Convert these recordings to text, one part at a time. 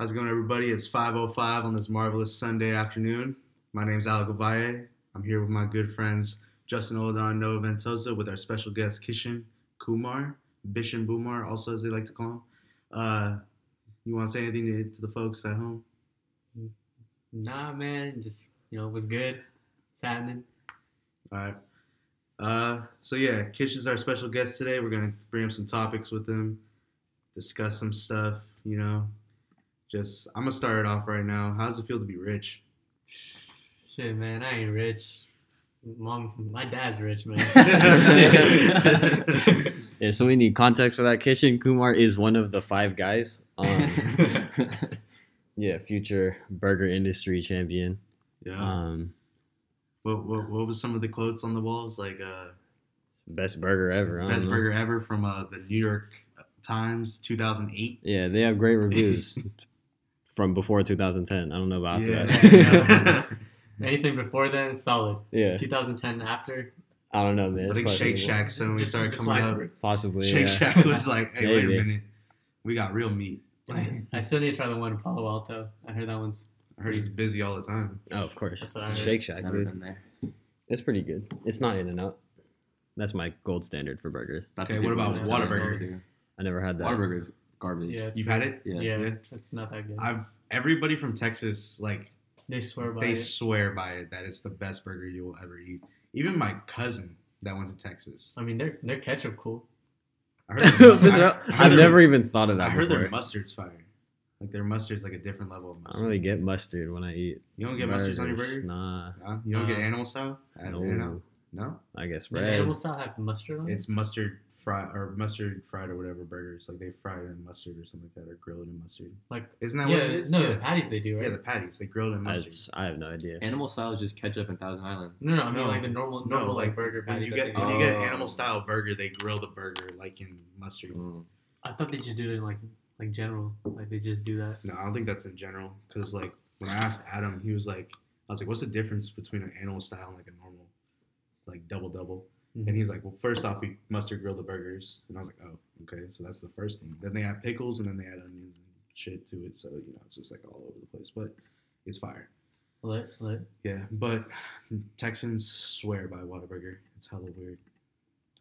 How's it going, everybody? It's 5:05 on this marvelous Sunday afternoon. My name's Alec Ovalle. I'm here with my good friends Justin Oladon, Noah Ventosa, with our special guest Kishan Kumar, Bishan Bumar, also as they like to call him. You want to say anything to the folks at home? Nah, man. Just, what's good? It's happening. All right. So, Kish is our special guest today. We're going to bring up some topics with him, discuss some stuff, I'm going to start it off right now. How does it feel to be rich? Shit, man, I ain't rich. My dad's rich, man. Yeah, so we need context for that. Kishan Kumar is one of the five guys. Future burger industry champion. Yeah. What was some of the quotes on the walls? Like, best burger ever. Best burger ever from the New York Times, 2008. Yeah, they have great reviews from before 2010. I don't know about that. Anything before then, solid. Yeah. 2010 after. I don't know, man. I think Shake Shack suddenly started coming up. Possibly. Shake Shack was like, hey, wait a minute. We got real meat. I still need to try the one in Palo Alto. I heard he's busy all the time. Oh, of course. It's Shake Shack, dude. It's pretty good. It's not In-N-Out. That's my gold standard for burgers. Okay, what about Whataburger? I never had that. Whataburger is garbage. Yeah, you've had it? Yeah. It's not that good. Everybody from Texas, like... They swear by it that it's the best burger you will ever eat. Even my cousin that went to Texas. I mean, their ketchup cool. I've never even thought of that. I heard before. Their mustard's fire. Like their mustard's like a different level of mustard. I don't really get mustard when I eat. You don't get mustard on your burger? Nah. No? You don't get animal style? No. I guess bread. Does animal style have mustard on it? It's mustard fried or whatever burgers. Like they fry it in mustard or something like that, or grill it in mustard. Like isn't that what it is? No, the patties they do, right? Yeah, the patties. They grill it in mustard. I have no idea. Animal style is just ketchup and Thousand Island. No, I mean like the normal like burger patties. When you get an animal style burger, they grill the burger like in mustard. Mm. I thought they just do it in like general. Like they just do that. No, I don't think that's in general. Because like when I asked Adam, he was like, I was like, what's the difference between an animal style and like a normal like double? Mm-hmm. And he was like, well, first off, we mustard grill the burgers. And I was like, oh, okay. So that's the first thing. Then they add pickles and then they add onions and shit to it. So, it's just like all over the place. But it's fire. What? Yeah. But Texans swear by Whataburger. It's hella weird.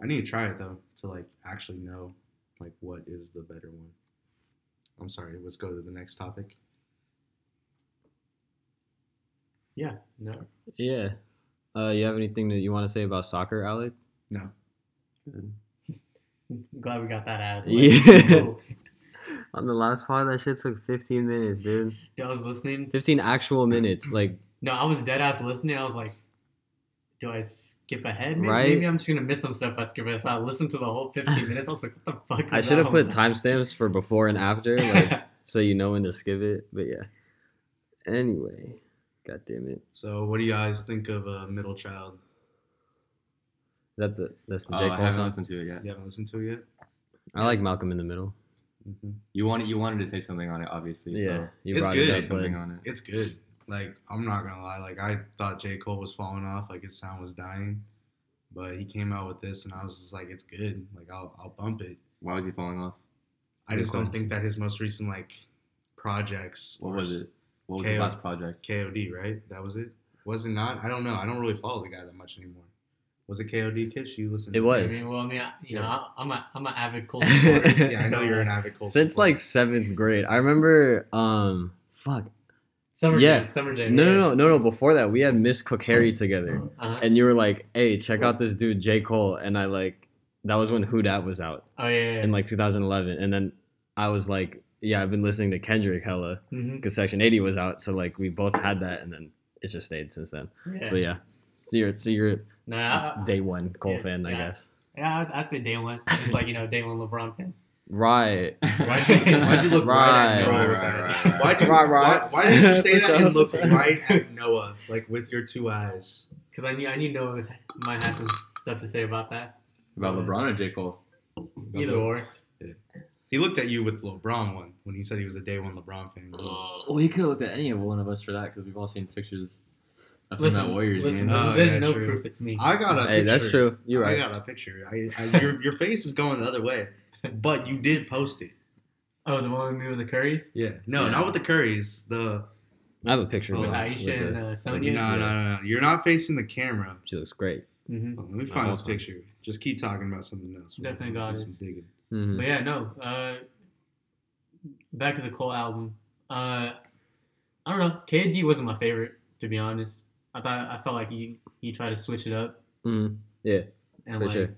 I need to try it, though, to like actually know like what is the better one. I'm sorry. Let's go to the next topic. Yeah. No. Yeah. You have anything that you want to say about soccer, Alec? No. Good. I'm glad we got that out of the way. Yeah. On the last pod, that shit took 15 minutes, dude. I was listening. 15 actual minutes. Like. No, I was dead-ass listening. I was like, do I skip ahead? Maybe, right? Maybe I'm just going to miss some stuff if I skip ahead. So I listened to the whole 15 minutes. I was like, what the fuck? I should have put timestamps for before and after, like, so you know when to skip it. But, yeah. Anyway. God damn it. So, what do you guys think of Middle Child? That's the J. Cole song? I haven't listened to it yet. You haven't listened to it yet? I like Malcolm in the Middle. Mm-hmm. You wanted to say something on it, obviously. Yeah, so it's good. Something on it. It's good. Like, I'm not going to lie. Like, I thought J. Cole was falling off. Like, his sound was dying. But he came out with this, and I was just like, it's good. Like, I'll bump it. Why was he falling off? I just don't think that his most recent, like, projects. What was it? What was his last project? KOD, right? That was it? Was it not? I don't know. I don't really follow the guy that much anymore. Was it KOD, Kish? You listened to it? It was. I'm an avid Cole supporter. Yeah, I know you're an avid Cole supporter. Since like 7th grade. I remember, Summer Jam. No. Before that, we had Miss Kokeri together. Uh-huh. And you were like, hey, check out this dude, J. Cole. And I like, that was when Who Dat was out. Oh, yeah. In like 2011. And then I was like, yeah, I've been listening to Kendrick hella because Section 80 was out, so like we both had that, and then it's just stayed since then. Yeah. But yeah, so you're day one Cole fan, I guess. Yeah, I'd say day one, just like day one LeBron fan. Right. Why'd you look right at Noah? Right. Why did you say that and look right at Noah like with your two eyes? Because I knew Noah might have some stuff to say about that. About LeBron or J. Cole? Either or. Yeah. He looked at you with LeBron one when he said he was a day one LeBron fan. Well, he could have looked at any of one of us for that because we've all seen pictures of him at Warriors. There's no proof it's me. I got a picture. That's true. You're right. I got a picture. Your face is going the other way, but you did post it. Oh, the one we made with the curries? Yeah. No, yeah. Not with the curries. I have a picture of it. With Aisha and Sonia? No. You're not facing the camera. She looks great. Mm-hmm. Well, let me find this picture. Just keep talking about something else. Definitely got it. Mm-hmm. But yeah, no. Back to the Cole album. I don't know. KD wasn't my favorite, to be honest. I felt like he tried to switch it up. Mm-hmm. Yeah. And like sure.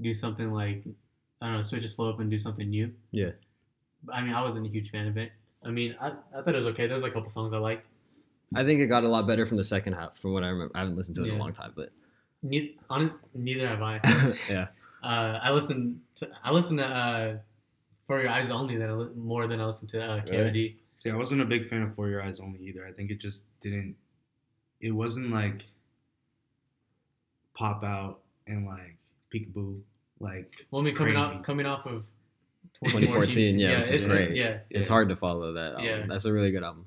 Do something like, I don't know, switch his flow up and do something new. Yeah. I mean, I wasn't a huge fan of it. I mean, I thought it was okay. There was a couple songs I liked. I think it got a lot better from the second half, from what I remember. I haven't listened to it in a long time, but neither have I. Yeah. I listened to For Your Eyes Only more than I listened to KOD. Really? See, I wasn't a big fan of For Your Eyes Only either. I think it just didn't. It wasn't like Pop Out and like Peekaboo. Coming off of 2014, yeah, which is great. Yeah, it's hard to follow that album. Yeah. That's a really good album.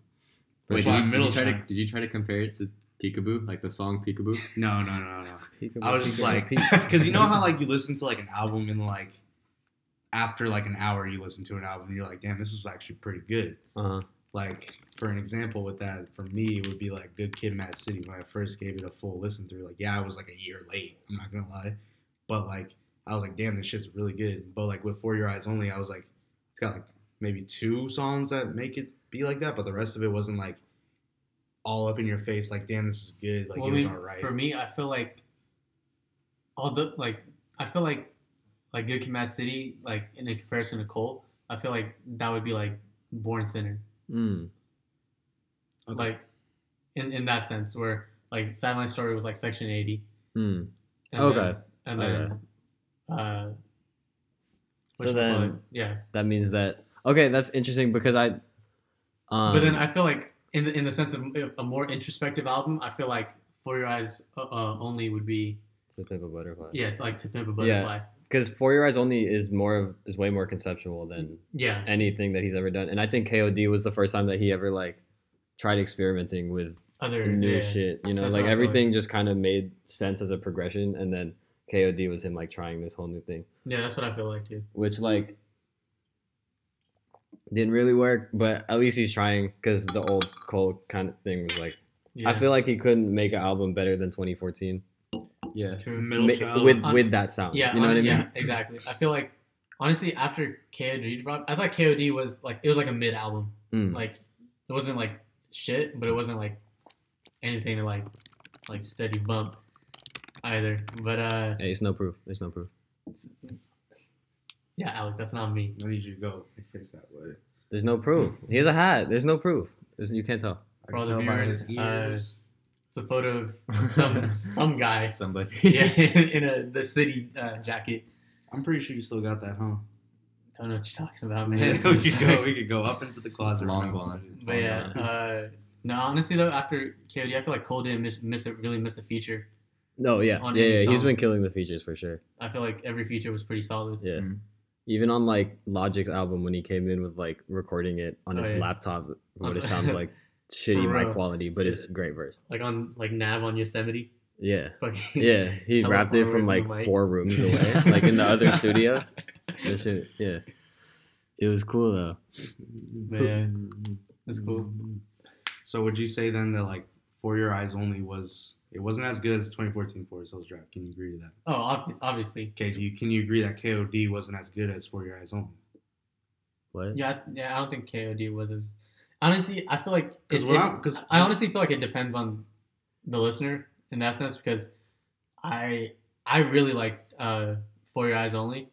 Wait, did you try to compare it to Peekaboo, like the song Peekaboo? No. Peekaboo, I was just like, because you know how like you listen to like an album and like after like an hour you listen to an album and you're like, damn, this was actually pretty good. Uh-huh. Like for an example with that, for me it would be like Good Kid, Mad City. When I first gave it a full listen through, like I was like a year late. I'm not gonna lie, but like. I was like, damn, this shit's really good. But, like, with For Your Eyes Only, I was like, it's got, like, maybe two songs that make it be like that. But the rest of it wasn't, like, all up in your face. Like, damn, this is good. Like, it was all right. For me, I feel like I feel like Good Kid, Mad City, like, in a comparison to Cole, I feel like that would be, like, Born Sinner. Mm. Okay. Like, in that sense, where, like, Sideline Story was, like, Section 80. Mm. And then that means that that's interesting because but then I feel like in the sense of a more introspective album, I feel like For Your Eyes Only would be To Pimp a Butterfly. Yeah, like To Pimp a Butterfly. Because For Your Eyes Only is way more conceptual than anything that he's ever done, and I think KOD was the first time that he ever like tried experimenting with other new shit. You know, that's like everything just kind of made sense as a progression, and then. KOD was him like trying this whole new thing. Yeah, that's what I feel like too. Which like didn't really work, but at least he's trying because the old Cole kind of thing was like. Yeah. I feel like he couldn't make an album better than 2014. Yeah, true. With that sound. Yeah, you know what I mean. Yeah, exactly. I feel like honestly after KOD dropped, I thought KOD was like it was like a mid album. Mm. Like it wasn't like shit, but it wasn't like anything to like steady bump. Either, but hey, it's no proof. There's no proof. Yeah, Alec, that's not me. I need you to go and face that way. There's no proof. He has a hat. There's no proof. You can't tell. For all the viewers, it's a photo of some guy, somebody, in the city jacket. I'm pretty sure you still got that, huh? I don't know what you're talking about, man. we could go up into the closet. Long gone. But yeah, no, honestly though, after KOD, I feel like Cole didn't really miss a feature. No, yeah. He's been killing the features for sure. I feel like every feature was pretty solid. Yeah, mm-hmm. Even on like Logic's album when he came in with like recording it on his laptop, what it sounds like shitty mic quality, but it's a great verse. Like on like Nav on Yosemite. Yeah, he rapped it from like four rooms away, like in the other studio. Shit, yeah, it was cool though. But yeah, that's cool. So would you say then that like For Your Eyes Only was? It wasn't as good as 2014 For Your Souls Draft. Can you agree to that? Oh, obviously. Okay, can you agree that KOD wasn't as good as For Your Eyes Only? What? Yeah, I don't think KOD was as... Honestly, I feel like... I honestly feel like it depends on the listener in that sense because I really liked For Your Eyes Only,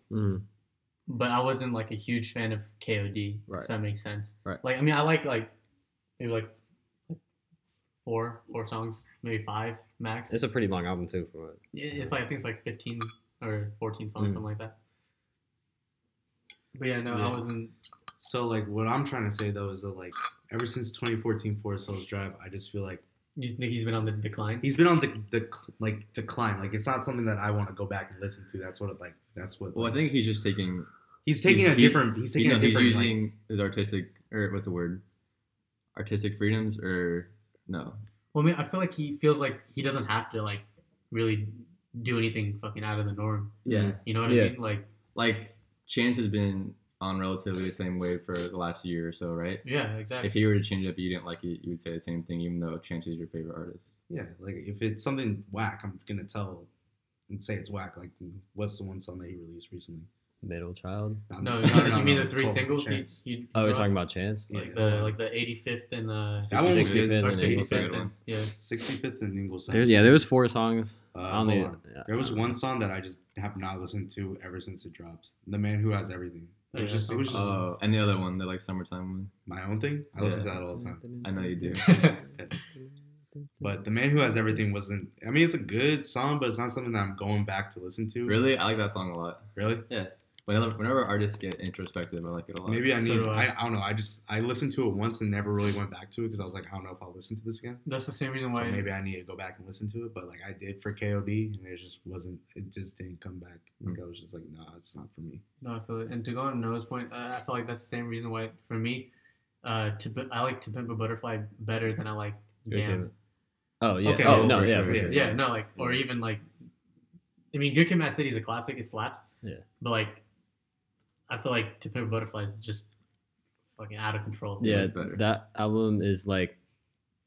but I wasn't like a huge fan of KOD, if that makes sense. Right. Like, I mean, I like maybe like four songs, maybe five max. It's a pretty long album too for it. It's like I think it's like 15 or 14 songs, something like that. But yeah, no, I wasn't. So like, what I'm trying to say though is that like, ever since 2014 For Your Souls Drive, I just feel like you think he's been on the decline. He's been on the decline. Like it's not something that I want to go back and listen to. That's what. Well, like, I think he's just taking. He's using his artistic or what's the word? Artistic freedoms or. No. Well, I mean, I feel like he feels like he doesn't have to, like, really do anything fucking out of the norm. Yeah. You know what I mean? Like, Chance has been on relatively the same wave for the last year or so, right? Yeah, exactly. If you were to change it up, you didn't like it, you would say the same thing, even though Chance is your favorite artist. Yeah, like if it's something whack, I'm gonna tell and say it's whack. Like, what's the one song that he released recently? Middle Child. No, you mean the three singles? We're talking about Chance, like the 85th and 65th one. Yeah, 65th and Ingleside. There was four songs. There was one song that I just have not listened to ever since it dropped. The Man Who Has Everything. It was just and the other one, the like summertime one. My Own Thing. I listen to that all the time. I know you do. But The Man Who Has Everything wasn't... I mean, it's a good song, but it's not something that I'm going back to listen to. Really? I like that song a lot. Really? Yeah. Whenever artists get introspective, I like it a lot. Maybe I need... I don't know. I listened to it once and never really went back to it because I was like, I don't know if I'll listen to this again. That's the same reason why... So maybe I need to go back and listen to it, but like I did for KOD and it just didn't come back. Like I was just like, nah, it's not for me. No, I feel it. And to go on Noah's point, I feel like that's the same reason why, for me, I like To Pimp a Butterfly better than I like Damn. Oh, yeah. Okay. Oh, no, yeah. Sure. Yeah, no, like, or even, like, I mean, Good Kid, Mad City is a classic. It slaps. Yeah. But, like, I feel like To Pimp a Butterfly is just fucking out of control. Yeah, that album is, like,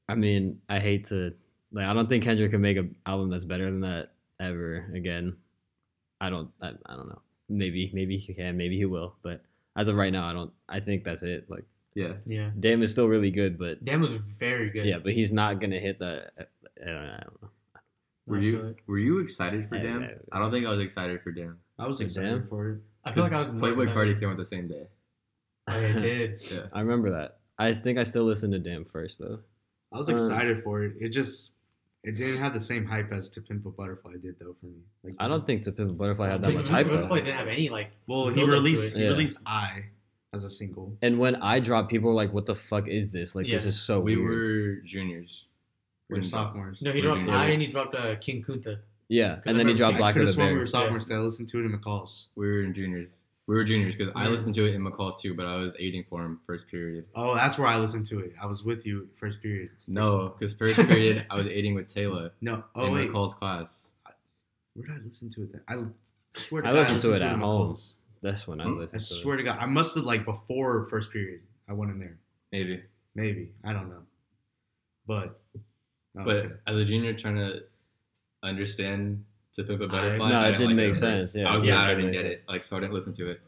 I mean, I hate to, like, I don't think Kendrick can make an album that's better than that ever again. I don't know. Maybe he can. Maybe he will. But as of right now, I think that's it, like. Yeah. Damn is still really good, but... Damn was very good. Yeah, but he's not going to hit the... I don't know. Were you excited for Damn? I don't think I was excited for Damn. I was excited for it. I feel like I was Playboi Carti came out the same day. I did. Yeah. I remember that. I think I still listened to Damn first, though. I was excited for it. It just... It didn't have the same hype as To Pimp a Butterfly did, though, for me. Like, I don't think To Pimp a Butterfly had that much hype, though. To Pimp a Butterfly didn't have any, like... Well, he released I... as a single. And when I dropped, people were like, what the fuck is this? Like, this is so weird. We were juniors. We were sophomores. No, he dropped I and he dropped King Kunta. Yeah, and then he dropped Black of the Bear. We were sophomores because I listened to it in McCall's. We were juniors because I listened to it in McCall's too, but I was aiding for him first period. Oh, that's where I listened to it. I was with you first period. No, because first period, I was aiding with Taylor in McCall's class. Where did I listen to it then? I swear to God, I listened to it at home. That's when I listened. I swear to God, I must have like before first period. I went in there. Maybe I don't know. But as a junior trying to understand To Pimp a Butterfly, it didn't make sense. Yeah, I was glad I didn't get it. Like, so I didn't listen to it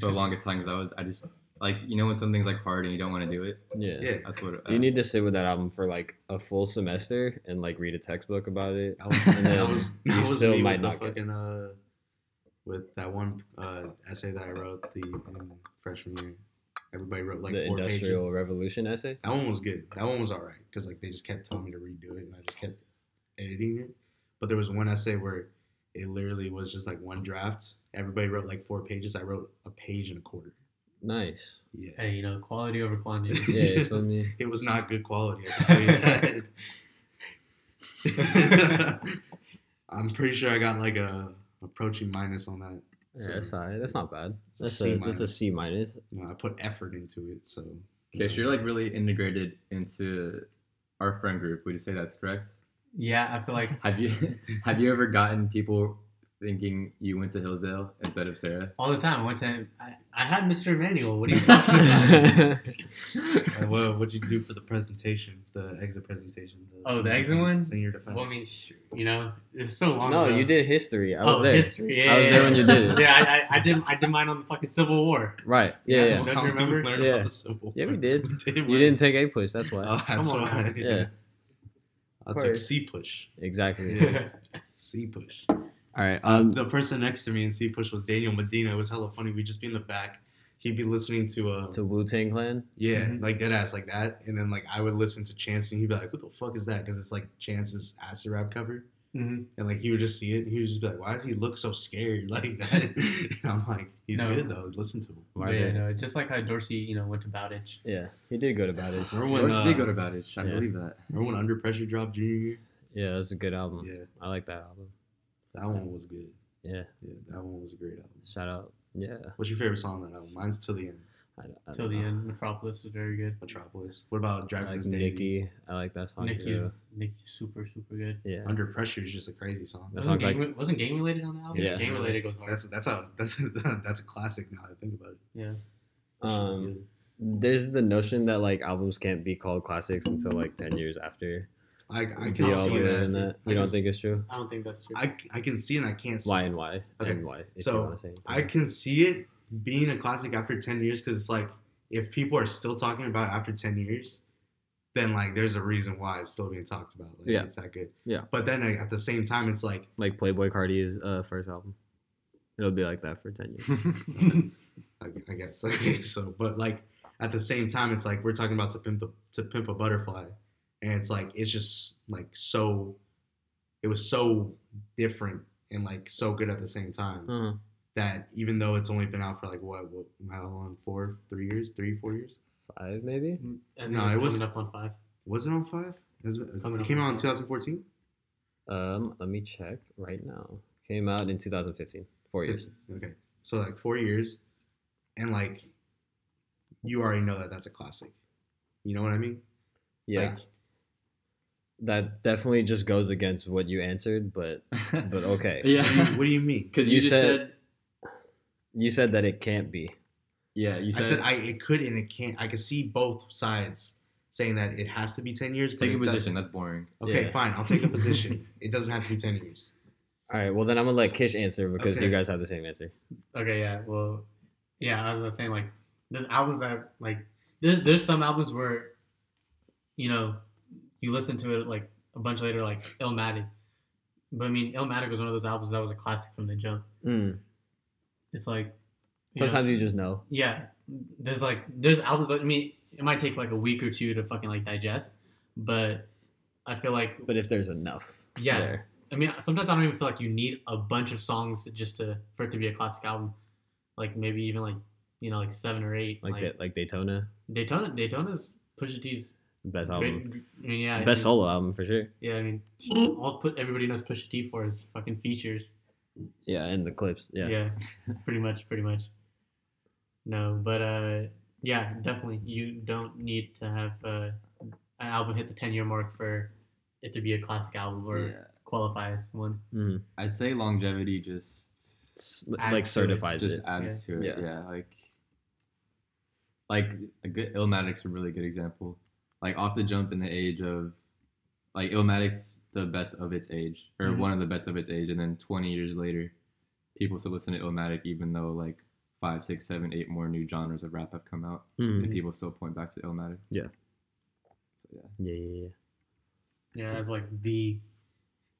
for the longest time because I just like, you know, when something's like hard and you don't want to do it. Yeah. That's what you need to sit with that album for like a full semester and like read a textbook about it. You still might not get it. With that one essay that I wrote in freshman year, everybody wrote like the 4 pages. The Industrial Revolution essay? That one was good. That one was all right because like they just kept telling me to redo it and I just kept editing it. But there was one essay where it literally was just like one draft. Everybody wrote like 4 pages. I wrote a page and a quarter. Nice. Yeah. Hey, you know, quality over quantity. Yeah, for me. It was not good quality, I can tell you that. I'm pretty sure I got like a... approaching minus on that. Yeah, so, that's all right. That's not bad. That's a C minus. No, I put effort into it, so... Okay, so you're, like, really integrated into our friend group. Would you say that's correct? Yeah, I feel like... Have you ever gotten people thinking you went to Hillsdale instead of Sarah? All the time. One time, I had Mr. Emmanuel. What are you talking about? What'd you do for the presentation? The exit presentation? The exit one? Senior defense. Well, I mean, you know, it's so long ago. No, you did history. I was there. History. Yeah, I was there when you did it. Yeah, I did mine on the fucking Civil War. Right. Yeah. Don't you remember? We learned about the Civil War. Yeah, we did. You didn't take A push, that's why. Oh, that's why. Yeah. I took C push. Exactly. Yeah. C push. All right. The person next to me in C Push was Daniel Medina. It was hella funny. We'd just be in the back. He'd be listening to Wu-Tang Clan. Yeah, like dead ass, like that. And then like I would listen to Chance, and he'd be like, "What the fuck is that?" Because it's like Chance's acid rap cover. Mm-hmm. And like he would just see it, and he would just be like, "Why does he look so scared like that?" And I'm like, "He's good though. Listen to him." No, just like how Dorsey, you know, went to Bowditch. Yeah, he did go to Bowditch. Dorsey did go to Bowditch. I believe that. Remember when Under Pressure dropped junior year? Yeah, that's a good album. Yeah, I like that album. That one was good. Yeah. That one was a great album. Shout out. Yeah. What's your favorite song on that album? Mine's Till the End. I Till the know. End. Metropolis is very good. Metropolis. What about Dragon's Daisy? Nikki. I like that song too. Nikki's super good. Yeah. Under Pressure is just a crazy song. That song's wasn't Gang Related on the album? Yeah. Gang Related goes hard. That's a classic now that I think about it. Yeah. There's the notion that like albums can't be called classics until like 10 years after. I can see that. You don't think it's true? I don't think that's true. I can see and I can't see. Why and why? Okay. And why, if you want to say anything. I can see it being a classic after 10 years because it's like if people are still talking about it after 10 years, then like there's a reason why it's still being talked about. Like, yeah. It's that good. Yeah. But then at the same time, it's like... Like Playboi Carti's first album. It'll be like that for 10 years. I guess. Okay, so, but like at the same time, it's like we're talking about To Pimp a Butterfly. And it's like, it's just like so, it was so different and like so good at the same time that even though it's only been out for like what how long? 4 years? 5 maybe? No, it wasn't up on 5. Was it on 5? It came out in 2014? Let me check right now. Came out in 2015. 4 years. Okay. So like 4 years and like, you already know that's a classic. You know what I mean? Yeah. Like, that definitely just goes against what you answered, but okay. Yeah. What do you mean? Because you just said... You said that it can't be. Yeah, you said... I said it could and it can't. I could see both sides saying that it has to be 10 years. Take a position. That's boring. Okay, fine. I'll take a position. It doesn't have to be 10 years. All right. Well, then I'm going to let Kish answer because you guys have the same answer. Okay, yeah. Well, yeah, I was going to say, like, there's albums that are, like... There's some albums where, you know... You listen to it like a bunch later, like Illmatic. But I mean, Illmatic was one of those albums that was a classic from the jump. Mm. It's like sometimes you just know. Yeah, there's albums. Like, I mean, it might take like a week or two to fucking like digest, but I feel like. But if there's enough. Yeah, there. I mean, sometimes I don't even feel like you need a bunch of songs just for it to be a classic album. Like maybe even like 7 or 8. Like Daytona. Daytona's Pusha T's. Best album. Best solo album for sure. Yeah, I mean, everybody knows Pusha T for his fucking features. Yeah, and the clips. Yeah. Yeah, pretty much. No, but yeah, definitely. You don't need to have an album hit the 10-year mark for it to be a classic album or qualify as one. Mm-hmm. I'd say longevity just certifies it. Just adds to it. Yeah, like a good Illmatic's a really good example. Like, off the jump in the age of, like, Illmatic's the best of its age, or one of the best of its age, and then 20 years later, people still listen to Illmatic, even though, like, 5, 6, 7, 8 more new genres of rap have come out, and people still point back to Illmatic. Yeah. So, yeah, that's, like, the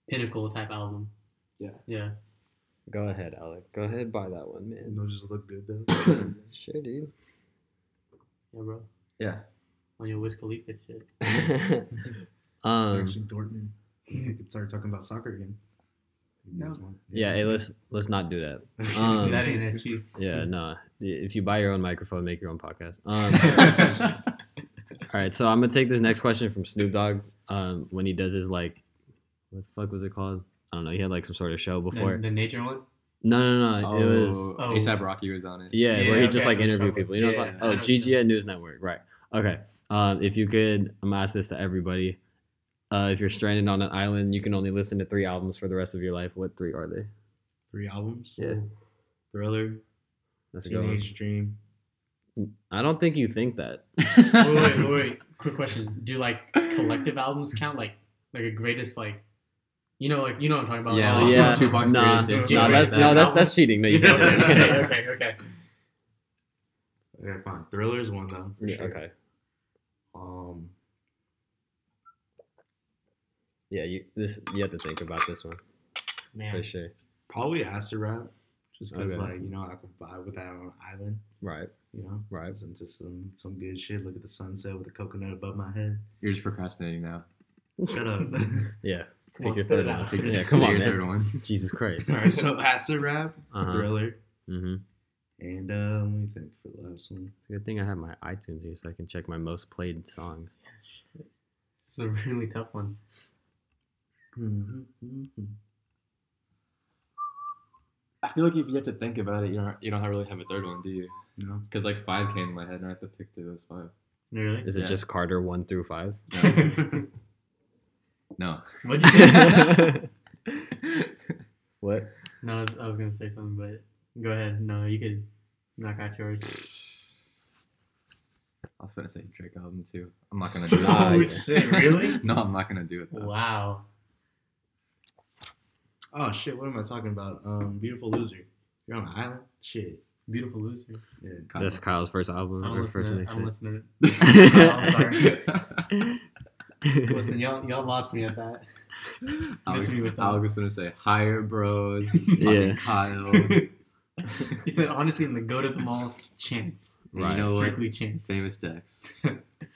pinnacle type album. Yeah. Yeah. Go ahead, Alec. Go ahead, buy that one, man. It'll just look good, though. Sure, dude. Yeah, bro. Yeah. On your Wiz Khalifa shit. It's actually Dortmund. You could start talking about soccer again. No. Yeah, hey, let's not do that. That ain't at you. Yeah, no. If you buy your own microphone, make your own podcast. All right, so I'm gonna take this next question from Snoop Dogg. When he does his what the fuck was it called? I don't know. He had some sort of show before. The nature one. No. It was A$AP Rocky was on it. Yeah, where he just interviewed people. You know what I'm talking? Oh, GG at News Network. Right. Okay. If you could, I'm gonna ask this to everybody. If you're stranded on an island, you can only listen to 3 albums for the rest of your life. What 3 are they? 3 albums? Yeah. Thriller. That's Teenage Dream. I don't think you think that. wait. Quick question. Do collective albums count? Like a greatest you know what I'm talking about. Yeah. Yeah. Tupac's greatest. That's cheating. No, you can't do that. Okay. Okay, fine. Thriller is one though. Yeah. Sure. Okay. Yeah, you have to think about this one, man. For sure. Probably Acid Rap, just because I could vibe with that on an island, right? You know, right. And just some good shit. Look at the sunset with a coconut above my head. You're just procrastinating now. Shut up. Yeah. Pick your third one. Yeah, come on, man. Third one. Jesus Christ. All right, so Acid Rap, Thriller. Mm-hmm. And let me think for the last one. It's a good thing I have my iTunes here so I can check my most played songs. Yeah, shit. This is a really tough one. Mm-hmm. I feel like if you have to think about it, you don't really have a third one, do you? No. Because like 5 came in my head and I had to pick two as 5. Really? Is it just Carter 1 through 5? No. No. What'd you say? What? No, I was going to say something, but go ahead. No, you could knock out yours. I was going to say Drake album too. I'm not going to do it. Oh, shit, really? No, I'm not going to do it though. Wow. Oh, shit, what am I talking about? Beautiful Loser. You're on an island? Shit. Beautiful Loser. Yeah, Kyle. That's Kyle's first album. I don't listen to it. Oh, I'm sorry. Listen, y'all lost me at that. I was going to say Higher Bros. Yeah. Kyle. He said, honestly, in the goat of them all, Chance. Right. You know strictly what? Chance. Famous Dex.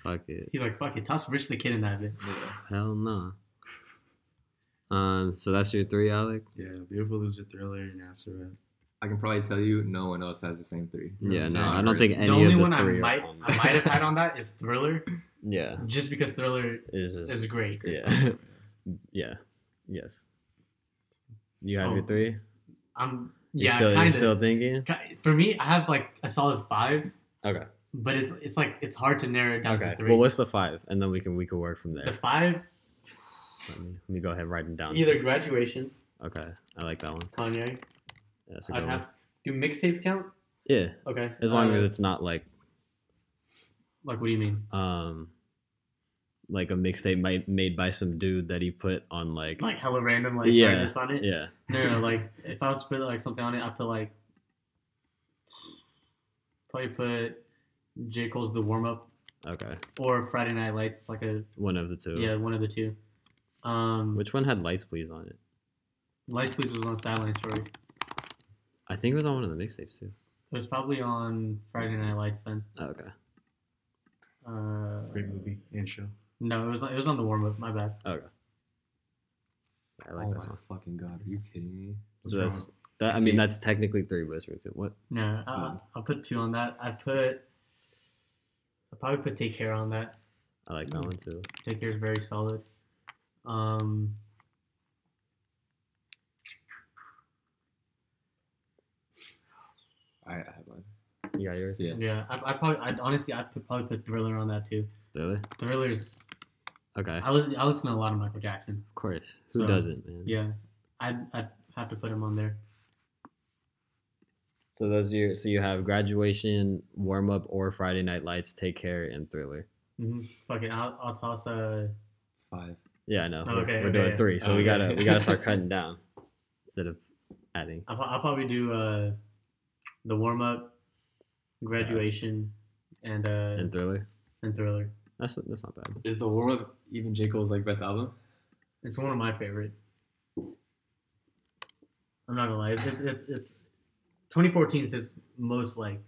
Fuck it. He's like, fuck it. Toss Rich the Kid in that bit. Yeah. Hell no. So that's your 3, Alec? Yeah, Beautiful Loser, Thriller, and Astro. I can probably tell you no one else has the same 3. Yeah, no, I don't think any of the 3. The only one I might have had on that is Thriller. Yeah. Just because Thriller is great. Yeah. Yeah. Yes. You have your 3? You're still thinking? For me, I have like a solid 5. Okay. But it's like, it's hard to narrow it down to 3. Well, what's the 5? And then we can work from there. The 5? Let me go ahead and write them down. Either Graduation. Okay. I like that one. Kanye. Yeah, that's a good one. Do mixtapes count? Yeah. Okay. As long as it's not like... Like, what do you mean? Like a mixtape made by some dude that he put on like... Like hella random, like this on it? Yeah. No, like if I was to put like something on it, I'd put like... Probably put J. Cole's The Warm Up. Okay. Or Friday Night Lights. It's like a... One of the two. Yeah, one of the two. Which one had Lights Please on it? Lights Please was on Sideline Story. I think it was on one of the mixtapes too. It was probably on Friday Night Lights then. Oh, okay. Great movie and show. No, it was on the warm up. My bad. Oh, okay. I like that song. Oh my fucking god! Are you kidding me? So that's that. I mean, that's technically 3 whispers. What? No, I'll put 2 on that. I'll probably put Take Care on that. I like that one too. Take Care is very solid. I have one. You got yours? Yeah. Yeah. I'd honestly put Thriller on that too. Really? Thrillers. Okay. I listen to a lot of Michael Jackson. Of course. Who doesn't, man? Yeah. I'd have to put him on there. So you have Graduation, Warm Up, or Friday Night Lights, Take Care, and Thriller. Mm-hmm. Fuck it. I'll toss It's 5. Yeah, I know. Oh, okay. We're doing 3, so we gotta start cutting down instead of adding. I'll probably do The Warm Up, Graduation, and Thriller. And Thriller. That's not bad. Is The Warm Up even J. Cole's like best album? It's one of my favorite. I'm not gonna lie. It's 2014 is his most like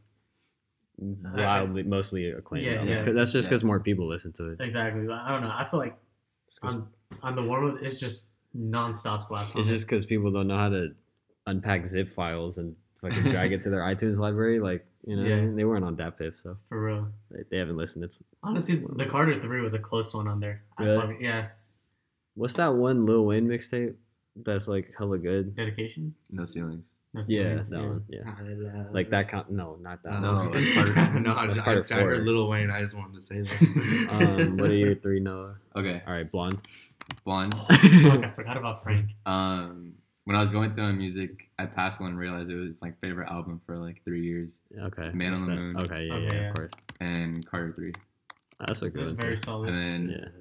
mostly acclaimed album. Yeah. That's just because more people listen to it. Exactly. I don't know. I feel like on The Warm Up, it's just nonstop slap. It's just because people don't know how to unpack zip files and fucking drag it to their iTunes library, like, you know, they weren't on DatPiff, so for real, they haven't listened. Honestly, the Carter 3 was a close one on there. Really? I love it. Yeah. What's that one Lil Wayne mixtape that's like hella good? Dedication. No ceilings. Yeah, that one. Yeah, like that. No, not that. No, that's part. No, I heard Lil Wayne. I just wanted to say that. What are your 3, Noah? Okay. All right, Blonde. Oh, fuck, I forgot about Frank. When I was going through my music, I passed one and realized it was like favorite album for like 3 years. Okay. Man on the Moon. Okay, yeah, of course. And Carter 3. Oh, that's a good one. That's very solid. And then,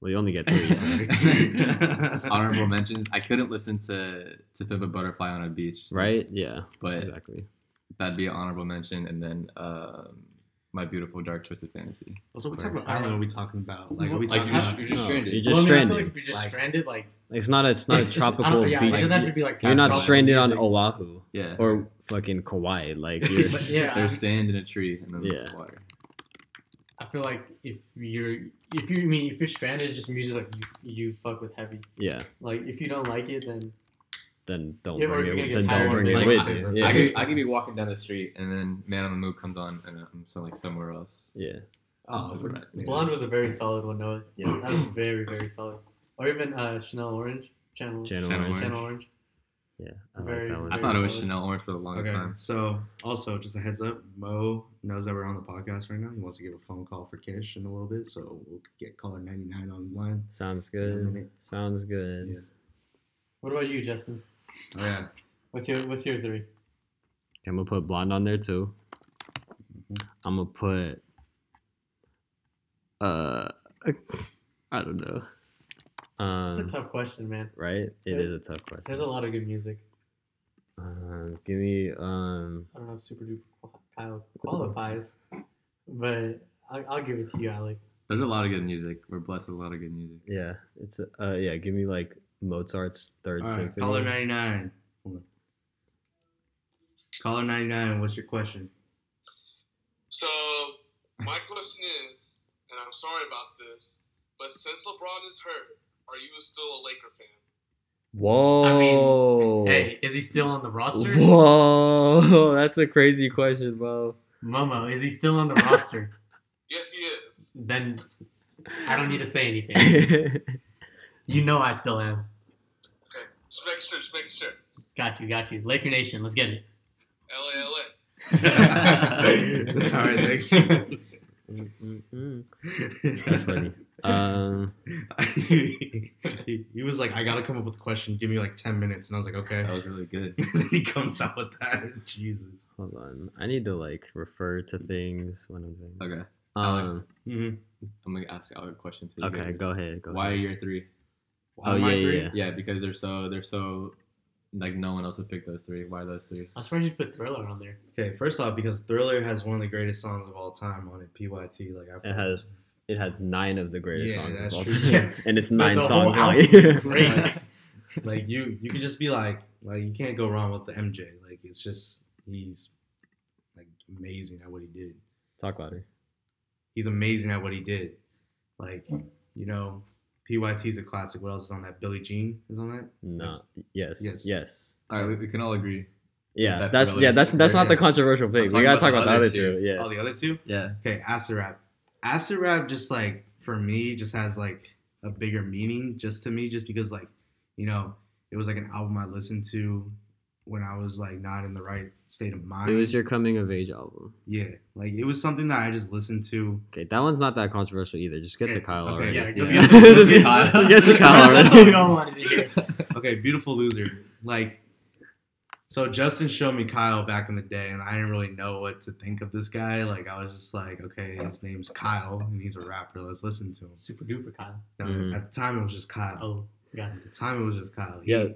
well, you only get 3. So. Honorable mentions. I couldn't listen to Pimp a Butterfly on a Beach. Right? Yeah. But exactly. That'd be an honorable mention. And then My Beautiful Dark Twisted Fantasy. Well, so what type of island are we talking about? Like, you're just stranded. You're just stranded. Like, if you're just stranded, like... It's not a tropical beach. It doesn't have to be like you're not stranded on Oahu or fucking Kauai. Like you're, there's sand in a tree and then there's water. I feel like if you're stranded, it's just music like you fuck with heavy. Yeah. Like if you don't like it, then don't bring it. Then don't bring it with you. Yeah. I could be walking down the street and then Man on the Moon comes on and I'm so like somewhere else. Yeah. Oh, Blonde was a very solid one, Noah. Yeah, that was very, very solid. Or even Channel Orange. Yeah, I thought it was Chanel Orange for the longest time. So, also, just a heads up, Mo knows that we're on the podcast right now. He wants to give a phone call for Kish in a little bit, so we'll get caller 99 on the line. Sounds good. Yeah. What about you, Justin? Oh, yeah. What's your three? I'm going to put Blonde on there, too. Mm-hmm. I'm going to put... I don't know. It's a tough question, man. Right? It is a tough question. There's a lot of good music. Give me... I don't know if Super Duper qualifies, but I'll give it to you, Alec. There's a lot of good music. We're blessed with a lot of good music. Yeah. It's give me, like, Mozart's Third Symphony. Caller 99. Hold on. Caller 99, what's your question? So, my question is, and I'm sorry about this, but since LeBron is hurt, are you still a Laker fan? Whoa. I mean, hey, is he still on the roster? Whoa, that's a crazy question, bro. Momo, is he still on the roster? Yes, he is. Then I don't need to say anything. You know I still am. Okay, just making sure. Got you. Laker Nation, let's get it. LA. All right, thanks. That's funny. He was like, I gotta come up with a question. Give me like 10 minutes, and I was like, okay. That was really good. He comes out with that. Jesus. Hold on, I need to like refer to things when I'm doing. Okay. I'm gonna ask Alec a question too. Okay, go ahead. Why are your three? Why my three? Because they're so. Like, no one else would pick those three. Why those three? I swear you put Thriller on there. Okay, first off, because Thriller has one of the greatest songs of all time on it, PYT. It has 9 of the greatest songs of all time. And it's 9 songs on it. Great. Like, you can just be like, you can't go wrong with the MJ. Like, it's just, he's, like, amazing at what he did. Talk louder. He's amazing at what he did. Like, you know... PYT's a classic. What else is on that? Billie Jean is on that? No. Yes. All right, we can all agree. Yeah, that's not the controversial thing. We gotta talk about the other two. Yeah. Oh, the other two? Yeah. Okay, Acid Rap. Acid Rap just like for me just has like a bigger meaning just to me, just because like, you know, it was like an album I listened to when I was like not in the right state of mind. It was your coming of age album. Yeah. Like it was something that I just listened to. Okay, that one's not that controversial either. Just get to Kyle already. Yeah, get to Kyle already. That's what we all wanted to hear. Okay, Beautiful Loser. Like, so Justin showed me Kyle back in the day, and I didn't really know what to think of this guy. Like, I was just like, okay, his name's Kyle, and he's a rapper. Let's listen to him. Super Duper Kyle. No, at the time it was just Kyle. Oh. Yeah, at the time it was just Kyle. Yeah.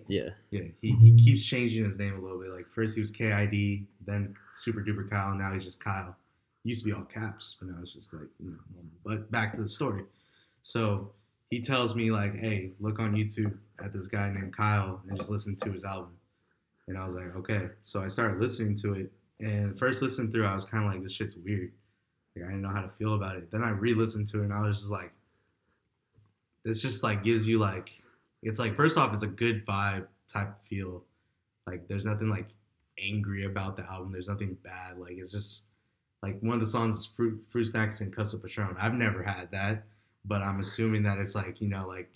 He keeps changing his name a little bit. Like first he was KID, then Super Duper Kyle, and now he's just Kyle. He used to be all caps, but now it's just like, you know. But back to the story. So he tells me like, hey, look on YouTube at this guy named Kyle and just listen to his album. And I was like, okay. So I started listening to it, and first listen through, I was kind of like, this shit's weird. Like I didn't know how to feel about it. Then I re-listened to it, and I was just like, this just like gives you like. It's like, first off, it's a good vibe type feel. Like, there's nothing, like, angry about the album. There's nothing bad. Like, it's just, like, one of the songs is Fruit Snacks and Cups of Patron. I've never had that, but I'm assuming that it's, like, you know, like,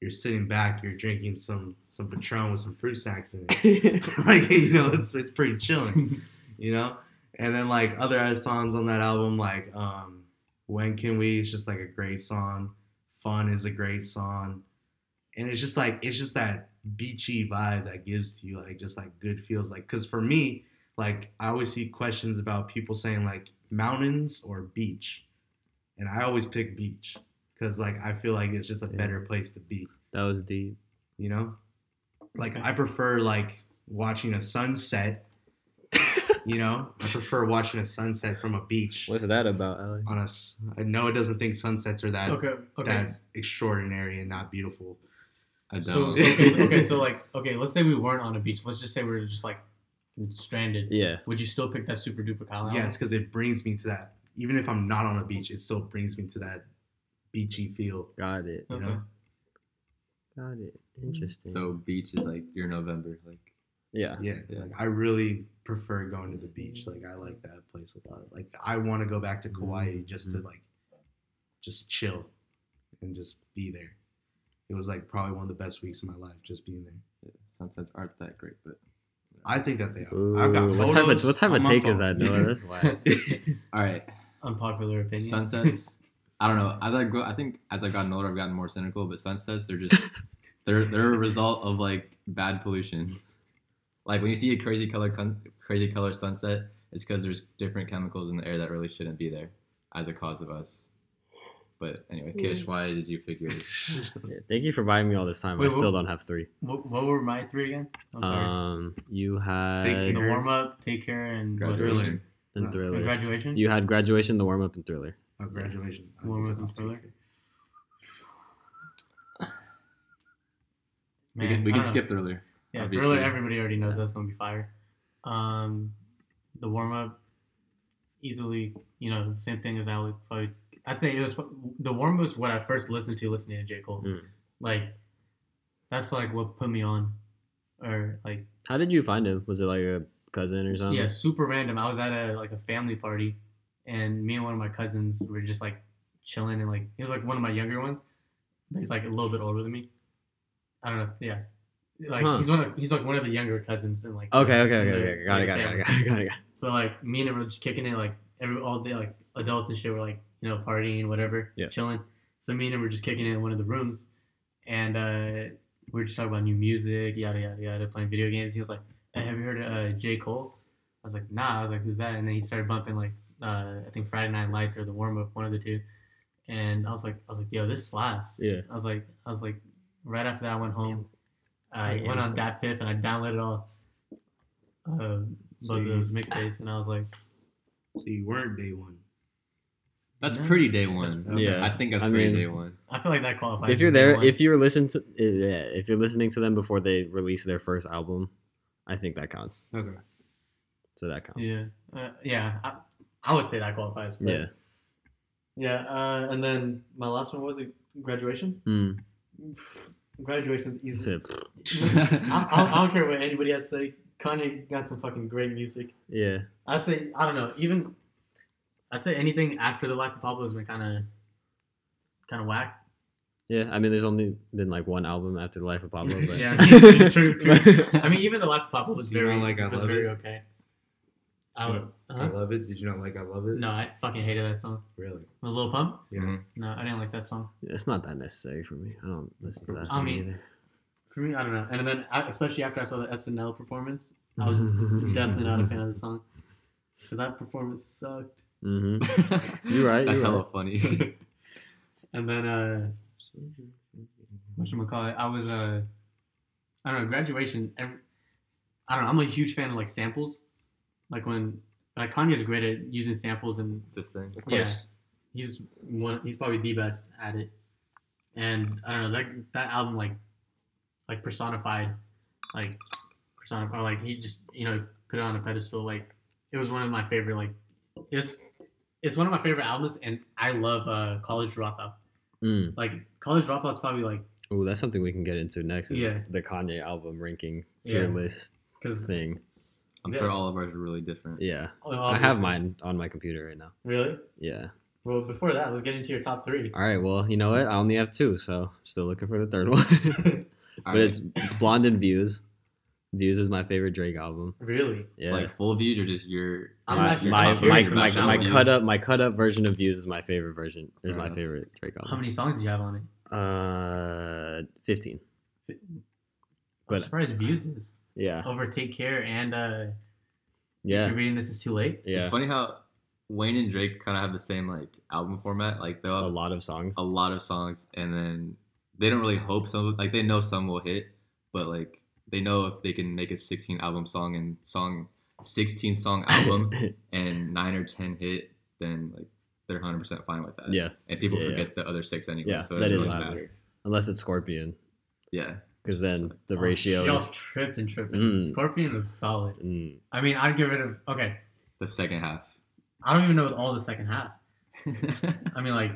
you're sitting back, you're drinking some Patron with some Fruit Snacks in it. Like, you know, it's pretty chilling, you know? And then, like, other songs on that album, like, When Can We? It's just, like, a great song. Fun is a great song. And it's just like, it's just that beachy vibe that gives to you, like, just like good feels. Like, cause for me, like, I always see questions about people saying like mountains or beach. And I always pick beach. Cause like, I feel like it's just a better place to be. That was deep. You know? Like, I prefer like watching a sunset. You know? I prefer watching a sunset from a beach. What's that about, Alec? I know it doesn't think sunsets are that that's extraordinary and not beautiful. So, let's say we weren't on a beach. Let's just say we were just like stranded. Yeah. Would you still pick that Super Duper Kyle? Yes, because it brings me to that. Even if I'm not on a beach, it still brings me to that beachy feel. Got it. You know? Got it. Interesting. So beach is like your November, like. Yeah. Like, I really prefer going to the beach. Like, I like that place a lot. Like, I want to go back to Kauai just to like, just chill, and just be there. It was like probably one of the best weeks of my life, just being there. sunsets aren't that great, but I think that they are. Ooh, I've got photos. What type of take is that, Noah? That's wild. All right. Unpopular opinion. Sunsets. I don't know. I think as I've gotten older, I've gotten more cynical. But sunsets, they're a result of like bad pollution. Like when you see a crazy color sunset, it's because there's different chemicals in the air that really shouldn't be there as a cause of us. But anyway, Kish, why did you pick yours? Yeah, thank you for buying me all this time. Wait, I still don't have three. What were my three again? I'm sorry. You had the warm up, Take Care, and Graduation. And Thriller. And Graduation. You had Graduation, the warm up, and Thriller. Oh, Graduation. Warm up and Thriller. Man, we can skip Thriller. Yeah, obviously. Thriller. Everybody already knows that's gonna be fire. The warm up, easily. You know, same thing as Ali. Probably. I'd say it was the warm up was what I first listening to J. Cole. Mm. Like that's like what put me on, or like. How did you find him? Was it like a cousin or something? Yeah, super random. I was at a family party, and me and one of my cousins were just like chilling, and like he was like one of my younger ones, but he's like a little bit older than me. I don't know. Yeah, like he's like one of the younger cousins, and like okay, got it. So like me and him were just kicking it like all day, like adults and shit were like. You know, partying, whatever, chilling. So me and him were just kicking it in one of the rooms, and we were just talking about new music, yada yada yada, playing video games. He was like, "Hey, have you heard of J. Cole?" I was like, "Nah." I was like, "Who's that?" And then he started bumping like I think Friday Night Lights or the warm up, one of the two. And I was like, "Yo, this slaps." Yeah. I was like, right after that, I went home. I went on that piff and I downloaded all both of those mixtapes, and I was like, "So you weren't day one." That's pretty day one. Yeah, I think that's pretty day one. I feel like that qualifies. If you're there, if you're listening to them before they release their first album, I think that counts. Okay. So that counts. Yeah, I would say that qualifies. But and then my last one was Graduation. Graduation's easy. I don't care what anybody has to say. Kanye got some fucking great music. Yeah, I'd say I don't know even. I'd say anything after The Life of Pablo has been kind of whack. Yeah, I mean, there's only been like one album after The Life of Pablo. But... yeah, true. I mean, even The Life of Pablo was very okay. I Love It. Did you not like I Love It? No, I fucking hated that song. Really? With Lil Pump? Yeah. Mm-hmm. No, I didn't like that song. Yeah, it's not that necessary for me. I don't listen to that song either. For me, I don't know. And then, especially after I saw the SNL performance, I was definitely not a fan of the song. Because that performance sucked. Mm-hmm. You're right. That's hella funny. And then, whatchamacallit? I was, I don't know, Graduation. I don't know. I'm a huge fan of like samples. Like when, like Kanye's great at using samples and this thing. Of course. Yeah, he's probably the best at it. And I don't know that album like personified, or like he just put it on a pedestal. Like it was one of my favorite It's one of my favorite albums, and I love College Dropout. Like College Dropout's probably like. Oh, that's something we can get into next. Is the Kanye album ranking tier list thing. I'm sure all of ours are really different. Yeah, obviously. I have mine on my computer right now. Really? Yeah. Well, before that, let's get into your top three. All right. Well, you know what? I only have two, so I'm still looking for the third one. But it's Blonde and Views. Views is my favorite Drake album. Really? Yeah. Like full Views or just your? My cut up version of Views is my favorite version. Is my favorite Drake album. How many songs do you have on it? 15. I'm surprised Views is. Yeah. Over Take Care and. Yeah. If you're reading this is too late. Yeah. It's funny how Wayne and Drake kind of have the same like album format. Like they'll have a lot of songs, and then they don't really hope some. Like they know some will hit, but like. They know if they can make a 16 song album and 9 or 10 hit, then like they're 100% fine with that. Yeah, and people forget the other 6 anyway. Yeah, so that is really matter. Unless it's Scorpion. Yeah, because then the ratio. Y'all tripping. Scorpion is solid. I mean, I'd get rid of the second half. I don't even know all the second half. I mean, look.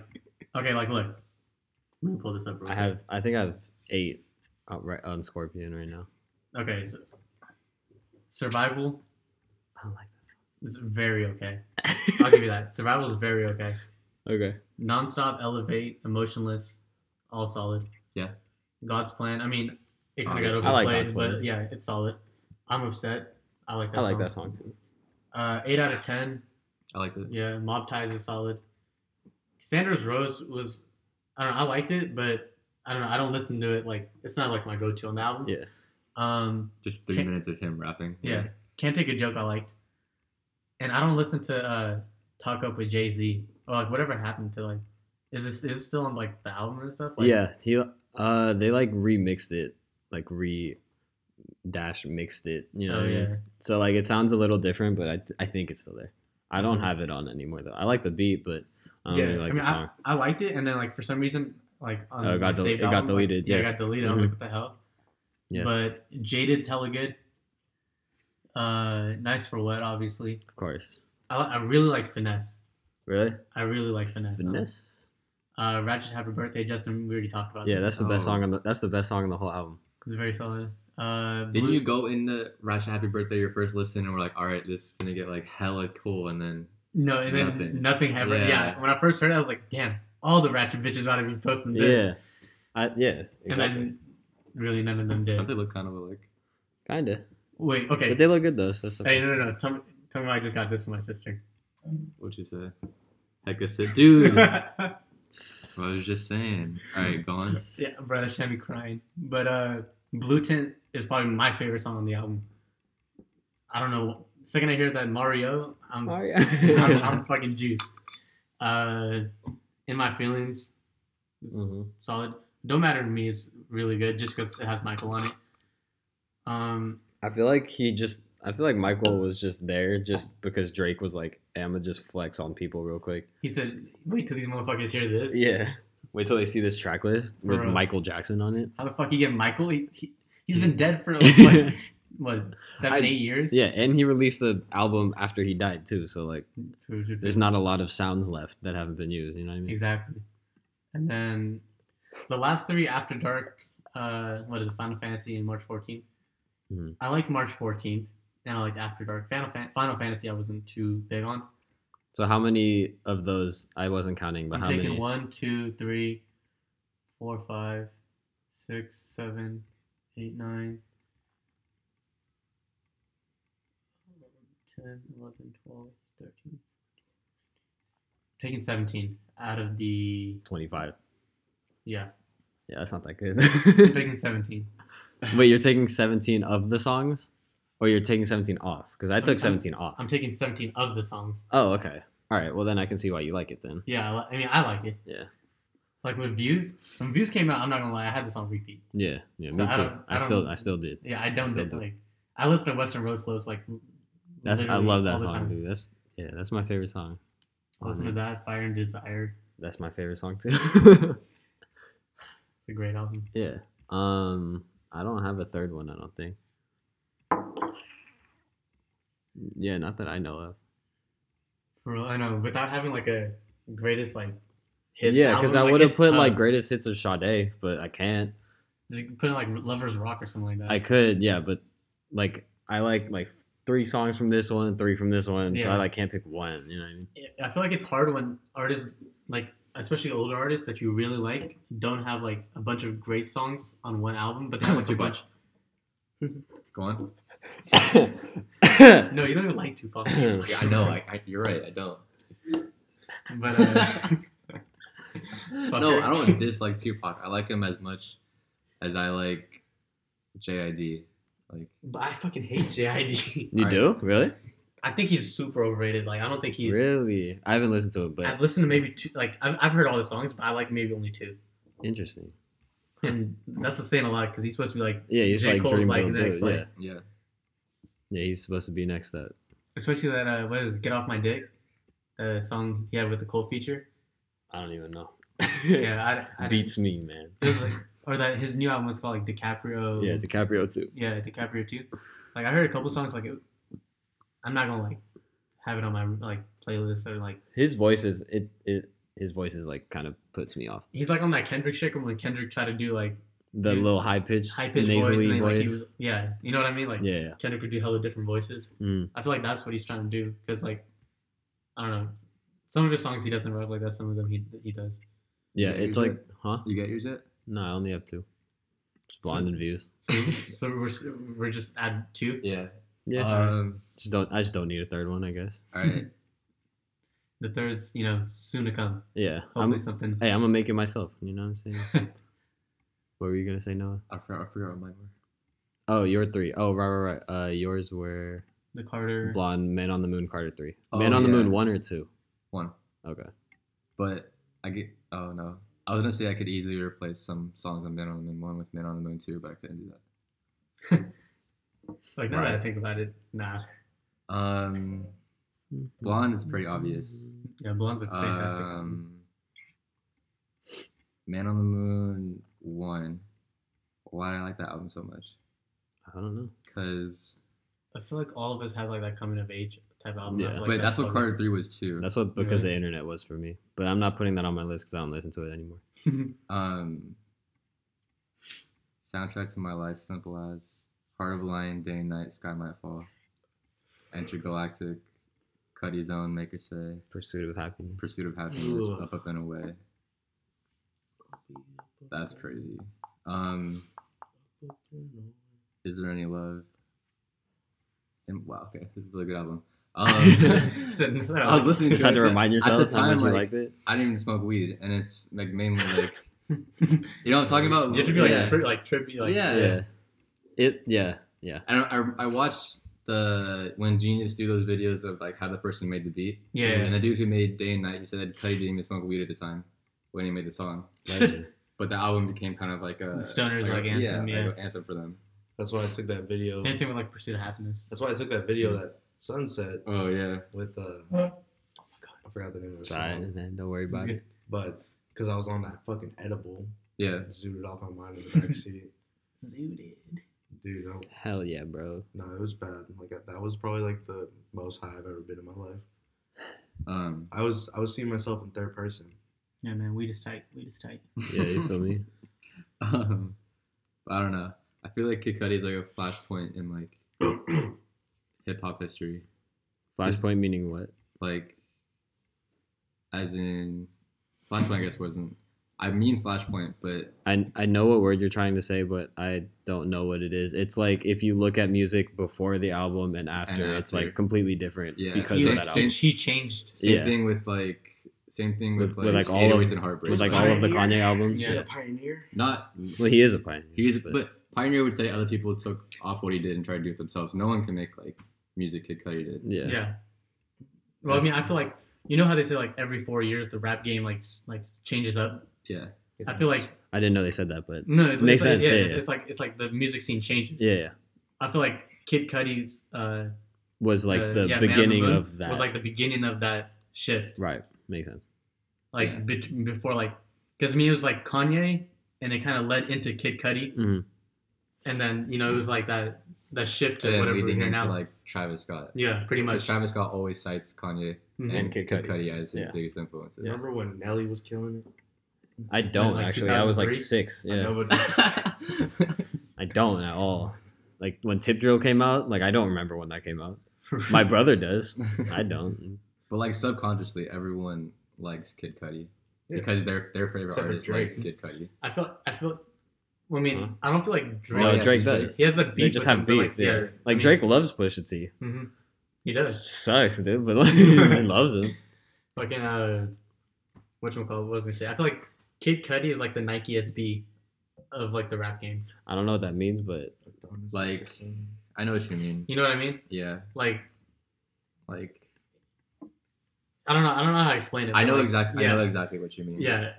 Let me pull this up. I think I have 8 on Scorpion right now. Okay, so Survival. I don't like that. It's very okay. I'll give you that. Survival is very okay. Okay. Nonstop, Elevate, Emotionless, all solid. Yeah. God's Plan. I mean, It kind of got overplayed, but yeah, it's solid. I'm upset. I like that song. I like that song too. 8 out of 10. I liked it. Yeah, Mob Ties is solid. Sanders Rose was, I don't know, I liked it, but I don't know, I don't listen to it. Like, it's not like my go-to on the album. Yeah. Just 3 minutes of him rapping. Yeah. Can't Take a Joke I liked. And I don't listen to Talk Up with Jay-Z. Or like whatever happened to like, is this still on like the album and stuff? Like, yeah, he they like remixed it, like mixed it, you know. Oh, yeah. So like it sounds a little different, but I think it's still there. I don't have it on anymore though. I like the beat, but the song. I liked it, and then like for some reason like on it got deleted. Like, yeah, it got deleted. Mm-hmm. I was like, what the hell? Yeah. But Jaded's hella good. Nice for What, obviously. Of course. I really like Finesse. Really? I really like Finesse. Finesse. Ratchet Happy Birthday, Justin. We already talked about. Yeah, that's the best song on the. That's the best song in the whole album. It's very solid. Didn't you go in the Ratchet Happy Birthday your first listen and we're like, all right, this is gonna get like hella cool, and then nothing happened. Yeah. When I first heard it, I was like, damn, all the Ratchet bitches ought to be posting this. Yeah. Exactly. And then really none of them did. Don't they look kind of alike? Kinda. Wait. Okay. But they look good though. So okay. Hey, no. Tell me I just got this from my sister. What'd you say? Heck, I said, dude. Well, I was just saying. All right, go on. Yeah, bro, that should be crying. But Blue Tint is probably my favorite song on the album. I don't know. The second I hear that Mario, I'm fucking juiced. In My Feelings, solid. Don't Matter to Me is really good just because it has Michael on it. I feel like Michael was just there just because Drake was like, hey, I'm going to just flex on people real quick. He said, wait till these motherfuckers hear this. Yeah. Wait till they see this track list with Michael Jackson on it. How the fuck you get Michael? He's been dead for like, what, 7-8 years? Yeah, and he released the album after he died too. So like, there's not a lot of sounds left that haven't been used. You know what I mean? Exactly. And then the last three after dark, Final Fantasy and March 14th. Mm-hmm. I like March 14th. And I liked After Dark. Final Fantasy I wasn't too big on. So how many of those? I wasn't counting, but I'm how many? I'm taking 1, 2, 3, 4, 5, 6, 7, 8, 9, 10, 11, 12, 13. Taking 17 out of the 25. Yeah. Yeah, that's not that good. I'm taking 17. Wait, you're taking 17 of the songs? Or you're taking 17 off? Because I took 17 off. I'm taking 17 of the songs. Oh, okay. All right. Well, then I can see why you like it then. Yeah. I mean, I like it. Yeah. Like when Views came out, I'm not going to lie, I had this on repeat. Yeah. Yeah, so me too. I still did. Yeah, I don't did. Like, I listen to Western Road Flows like I love that song, dude. That's my favorite song. Listen to that, Fire and Desire. That's my favorite song too. It's a great album. Yeah. I don't have a third one, I don't think. Yeah, not that I know of. For real, I know. Without having like a greatest like hits. Yeah, because I would have put like greatest hits of Sade, but I can't. Just put in like Lovers Rock or something like that. I could, yeah, but like I like 3 songs from this one, 3 from this one, so I like can't pick one. You know what I mean? I feel like it's hard when artists like, especially older artists that you really like, don't have like a bunch of great songs on one album, but they have like a bunch. Go on. No, you don't even like Tupac. Yeah, I know. You're right. I don't. But no, I don't dislike Tupac. I like him as much as I like J.I.D. But I fucking hate J.I.D. You do? Really? I think he's super overrated. Like, I don't think he's really. I haven't listened to it, but I've listened to maybe 2. Like, I've heard all his songs, but I like maybe only 2. Interesting. And that's the saying a lot because he's supposed to be like, yeah, he's J. like Cole's like next, like, yeah. Yeah, he's supposed to be next up. Especially that, Get Off My Dick? Song he had with the Cole feature. I don't even know. Yeah, I beats me, man. It was like, or that his new album was called, like, DiCaprio. Yeah, DiCaprio 2. Yeah, DiCaprio 2. Like, I heard a couple songs, like, I'm not gonna, like, have it on my, like, playlist or, like... His voice is, like, kind of puts me off. He's, like, on that Kendrick shit when Kendrick tried to do, like... The little high-pitched nasally voice. Like, you know what I mean? Like, yeah. Kendrick could do hella different voices. Mm. I feel like that's what he's trying to do. Because, like, I don't know. Some of his songs he doesn't rap like that. Some of them he does. Yeah, it's like... Huh? You got yours yet? No, I only have 2. Just Blondin views. So we're just at two. Yeah. I just don't need a third one, I guess. All right. The third's, soon to come. Yeah. Hopefully something. Hey, I'm gonna make it myself. You know what I'm saying? What were you gonna say, Noah? I forgot what mine were. Oh, your three. Oh, right. Yours were the Carter Blonde, Man on the Moon, Carter 3. Oh, Man on the Moon 1 or 2? 1. Okay. But I was gonna say I could easily replace some songs on Man on the Moon 1 with Man on the Moon 2, but I couldn't do that. Like now that I think about it, nah. Blonde is pretty obvious. Yeah, Blonde's a fantastic album. Man on the Moon 1. Why did I like that album so much? I don't know. Because I feel like all of us have like that coming of age type album. Yeah, but that's what Carter 3 was too. That's what Because the Internet was for me. But I'm not putting that on my list because I don't listen to it anymore. Soundtracks in my life, Simple As, Heart of a Lion, Day and Night, Sky Might Fall, Intergalactic, Cuddy Zone, Maker Say, Pursuit of Happiness, Up Up and Away. That's crazy. Is There Any Love? And wow, okay, this is a really good album. I was listening to it. Just had to remind yourself at the time, how much you liked it. I didn't even smoke weed, and it's like mainly like, you know what I'm talking about? You have to be trippy. Like, yeah. Yeah. I watched when Genius do those videos of like how the person made the beat. Yeah. And the dude who made Day and Night, he said Cuddy didn't even smoke weed at the time when he made the song. But the album became kind of like a stoner's like anthem. Yeah, like an anthem for them. That's why I took that video. Same thing with like Pursuit of Happiness. That's why I took that video that Sunset. Oh yeah. With oh my god, I forgot the name of the song. It's man. Don't worry about it. But because I was on that fucking edible. Yeah. Zooted off my mind in the backseat. Zooted. Dude, hell yeah, bro. No, it was bad. Like that was probably like the most high I've ever been in my life. I was seeing myself in third person. Yeah, man, weed is tight. Yeah, you feel me? I don't know. I feel like Kid Cudi's like a flashpoint in like hip hop history. Flashpoint meaning what? Like, as in, flashpoint I guess wasn't. I mean flashpoint, but I know what word you're trying to say, but I don't know what it is. It's like if you look at music before the album and after. It's like completely different because of that album. She changed. Same thing with all of and Heartbreak. With like all of the Kanye albums. Yeah, a pioneer. He is a pioneer. But pioneer would say other people took off what he did and tried to do it themselves. No one can make like music Kid Cudi did. Yeah. Well, I mean, I feel like how they say like every 4 years the rap game like changes up. Yeah. I feel like I didn't know they said that, but no, it makes sense. Like, it's like the music scene changes. Yeah. I feel like Kid Cudi's was like the beginning of that. Was like the beginning of that shift. Right. Makes sense. Like before, like, because it was like Kanye, and it kind of led into Kid Cudi, and then it was like that shift to whatever we're hearing now, like Travis Scott. Yeah, pretty much. Travis Scott always cites Kanye and Kid Cudi as his biggest influences. Yeah. Remember when Nelly was killing it? I don't actually. I was like 6. Yeah. I don't at all. Like when Tip Drill came out, like I don't remember when that came out. My brother does. I don't. But like subconsciously, everyone likes Kid Cudi because their favorite artist likes Kid Cudi. I feel. Well, I mean, I don't feel like Drake. No, Drake does. He has the beef. They just have beef. Like, yeah. Like Drake loves Pusha T. Mm-hmm. He does. Sucks, dude. But like, he loves him. Fucking whatchamacallit? What was I gonna say? I feel like Kid Cudi is like the Nike SB of like the rap game. I don't know what that means, but like, I know what you mean. You know what I mean? Yeah. Like. I don't know how to explain it. I know exactly what you mean. Yeah.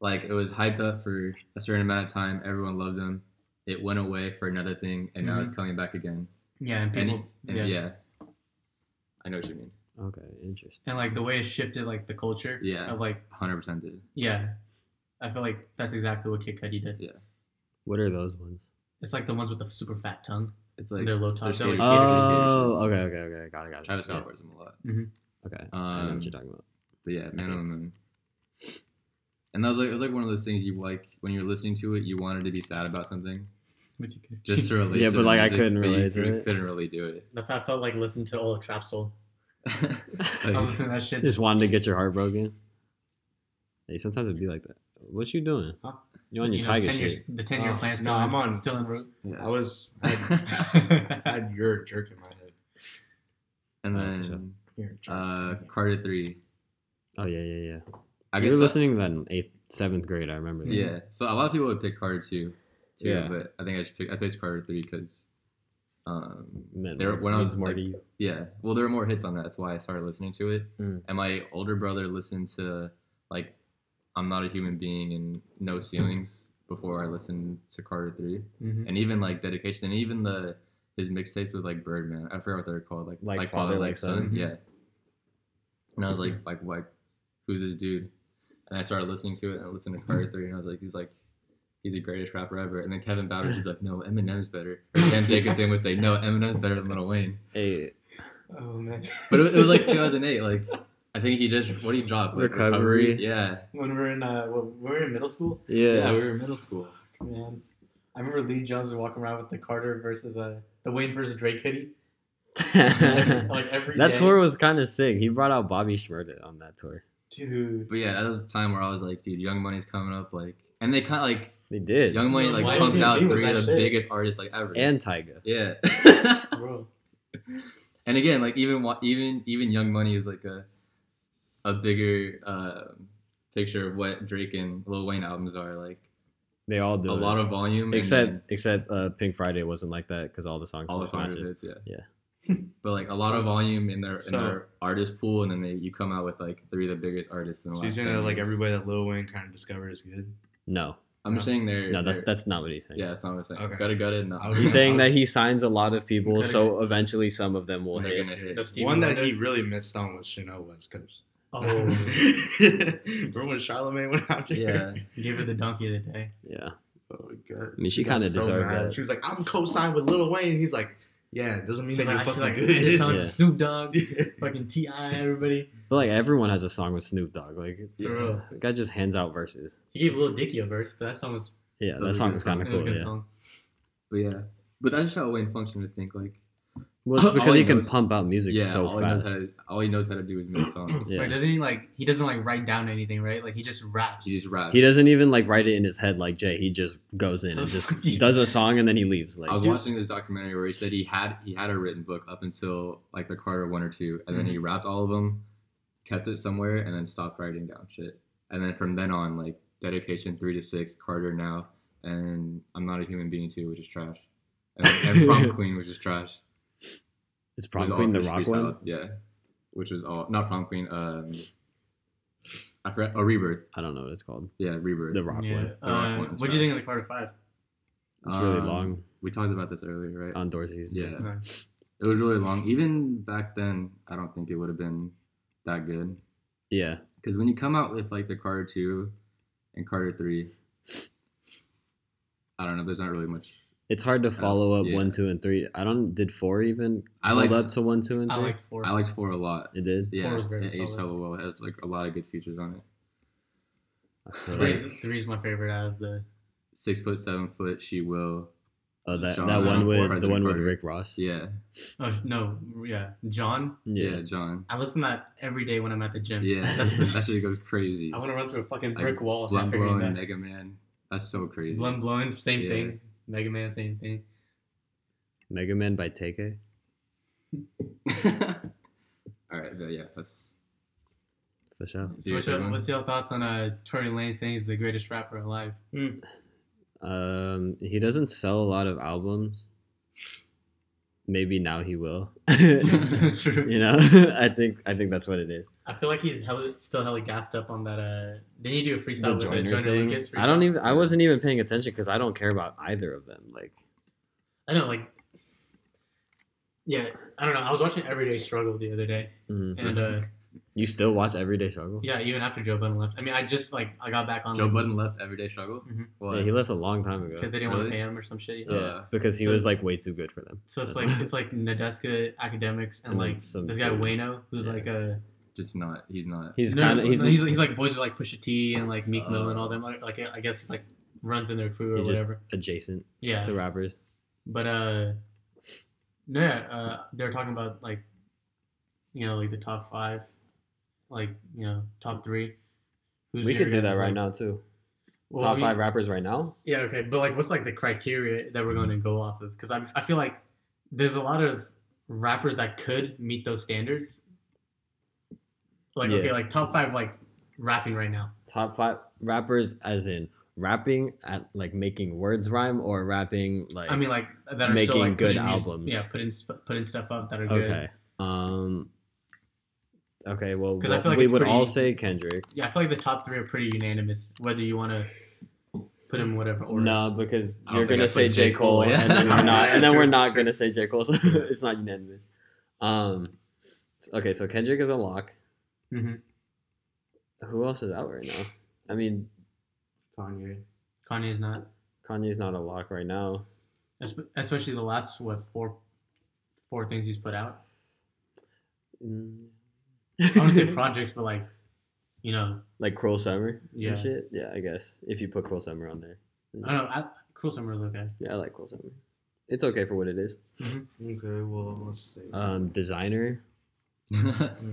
Like, it was hyped up for a certain amount of time. Everyone loved him. It went away for another thing, and now it's coming back again. Yeah, and people... And I know what you mean. Okay, interesting. And, like, the way it shifted, like, the culture. Yeah, of, like... 100% did. Yeah. I feel like that's exactly what Kid Cudi did. Yeah. What are those ones? It's, like, the ones with the super fat tongue. It's, like... They're low top. Like, oh, okay. Got it. Travis Scott wears them a lot. Mm-hmm. Okay, I know what you're talking about. But yeah, Man on the Moon. And that was like, it was like one of those things you like, when you're listening to it, you wanted to be sad about something. But you could. Just to relate to it. Yeah, but like I couldn't relate to it. Couldn't really do it. That's how I felt like listening to all the Trap Soul. Like, I was listening to that shit. Just wanted to get your heart broken. Hey, sometimes it'd be like that. What you doing? Huh? You're on your tiger shit. The 10-year plan's still in route. No, I'm on. Still in route. Yeah. I had your jerk in my head. And then Carter 3. Oh, yeah. You were listening to that in 8th, 7th grade, I remember that. Yeah, so a lot of people would pick Carter 2, too, yeah. But I think I picked Carter 3 because there were more hits on that. That's why I started listening to it. Mm. And my older brother listened to, like, I'm Not a Human Being and No Ceilings before I listened to Carter 3. Mm-hmm. And even, like, Dedication, and even his mixtapes with, like, Birdman. I forgot what they're called. Like Father, Like Son. Mm-hmm. Yeah. And I was like, who's this dude? And I started listening to it, and I listened to Carter 3, and I was like, he's the greatest rapper ever. And then Kevin Bowers was like, no, Eminem's better. Or Sam Jacobson would say, no, Eminem's better than Lil Wayne. Hey. Oh, man. But it was like 2008, like... I think he just, what did he drop? Like Recovery. Yeah. When we were in, we were in middle school? Yeah, we were in middle school. Man. I remember Lee Jones was walking around with the Carter versus, the Wayne versus Drake hoodie. like every That day. Tour was kind of sick. He brought out Bobby Shmurda on that tour. Dude. But yeah, that was the time where I was like, dude, Young Money's coming up, like, and they kind of like. They did. Young Money, like, pumped out three of the biggest artists, like, ever. And Tyga. Yeah. Bro. And again, like, even Young Money is like a bigger picture of what Drake and Lil Wayne albums are like. They all do a lot of volume, except Pink Friday wasn't like that because all the songs yeah. But like a lot of volume in their artist pool, and then you come out with like three of the biggest artists in the last. So you're saying that like everybody that Lil Wayne kind of discovered is good? No, I'm just saying they're. No, that's not what he's saying. Yeah, that's not what I'm saying. Okay. Gotta no. He's saying that he signs a lot of people, so eventually some of them will hit. One that he really missed on was Chanel West Coast. Oh, remember when Charlamagne went out to her? Yeah, gave her the donkey of the day. Yeah. Oh my god. I mean, she kind of deserved that. She was like, "I'm co-signed with Lil Wayne." And he's like, "Yeah, it doesn't mean that you're fucking good." It sounds Snoop Dogg, fucking T.I. Everybody. But like everyone has a song with Snoop Dogg. Like, the guy just hands out verses. He gave Lil Dicky a verse, but that song was that song was kind of cool. Yeah. Song. But that's how Wayne functioned. I think like. Well, it's because he can pump out music so fast. All he knows how to do is make songs. Yeah. Right, doesn't he, like, he doesn't, like, write down anything, right? Like, he just raps. He doesn't even, like, write it in his head like Jay. He just goes in and just does a song and then he leaves. Like, I was watching this documentary where he said he had a written book up until, like, the Carter 1 or 2, and then he rapped all of them, kept it somewhere, and then stopped writing down shit. And then from then on, like, Dedication 3 to 6, Carter Now, and I'm Not a Human Being 2, which is trash. And Prom Queen, which is trash. Is Prom Queen the rock one? Yeah. Which was all... Not Prom Queen. I forgot. Oh, Rebirth. I don't know what it's called. Yeah, Rebirth. The rock one. What do you think of the Carter 5? It's really long. We talked about this earlier, right? On Dorothy's. Yeah. Sorry. It was really long. Even back then, I don't think it would have been that good. Yeah. Because when you come out with, like, the Carter 2 and Carter 3, I don't know. There's not really much... It's hard to follow up 1, 2, and 3. Did 4 even hold up to 1, 2, and 3? I liked 4 a lot. It did? Yeah. 4 was very solid. It aged hella well. It has like a lot of good features on it. 3's my favorite out of the 6 foot, 7 foot. She Will. Oh, that one with the one with Rick Ross. Yeah. Oh no, yeah, John. Yeah, John. I listen to that every day when I'm at the gym. Yeah, that shit goes crazy. I want to run through a fucking brick wall. Blum Blowin', Mega Man. That's so crazy. Blum Blowin', same thing. Mega Man, same thing. Mega Man by Takei. All right, but yeah, that's for sure. What's your thoughts on Tory Lanez saying he's the greatest rapper alive? Mm. He doesn't sell a lot of albums. Maybe now he will. True. You know, I think that's what it is. I feel like he's still hella gassed up on that. Didn't he do a freestyle with Joyner Lucas? Freestyle? I wasn't even paying attention because I don't care about either of them. Like, I know, like, yeah, I don't know. I was watching Everyday Struggle the other day, mm-hmm. and you still watch Everyday Struggle? Yeah, even after Joe Budden left. I mean, I got back on. Joe Budden left Everyday Struggle? Mm-hmm. Well, yeah, he left a long time ago. Because they didn't want to pay him or some shit. Yeah, because he was, like, way too good for them. So it's like Nadeska Academics and like, this guy Wayno, who's, like, a... Just not... He's not... He's kind of... He's, like, boys are, like, Pusha T and, like, Meek Mill and all them. Like, I guess he's, like, runs in their crew or he's whatever. Just adjacent to rappers. But, they were talking about, like, you know, like, the top 5... Like, you know, top 3 We could do that right now too. Well, top 5 rappers right now? Yeah, okay. But like, what's like the criteria that we're going to go off of? Because I feel like there's a lot of rappers that could meet those standards. Like, yeah. Okay, like top 5 like rapping right now. Top 5 rappers as in rapping at like making words rhyme or rapping like... I mean like that are making still like good albums. Music, yeah, putting stuff up that are good. Okay. Okay, well, like we would all say Kendrick. Yeah, I feel like the top 3 are pretty unanimous, whether you want to put him in whatever order. No, because you're going to say J. Cole, yeah. and then we're not going to say J. Cole, so it's not unanimous. Okay, so Kendrick is a lock. Mm-hmm. Who else is out right now? I mean... Kanye. Kanye's not a lock right now. Especially the last, four things he's put out? I don't say projects, but like, you know, like Cruel Summer, yeah, and shit. Yeah, I guess if you put Cruel Summer on there, I don't know. Cruel Summer is okay. Yeah, I like Cruel Summer. It's okay for what it is. Mm-hmm. Okay, well, let's see. Designer. Remember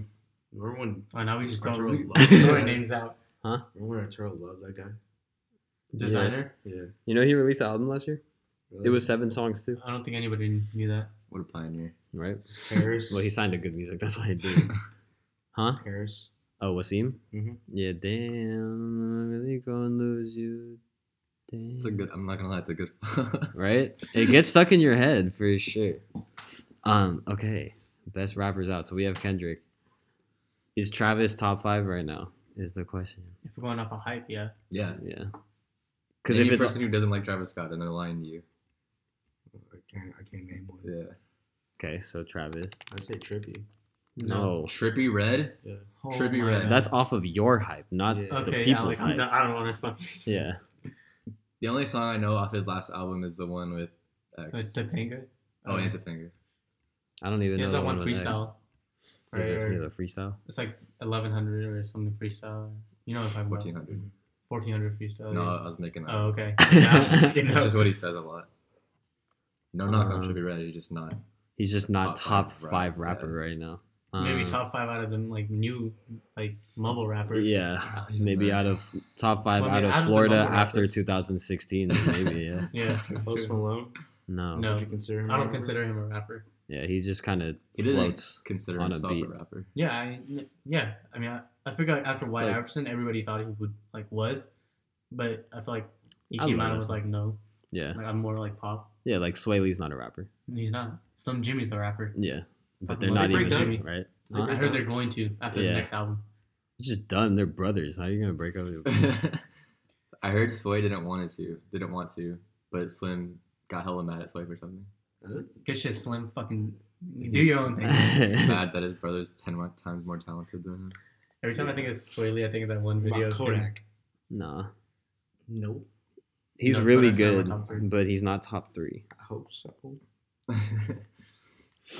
when? I know we just don't really throw our names out, huh? Remember when Arturo loved that guy? Designer. Yeah. You know he released an album last year. Really? It was 7 songs too. I don't think anybody knew that. What a pioneer, right? Paris. Well, he signed to Good Music. That's why he did it. Huh? Paris. Oh, Wasim? Mm-hmm. Yeah, damn. I'm really gonna lose you. Damn. It's a good, I'm not gonna lie, it's a good. Right? It gets stuck in your head for sure. Okay. Best rappers out. So we have Kendrick. Is Travis top 5 right now? Is the question. If we're going off a hype, yeah. Yeah. Yeah. Because if it's a person who doesn't like Travis Scott, then they're lying to you. I can't name one. Yeah. Okay, so Travis. I'd say Trippie. No. Trippie Redd? Yeah. Oh, Trippie Redd. That's off of your hype, not the people's hype. No, I don't want to fuck. Yeah. The only song I know off his last album is the one with X. With Topanga? Oh, and Topanga. I don't even know that one freestyle. Right, is it a freestyle? It's like 1100 or something freestyle. You know what I'm talking about. 1400 freestyle. No, yeah. I was making that. Oh, okay. Which is what he says a lot. No, not on Trippie Redd. He's just not top 5 rapper right now. Maybe top 5 out of them, like new, like mumble rappers. Yeah, maybe out of top 5 out of Florida after 2016. Maybe yeah. Post Malone. No. Would you consider him? I don't consider him a rapper. Yeah, he's just kind of floats consider on himself a beat. A rapper. Yeah, I mean, I figure like after White Iverson, everybody thought he would was, but I feel like he came out and was like no. Yeah. Like I'm more like pop. Yeah, like Swae Lee's not a rapper. He's not. Slim Jimmy's the rapper. Yeah. But they're not even Jimmy, right? Huh? I heard they're going to after the next album. It's just done. They're brothers. How are you gonna break up? I heard Swae didn't want to, but Slim got hella mad at Swae for something. Good shit, Slim. Fucking do your own thing. Mad that his brother's 10 times more talented than him. Every time I think it's Swae Lee, I think of that one video. Kodak. Nah. Nope. He's really good, but he's not top 3. I hope so.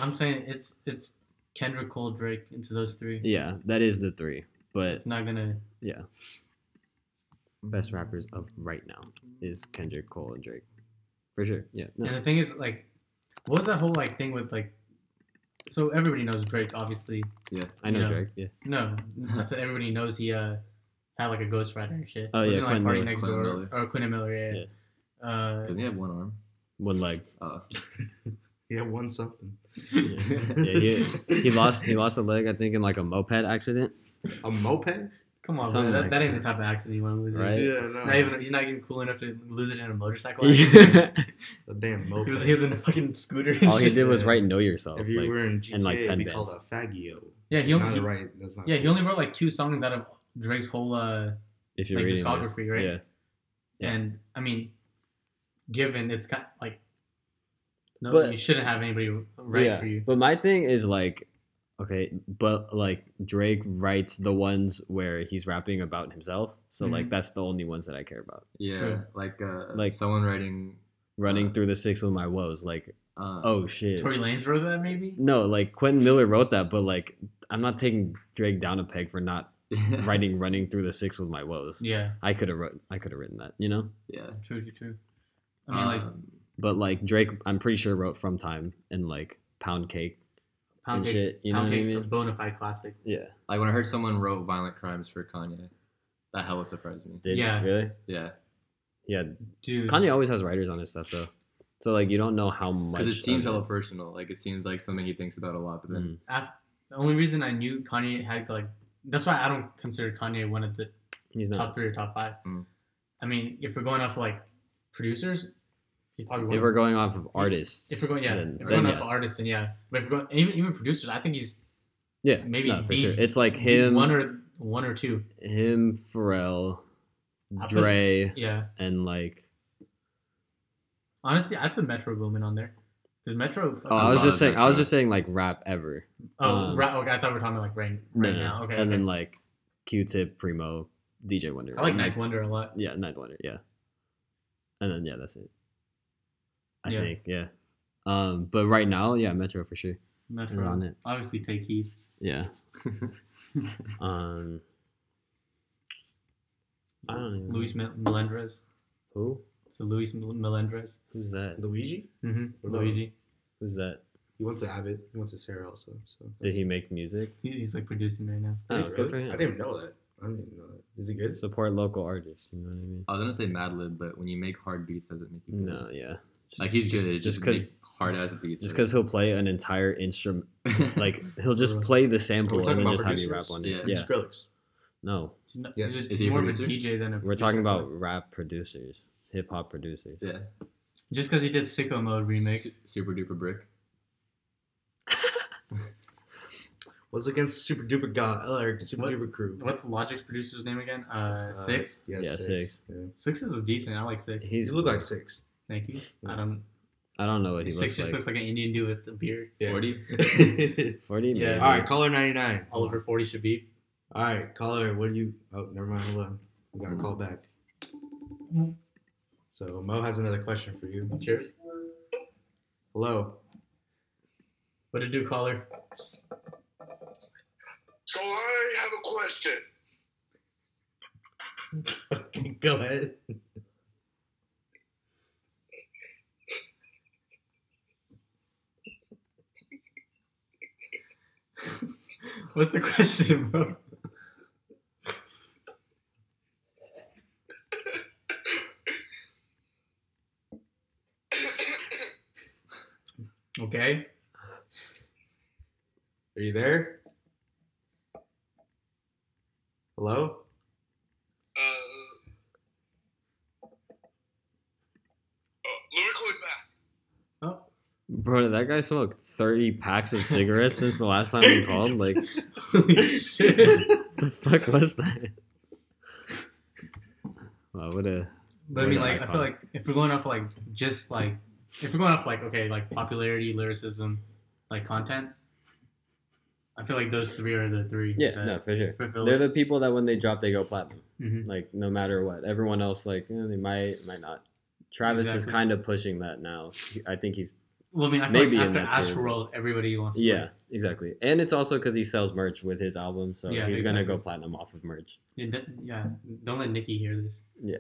I'm saying it's Kendrick, Cole, Drake into those 3. Yeah, that is the 3. But it's not gonna. Yeah. Best rappers of right now is Kendrick, Cole, and Drake, for sure. Yeah. No. And the thing is, like, what was that whole like thing with like? So everybody knows Drake, obviously. Yeah, I know Drake. Yeah. No, I said everybody knows he had like a ghostwriter and shit. Oh wasn't, yeah, like Party Next Door or Quentin Miller. Yeah. Doesn't he have one arm? One leg. He had one something. Yeah, he lost a leg, I think, in like a moped accident. A moped? Come on, man. Like that ain't the type of accident you want to lose. Right? Yeah, no. He's not even cool enough to lose it in a motorcycle accident. The damn moped. He was in a fucking scooter. All he did was write "Know Yourself." If you were in GTA, and like 10 we called that faggio. Yeah, he only wrote like 2 songs out of Drake's whole discography, right? Yeah. And I mean, given it's got like. No, but you shouldn't have anybody write for you. But my thing is like, okay, but like Drake writes the ones where he's rapping about himself. So like that's the only ones that I care about. Yeah, so, like someone writing running through the 6 with my woes. Like, oh shit. Tory Lanez wrote that maybe? No, like Quentin Miller wrote that, but like I'm not taking Drake down a peg for not writing running through the 6 with my woes. Yeah, I could have written that. You know? Yeah, true. I mean like. But like Drake, I'm pretty sure wrote "From Time" and like "Pound Cake" and shit. You know what I mean? Pound Cake's a bona fide classic. Yeah. Like when I heard someone wrote "Violent Crimes" for Kanye, That hella surprised me. Did it? Really? Yeah. Dude. Kanye always has writers on his stuff, though. So, like, you don't know how much. Because it seems hella personal. Like, it seems like something he thinks about a lot. But then the only reason I knew Kanye had, like, that's why I don't consider Kanye one of the top three or top five. Mm. I mean, if we're going off, like, producers, he probably wouldn't. If we're going off of artists. If we're going off of artists, then yeah. But if we're going, even producers, I think he's. Yeah. Maybe. No, for sure. It's like him. One or two. Him, Pharrell, Dre. Yeah. And, like. Honestly, I put Metro Boomin on there. Because Metro. Oh, I was just saying, like, rap ever. Oh, rap. Okay, I thought we were talking about, like, right now. Okay. And then, like, Q-Tip, Primo, DJ Wonder. I like Ninth Wonder a lot. Yeah, Ninth Wonder, yeah. And then, yeah, that's it. I think. But right now, yeah, Metro for sure. Metro. On it. Obviously, Tay Keith. Yeah. I don't even know. Luis Melendrez. Who? So Luis Melendrez. Who's that? Luigi? Mm-hmm. Luigi. Who's that? He went to Abbott. He went to Sarah also. So. Did he make music? He's like producing right now. Oh, good for him. I didn't even know that. Is he good? Support local artists. You know what I mean? I was gonna say Madlib, but when you make hard beats, doesn't make you good. No, yeah. He's good. It just because hard ass beats. Just because he'll play an entire instrument, like he'll just play the sample and then just have you rap on it. Yeah. Skrillex. No. Yes. Is he more of a DJ than a producer? We're talking about rap producers. Hip hop producers. Yeah. Just because he did Sicko Mode remix. Super Duper Brick. What's against Super Duper God? Or Super Duper Crew. What's Logic's producer's name again? Six? Yeah, Six. Yeah. Six is decent. I like Six. You look like Six. Thank you. Yeah. I don't know what he looks like. Six just looks like an Indian dude with a beard. Yeah. 40? 40, man. Yeah. All right, caller 99. All over 40 should be. All right, caller, what do you... Oh, never mind. Hold on. We got a call back. So Mo has another question for you. Cheers. Hello. What did you do, caller? So I have a question. Okay, go ahead. What's the question, bro? Okay. Are you there? Hello? Let me call you back. Oh. Bro, did that guy smoke 30 packs of cigarettes since the last time we called? Like, holy shit. The fuck was that? Wow, what a... But I mean, like, I feel like if we're going off, like, just, like... If we're going off, like, okay, like, popularity, lyricism, like, content, I feel like those three are the three. Yeah, no, for sure. They're the people that when they drop, they go platinum. Mm-hmm. Like, no matter what. Everyone else, like, you know, they might not. Travis is kind of pushing that now. I think he's maybe like after in that Astroworld, everybody wants to play. Exactly. And it's also because he sells merch with his album, so he's going to go platinum off of merch. Yeah, don't let Nicki hear this. Yeah.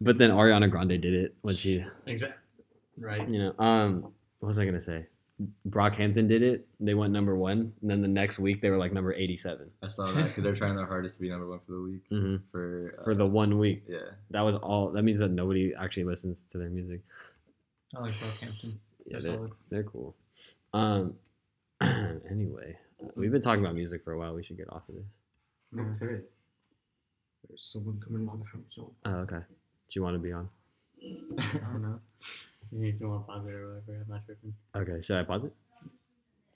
But then Ariana Grande did it when she... Exactly. Right. You know, what was I going to say? Brockhampton did it. They went #1. And then the next week, they were like number 87. I saw that because they're trying their hardest to be #1 for the week. Mm-hmm. For the 1 week. Yeah. That was all. That means that nobody actually listens to their music. I like Brockhampton. Yeah, they're cool. Anyway, we've been talking about music for a while. We should get off of this. Okay. There's someone coming to the house. Oh, okay. Do you want to be on? I don't know. You want to pause it or whatever. I'm not sure. Okay, should I pause it?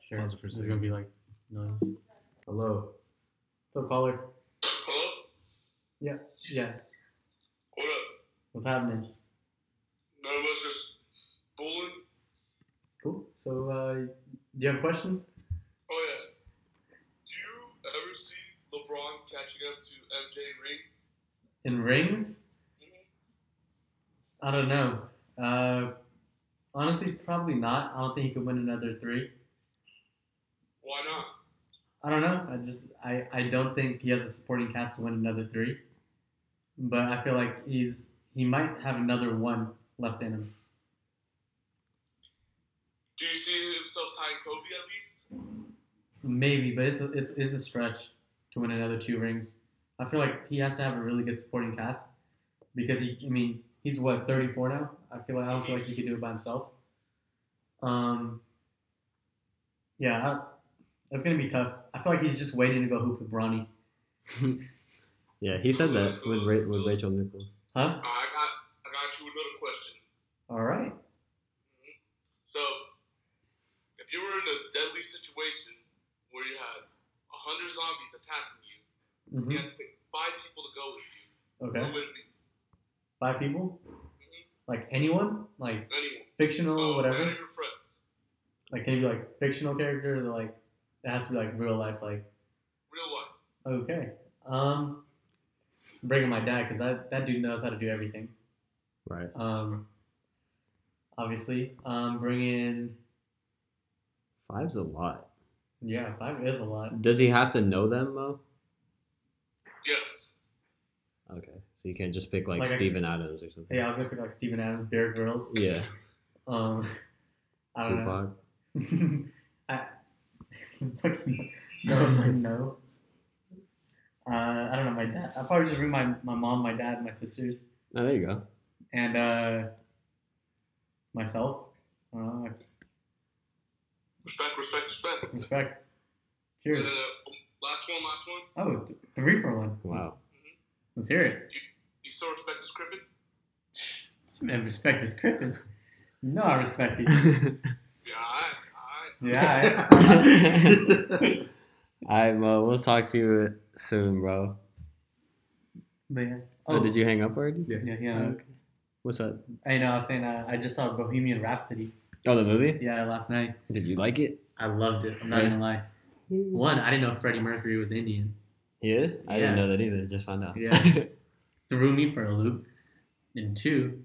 Sure. Pause it for a second. It's going to be like noise. Hello. What's up, caller? Hello? Yeah. What up? What's happening? None of us just bowling. Cool. So, do you have a question? Oh, yeah. Do you ever see LeBron catching up to MJ rings? In rings? Mm-hmm. I don't know. Honestly, probably not. I don't think he could win another three. Why not? I don't know. I don't think he has a supporting cast to win another three. But I feel like he might have another one left in him. Do you see himself tying Kobe at least? Maybe, but it's a stretch to win another two rings. I feel like he has to have a really good supporting cast because he's what 34 now. I don't feel like he could do it by himself. Yeah, that's gonna be tough. I feel like he's just waiting to go hoop with Bronny. Yeah, he said that with Rachel Nichols. Huh? I got you another question. All right. Mm-hmm. So, if you were in a deadly situation where you had 100 zombies attacking you, mm-hmm. you had to pick 5 people to go with you. Okay. Who would it be? 5 people? Mm-hmm. Like anyone? Like anyone. Fictional, whatever. None of your friends. Like, can you be like fictional characters, or like it has to be like real life, like? Real life. Okay. I'm bringing my dad because that dude knows how to do everything. Right. Obviously, bringing. 5's a lot. Yeah, 5 is a lot. Does he have to know them, Mo? Yes. Okay, so you can't just pick like Steven Adams or something. Yeah, I was gonna pick like Steven Adams, Bear Grylls. Yeah. I don't know. No. I don't know, my dad. I'll probably just bring my mom, my dad, and my sisters. Oh, there you go. And myself. I don't know. Respect. Cheers. Last one. Oh, 3 for 1. Wow. Mm-hmm. Let's hear it. You still respect this crippin'? Man, respect this crippin'. No, I respect you. Yeah, all right. All right, Mo, we'll talk to you soon, bro. But yeah. Oh, did you hang up already? Yeah. Okay. What's up? I know, I was saying I just saw Bohemian Rhapsody. Oh, the movie? Yeah, last night. Did you like it? I loved it. I'm not going to lie. One, I didn't know Freddie Mercury was Indian. He is? I didn't know that either. Just found out. Yeah. Threw me for a loop. And 2...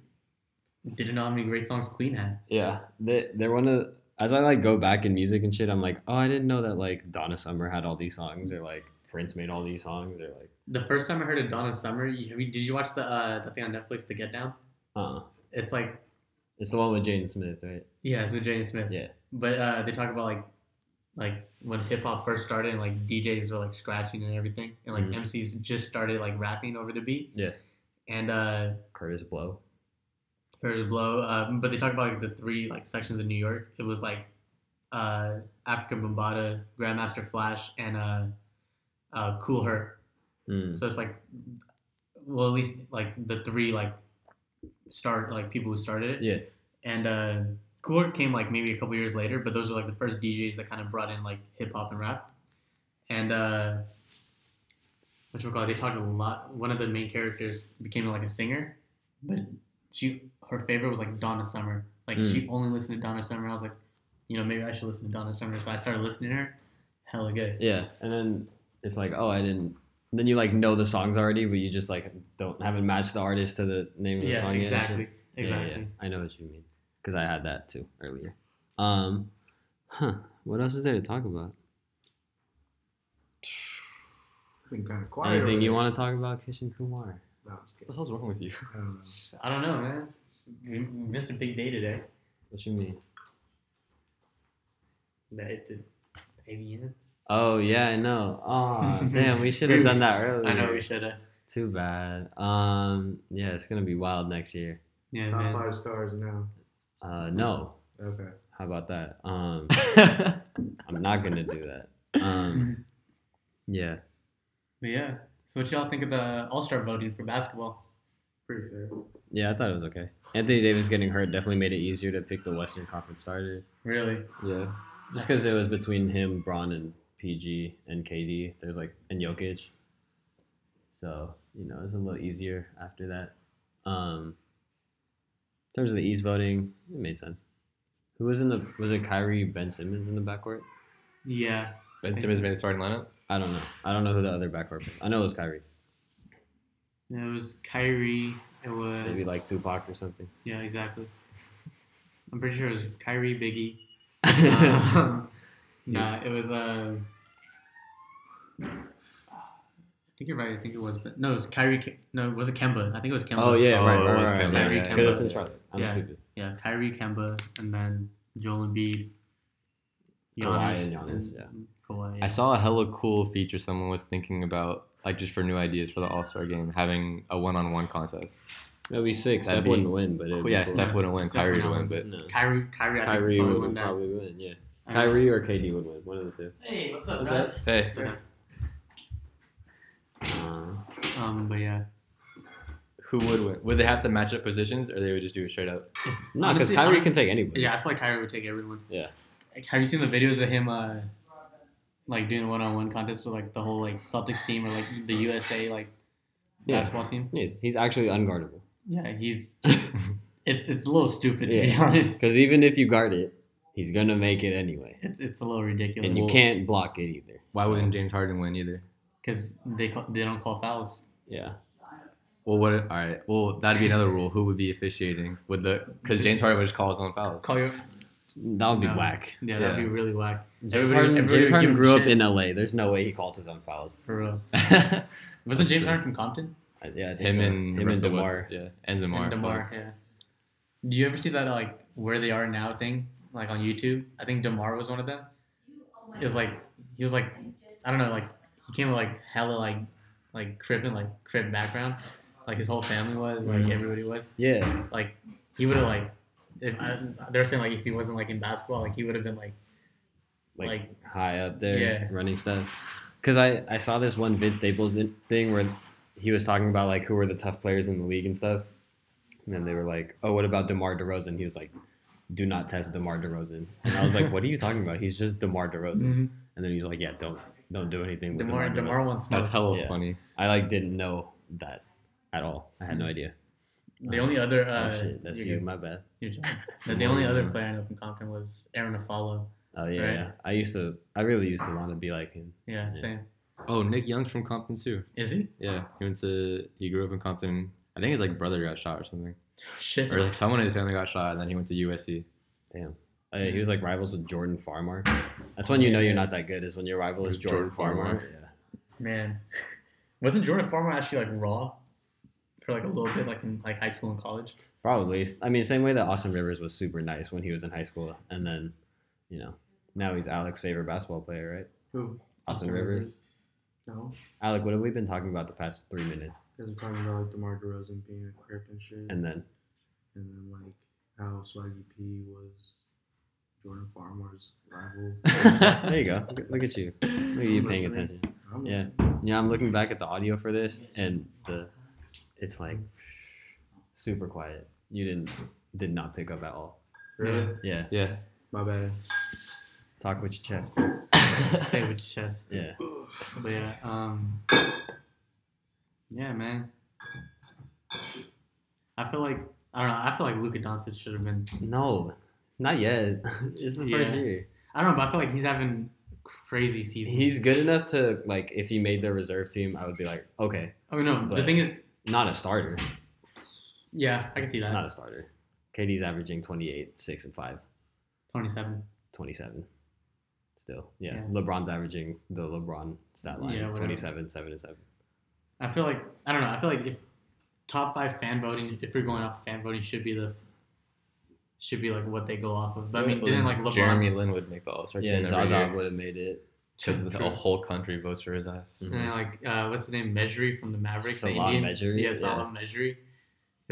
didn't know how many great songs Queen had. Yeah, they're one of. As I like go back in music and shit, I'm like, oh, I didn't know that like Donna Summer had all these songs, or like Prince made all these songs, or like. The first time I heard of Donna Summer, did you watch the thing on Netflix, The Get Down? It's like. It's the one with Jaden Smith, right? Yeah, it's with Jaden Smith. Yeah. But they talk about like when hip hop first started, and like DJs were like scratching and everything, and like MCs just started like rapping over the beat. Yeah. And. Curtis Blow, but they talk about like the 3 like sections of New York. It was like Africa Bambaataa, Grandmaster Flash, and Cool Herc. So it's like, well, at least like the 3 like start like people who started it. Yeah. And Cool Herc came like maybe a couple years later, but those are like the first DJs that kind of brought in like hip hop and rap. And they talked a lot. One of the main characters became like a singer, but her favorite was like Donna Summer. Like she only listened to Donna Summer. I was like, maybe I should listen to Donna Summer. So I started listening to her. Hella good. Yeah, and then it's like, oh, I didn't. And then you like know the songs already, but you just like haven't matched the artist to the name of the song yet. Exactly. Yeah. I know what you mean because I had that too earlier. What else is there to talk about? I've been kind of quiet. Anything you want to talk about, Kishan Kumar? No, what the hell's wrong with you? I don't know, man. We missed a big day today. What you mean? That it did aliens. Oh yeah, I know. Oh damn, we should have done that earlier. I know we should have. Too bad. Yeah, it's gonna be wild next year. Yeah, it's not 5 stars now. No. Okay. How about that? I'm not gonna do that. Yeah. But yeah. So what y'all think of the All-Star voting for basketball? Pretty fair. Yeah, I thought it was okay. Anthony Davis getting hurt definitely made it easier to pick the Western Conference starters. Really? Yeah. Just because it was between him, Bron, and PG, and KD. There's like, and Jokic. So, it was a little easier after that. In terms of the East voting, it made sense. Who was in was it Kyrie, Ben Simmons in the backcourt? Yeah. Ben Simmons made the starting lineup? I don't know. I don't know who the other backcourt was. I know it was Kyrie. Yeah, it was Kyrie. It was... maybe like Tupac or something. Yeah, exactly. I'm pretty sure it was Kyrie, Biggie. Nah, it was... I think you're right. I think it was... But no, it was Kyrie... No, was it Kemba? I think it was Kemba. Oh, yeah, right. Kyrie, Kemba. Because it's in Charlotte. Yeah, Kyrie, Kemba, and then Joel Embiid. Giannis. Kawhi and Giannis, yeah. I saw a hella cool feature someone was thinking about like just for new ideas for the All-Star game, having a one-on-one contest. At least six. That'd Steph wouldn't win, but cool. Yeah, Steph wouldn't win. Kyrie would win, but no. Kyrie would win. Probably win. Yeah, Kyrie or KD would win. One of the two. Hey, what's up, guys? Hey. Yeah. But yeah. Who would win? Would they have to match up positions, or they would just do it straight up? No, because Kyrie can take anybody. Yeah, I feel like Kyrie would take everyone. Yeah. Have you seen the videos of him, like doing one-on-one contests with like the whole like Celtics team or like the USA like basketball team? He's actually unguardable. Yeah, he's. it's a little stupid to be honest. Because even if you guard it, he's gonna make it anyway. It's a little ridiculous. And you can't block it either. Why wouldn't James Harden win either? Because they don't call fouls. Yeah. Well, what? All right. Well, that'd be another rule. Who would be officiating? Because James Harden would just call his own fouls. That would be whack. Yeah, that'd be really whack. James Harden grew up in LA. There's no way he calls his own fouls. For real. Wasn't James Harden from Compton? Yeah, I think so. And DeMar. Yeah, and DeMar. Yeah. Do you ever see that like where they are now thing like on YouTube? I think DeMar was one of them. It was like he was like I don't know like he came with like hella like crib background. Like his whole family was, like everybody was. Yeah. Like he would have like, they're saying like if he wasn't like in basketball, like he would have been like high up there, running stuff. Because I saw this one Vince Staples thing where he was talking about like who were the tough players in the league and stuff, and then they were like, oh, what about DeMar DeRozan? He was like, do not test DeMar DeRozan. And I was like, what are you talking about? He's just DeMar DeRozan. Mm-hmm. And then he's like, yeah, don't do anything with DeMar DeRozan. DeMar wants more. That's hella funny. I like didn't know that. At all, I had no idea. The only other that's you. Good. My bad. The only other player I know from Compton was Aaron Afalo. Oh yeah, right? Yeah. I really used to want to be like him. Yeah, same. Oh, Nick Young's from Compton too. Is he? Yeah, he grew up in Compton. I think his like brother got shot or something. Shit. Or like someone in his family got shot, and then he went to USC. Damn. He was like rivals with Jordan Farmar. That's when you know you're not that good. Is when your rival is Jordan Farmar. Yeah. Man, wasn't Jordan Farmar actually like raw? For like a little bit, like in like high school and college. Probably. I mean, same way that Austin Rivers was super nice when he was in high school, and then, now he's Alec's favorite basketball player, right? Who? Austin Rivers. No. Alec, what have we been talking about the past 3 minutes? Because we're talking about like DeMar DeRozan being a crip and shit. And then like how Swaggy P was Jordan Farmer's rival. There you go. Look at you. Look at you paying attention. Yeah, I'm looking back at the audio for this and it's like super quiet. You did not pick up at all. Really? Yeah. My bad. Talk with your chest. Say with your chest. Yeah. But yeah. Yeah, man. I feel like Luka Doncic should have been. No, not yet. Just the first year. I don't know, but I feel like he's having crazy season. He's good enough to like if he made the reserve team, I would be like, okay. Oh no, but the thing is. Not a starter. Yeah, I can see that. Not a starter. KD's averaging 28, 6, and 5. 27. Still, yeah. LeBron's averaging the LeBron stat line. Yeah, 27, 7, and 7. I feel like if top 5 fan voting, if we're going off fan voting, should be like what they go off of. But I mean, didn't like LeBron. Jeremy Lin would make the All-Star team. Yeah, Zaza would have made it. Because the whole country votes for his ass. Mm-hmm. And like, what's his name? Mejri from the Mavericks. Salah Mejri. Yeah, Salah Mejri.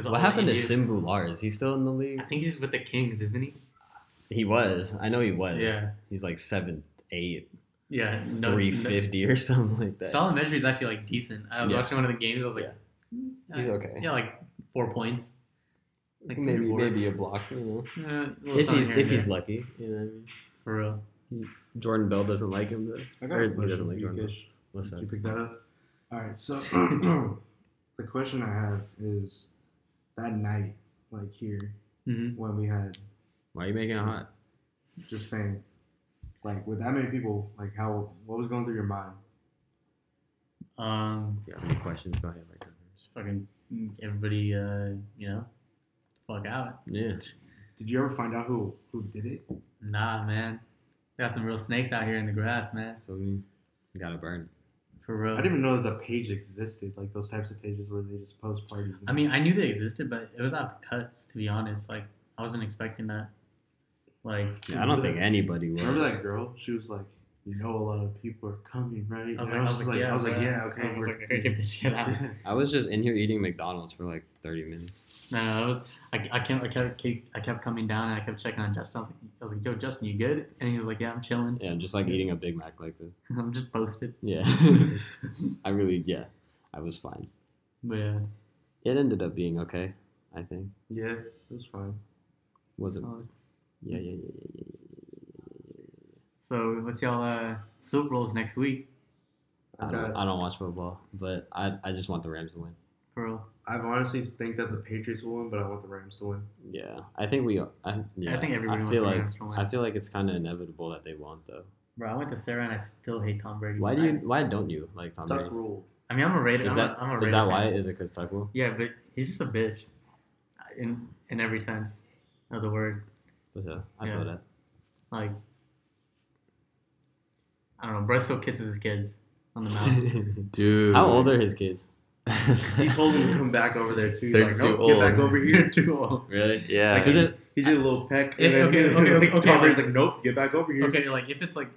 What happened to Sim Bular? Is he still in the league? I think he's with the Kings, isn't he? He was. I know he was. Yeah. He's like 7'8". Yeah. 350 or something like that. Salah Mejri is actually like decent. I was watching one of the games. I was like, he's okay. Yeah, like 4 points. Like maybe a block. You know. If he's lucky, you know what I mean? For real. Jordan Bell doesn't like him, though. Or he doesn't like Jordan Bell. Listen. Did you pick that up? All right, so the question I have is that night, like here, when we had... Why are you making it hot? Just saying, like, with that many people, like, what was going through your mind? Yeah, any questions? Go ahead. Like, just fucking everybody, fuck out. Yeah. Did you ever find out who did it? Nah, man. Got some real snakes out here in the grass, man. So we gotta burn. For real. I didn't even know that the page existed. Like those types of pages where they just post parties. I mean, I knew they existed, but it was out the cuts, to be honest. Like I wasn't expecting that. Like I don't think anybody would. Remember that girl? She was like, you know, a lot of people are coming, right? I was like, yeah, okay. I was like, get out. I was just in here eating McDonald's for like 30 minutes. I kept coming down and I kept checking on Justin. I was like, yo, Justin, you good? And he was like, yeah, I'm chilling. Yeah, I'm just like eating a Big Mac like this. I'm just posted. Yeah. I was fine. But yeah. It ended up being okay, I think. Yeah, it was fine. Was it? Yeah. So what's y'all Super Bowls next week? I don't watch football, but I just want the Rams to win. For real. I honestly think that the Patriots will win, but I want the Rams to win. Yeah, I think we. I think everybody wants the Rams to win. I feel like it's kind of inevitable that they won't, though. Bro, I went to Sarah and I still hate Tom Brady. Why don't you like Tom Brady? Tuck rule. I mean, I'm a Raider. Is that why? Is it because Tuck rule? Yeah, but he's just a bitch, in every sense of the word. Yeah, I feel that. Like, I don't know. Bro still kisses his kids on the mouth. Dude, how old are his kids? He told him to come back over there too. They're like, no, too old. Get back over here. Too old. Really? Yeah. Like, he did a little peck. Okay. Tom Brady's like, nope, get back over here. Okay, like if it's like,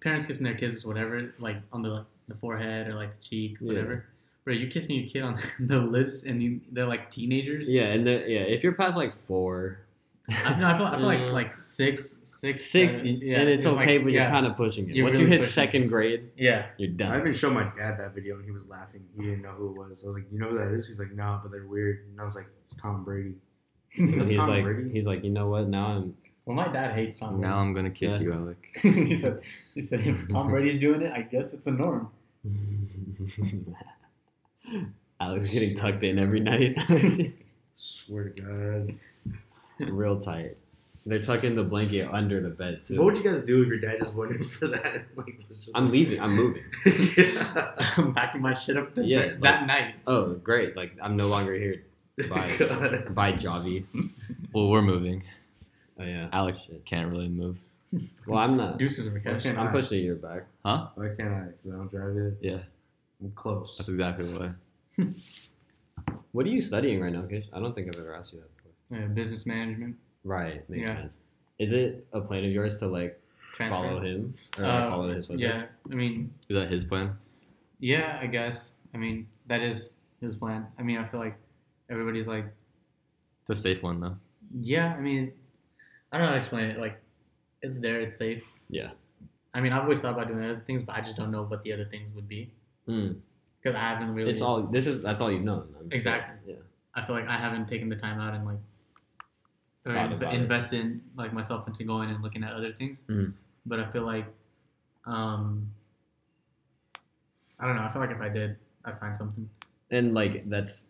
parents kissing their kids, whatever, like on the forehead or like the cheek, whatever. Yeah. Bro, you're kissing your kid on the lips, and they're like teenagers. Yeah, and if you're past like 4, I feel like 6, yeah, and it's okay, like, but you're kind of pushing it. Once really you hit second grade, you're done. I even showed my dad that video, and he was laughing. He didn't know who it was. I was like, you know who that is? He's like, no, but they're weird. And I was like, it's Tom Brady. He's Tom Brady. He's like, you know what? Well, my dad hates Tom Brady. Now I'm gonna kiss you, Alec. He said, if Tom Brady's doing it, I guess it's a norm. Alex getting tucked in every night. Swear to God, real tight. They tuck in the blanket under the bed too. What would you guys do if your dad just went in for that? Like, leaving. I'm moving. Yeah. I'm packing my shit up there that night. Oh, great! Like I'm no longer here. Bye, Javi. Well, we're moving. Oh yeah, Alex can't really move. Well, I'm not. Deuces are cash. I'm pushing a year back. Huh? Why can't I? Because I don't drive it. Yeah. I'm close. That's exactly why. What are you studying right now, Kish? I don't think I've ever asked you that before. Yeah, business management. Right, makes sense. Is it a plan of yours to like follow him or follow his footsteps? Yeah, I mean, is that his plan? Yeah, I guess. I mean, that is his plan. I mean, I feel like everybody's like. It's a safe one though. Yeah, I mean, I don't know how to explain it. Like, it's there, it's safe. Yeah. I mean, I've always thought about doing other things, but I just don't know what the other things would be. Mm. Because I haven't really. That's all you've known. Exactly. Yeah. I feel like I haven't taken the time out and like. Invest in like myself into going and looking at other things, but I feel like, I don't know. I feel like if I did, I'd find something. And like that's,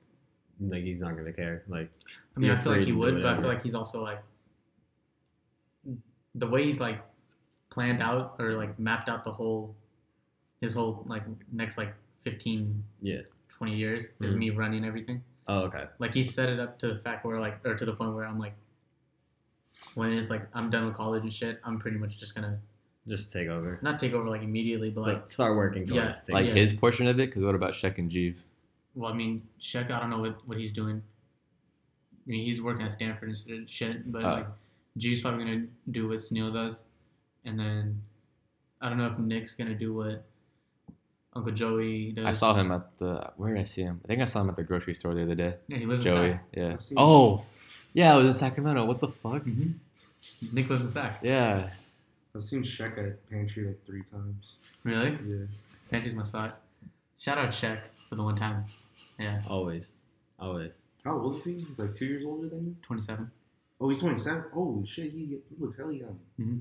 like he's not gonna care. Like, I mean, I feel like he would, but I feel like he's also like, the way he's like, planned out or like mapped out the whole, his whole like next like 15, 20 years is me running everything. Oh, okay. Like, he set it up to the fact where, like, or to the point where I'm, like, when it's, like, I'm done with college and shit, I'm pretty much just gonna... Just take over. Not take over, like, immediately, but, like... start working towards it. Like, his portion of it? Because what about Shek and Jeev? Well, I mean, Shek, I don't know what he's doing. I mean, he's working at Stanford and shit, but, like, Jeev's probably gonna do what Sunil does. And then, I don't know if Nick's gonna do what... Uncle Joey does. I saw him at where did I see him? I think I saw him at the grocery store the other day. Yeah, he lives in Sac. Yeah. Oh, yeah, I was in Sacramento. What the fuck? Mm-hmm. Nick lives in Sac. Yeah. I've seen Shek at Pantry like 3 times. Really? Yeah. Pantry's my spot. Shout out Shek for the one time. Yeah. Always. How old is he? He's like 2 years older than you? 27. Oh, he's 27? Holy shit, he looks hella young. Mm-hmm.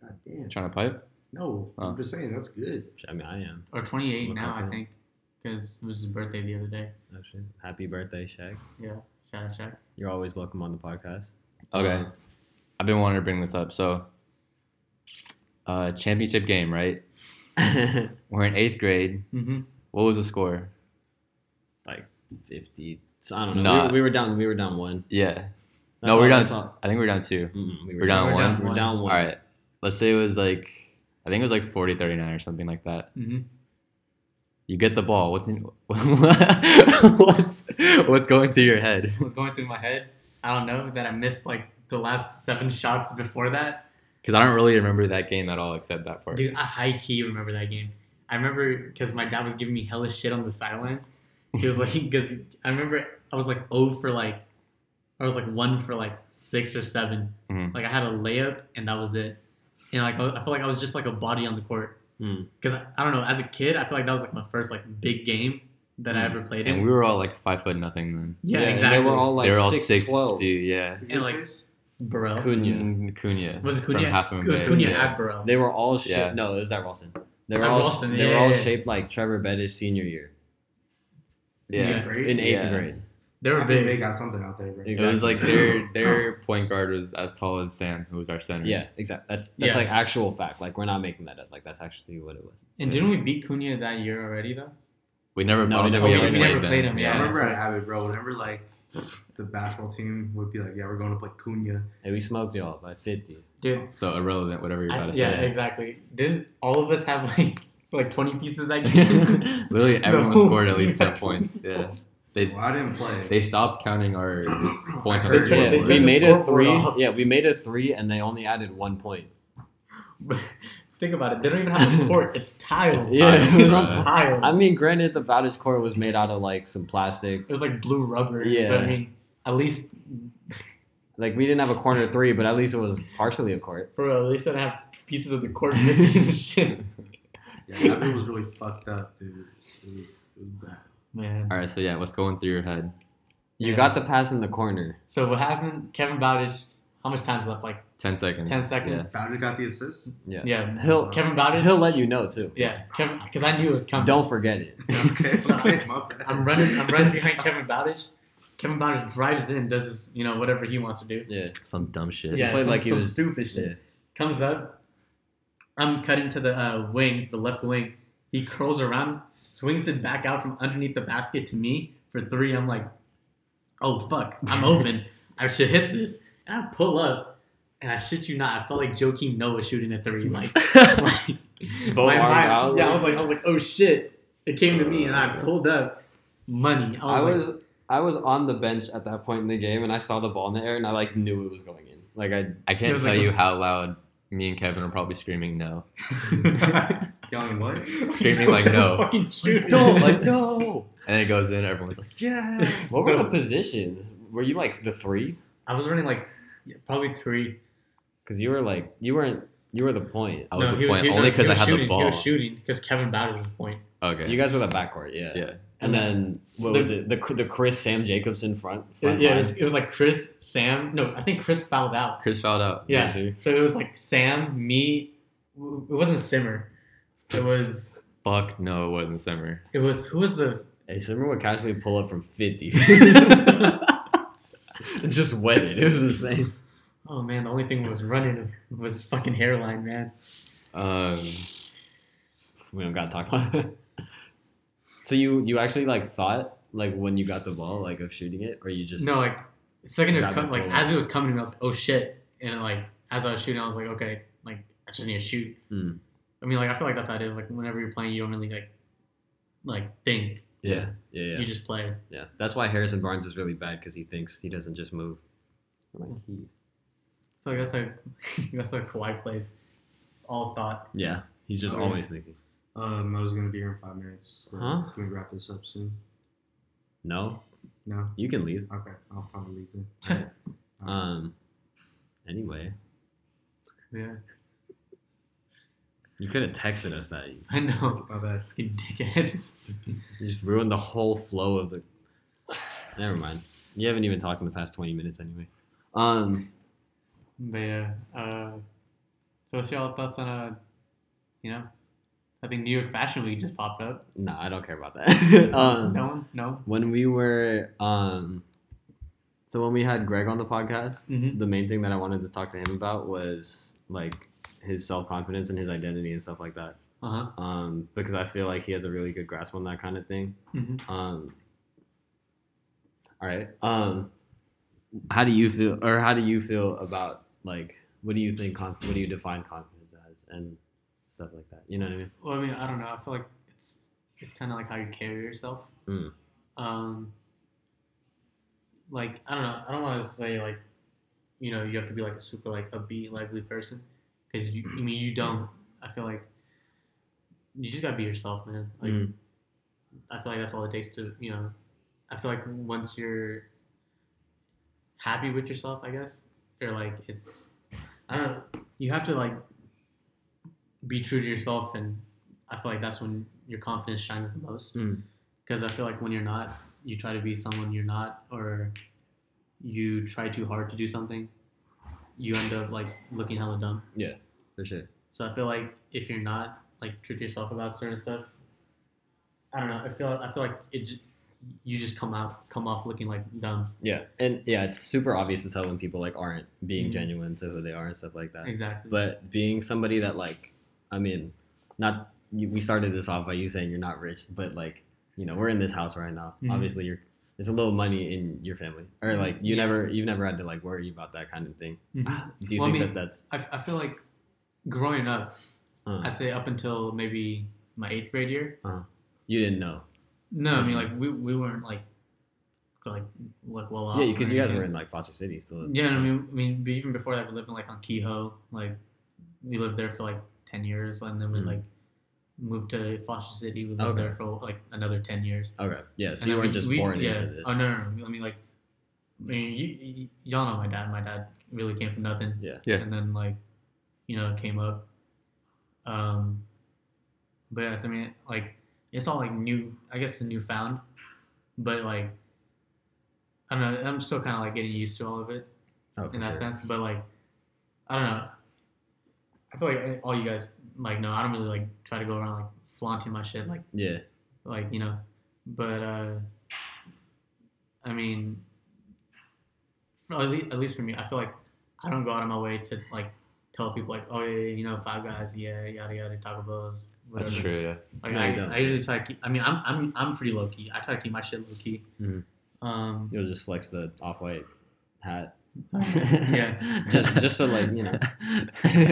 God damn. Trying to pipe? No, I'm just saying that's good. I mean, I am. Or 28 now, I think, because it was his birthday the other day. Oh shit! Happy birthday, Shek. Yeah, shout out Shek. You're always welcome on the podcast. Okay, I've been wanting to bring this up. So, championship game, right? We're in 8th grade. Mm-hmm. What was the score? Like 50. So I don't know. We were down 1. Yeah. We're down. I think we were down 2. Mm-hmm. We were down 1. We're down 1. All right. Let's say it was like. I think it was like 40-39 or something like that. Mm-hmm. You get the ball. What's going through your head? What's going through my head? I don't know that I missed like the last 7 shots before that. Because I don't really remember that game at all except that part. Dude, I high-key remember that game. I remember because my dad was giving me hella shit on the sidelines. He was like, because I remember I was like 1 for like 6 or 7. Mm-hmm. Like I had a layup and that was it. And like I felt like I was just like a body on the court. Because I don't know, as a kid, I feel like that was like my first like big game that I ever played in. And we were all like 5'0" then. Yeah, exactly. And they were all like 6'12". Dude, yeah. And like Burrell. Cunha. Was it Cunha? It was Cunha at Burrell. They were all shaped. Yeah. No, it was at Ralston. They were all shaped like Trevor Bettis senior year. Yeah. In eighth grade. They were big. They got something out there. Right? Exactly. It was like their point guard was as tall as Sam, who was our center. Yeah, exactly. That's like actual fact. Like we're not making that up. Like that's actually what it was. And didn't we beat Cunha that year already though? We never played him. Yeah, I remember I had it, bro. Whenever like the basketball team would be like, yeah, we're going to play Cunha, and we smoked y'all by 50. Dude. So irrelevant, whatever you're about to say. Yeah, exactly. Didn't all of us have like 20 pieces that game? Literally everyone scored at least 10 points. Yeah. I didn't play. They stopped counting our points on the score. We made a 3. Yeah, we made a 3, and they only added 1 point. Think about it. They don't even have a court. It's tiles. It's tile. I mean, granted, the Bowders court was made out of like some plastic. It was like blue rubber. Yeah. But I mean, at least like we didn't have a corner 3, but at least it was partially a court. Bro, at least I have pieces of the court missing and shit. Yeah, that was really fucked up, dude. It was bad. Man. All right, so yeah, what's going through your head? You got the pass in the corner. So what happened? Kevin Bowditch, how much time's left? Like 10 seconds. 10 seconds. Yeah. Bowditch got the assist. Yeah. Yeah. Kevin Bowditch, he'll let you know too. Yeah. Kevin, because I knew it was coming. Don't forget it. Okay. So I'm running behind Kevin Bowditch. Kevin Bowditch drives in, does his, whatever he wants to do. Yeah. Some dumb shit. Yeah. He played some stupid shit. Yeah. Comes up. I'm cutting to the wing, the left wing. He curls around, swings it back out from underneath the basket to me for 3. I'm like, oh, fuck. I'm open. I should hit this. And I pull up, and I shit you not, I felt like Joakim Noah shooting a 3. Like, both arms out. Yeah, I was like, oh, shit. It came to me, and I pulled up money. I was on the bench at that point in the game, and I saw the ball in the air, and I, like, knew it was going in. Like, I can't tell you how loud me and Kevin are probably screaming no. Yelling what? Screaming no, like no. Fucking shoot. Don't like no. And then it goes in. Everyone's like yeah. What were the positions? Were you like the 3? I was running like probably 3. Because you were like you were the point. I was the point only because I had the ball. He was shooting because Kevin Bowditch was the point. Okay. You guys were the backcourt. Yeah. Yeah. And then what was it? The Chris Sam Jacobs in front. Yeah. It was like Chris Sam. No, I think Chris fouled out. Yeah. So it was like Sam, me. It wasn't Simmer. It was... Fuck, no, it wasn't Simmer. It was... Who was the... Hey, Simmer would casually pull up from 50. It just wetted. It was insane. Oh, man, the only thing that was running was fucking hairline, man. We don't gotta talk about it. So you actually, like, thought, like, when you got the ball, like, of shooting it? Or you just... No, like, second it was coming... Like, as it was coming to me, I was like, oh, shit. And, like, as I was shooting, I was like, okay, like, I just need to shoot. Mm. I mean, like, I feel like that's how it is. Like, whenever you're playing, you don't really, like think. Yeah. Yeah, yeah. You just play. Yeah. That's why Harrison Barnes is really bad, because he thinks. He doesn't just move. I feel like that's how Kawhi plays. It's all thought. Yeah. He's just always thinking. I was going to be here in 5 minutes. So huh? Can we wrap this up soon? No? You can leave. Okay. I'll probably leave then. Anyway. Yeah. You could have texted us that. I know. My bad. You dickhead. You just ruined the whole flow of the... Never mind. You haven't even talked in the past 20 minutes anyway. But yeah. So what's y'all thoughts on, I think New York Fashion Week just popped up. No, I don't care about that. No. When we were... So when we had Greg on the podcast, mm-hmm. The main thing that I wanted to talk to him about was, like... his self-confidence and his identity and stuff like that. Uh-huh. Because I feel like he has a really good grasp on that kind of thing. Mm-hmm. All right. How do you feel about, like, what do you think what do you define confidence as and stuff like that? You know what I mean? Well, I mean, I don't know. I feel like it's kind of like how you carry yourself. Mm. Like, I don't know. I don't want to say, like, you have to be, like, a super, like, upbeat, lively person. Because, I mean, you don't. I feel like you just got to be yourself, man. Like, I feel like that's all it takes to, you know. I feel like once you're happy with yourself, I guess, or, like, it's, I don't know, you have to, like, be true to yourself, and I feel like that's when your confidence shines the most. Because I feel like when you're not, you try to be someone you're not, or you try too hard to do something, you end up, like, looking hella dumb. Yeah, for sure. So I feel like if you're not, like, true to yourself about certain stuff, I don't know, I feel like it, you just come off looking like dumb. Yeah. And yeah, it's super obvious to tell when people like aren't being genuine to who they are and stuff like that. Exactly. But being somebody that, like, I mean, not, we started this off by you saying you're not rich, but, like, you know, we're in this house right now. Obviously there's a little money in your family, or like you've never had to like worry about that kind of thing. Do you think I feel like growing up, I'd say up until maybe my 8th grade year, you didn't know. No, I mean, like, we weren't, like well off. Yeah, because you guys were in, like, Foster City still. Yeah, I mean, even before that, we lived in, like, on Kehoe. Like, we lived there for, like, 10 years, and then we, like, moved to Foster City. We lived there for, like, another 10 years. Okay, yeah, so and you weren't just born into it. Oh, no, I mean, like, y'all know my dad. My dad really came from nothing. Yeah. And then, like, you know, came up. But, yeah, so, I mean, like, it's all, like, new, I guess, newfound, but, like, I don't know, I'm still kind of, like, getting used to all of it in that sense, but, like, I don't know, I feel like all you guys, like, know, I don't really, like, try to go around, like, flaunting my shit, like, yeah, like, you know, but, I mean, at least for me, I feel like I don't go out of my way to, like, tell people, like, oh, yeah, you know, Five Guys, yeah, yada, yada, Taco Bell's. Whatever. That's true, yeah. Like, no, I usually try to keep, I mean, I'm pretty low key. I try to keep my shit low key. You'll just flex the Off-White hat. Yeah. just so, like, you know.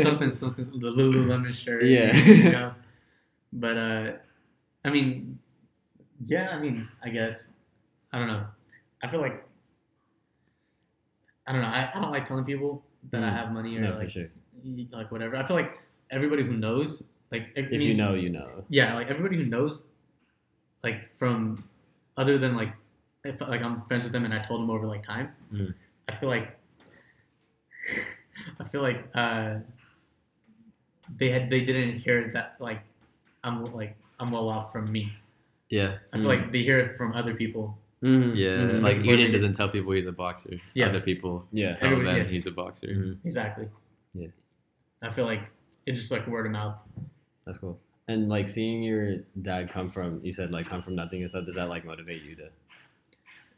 something, the Lululemon shirt. Yeah. You know? But, I mean, yeah, I mean, I guess, I don't know. I feel like, I don't know, I don't like telling people that I have money or, no, like, for sure. Like, whatever. I feel like everybody who knows, like, if you know, you know. Yeah, like, everybody who knows, like, from, other than, like, if, like, I'm friends with them and I told them over, like, time, I feel like they didn't hear that, like, I'm well off from me. Yeah. I feel like they hear it from other people. Yeah, like, Eden doesn't tell people he's a boxer. Yeah. Other people tell them he's a boxer. Exactly. Yeah. I feel like it's just, like, word of mouth. That's cool. And, like, seeing your dad come from nothing and stuff, does that, like, motivate you to?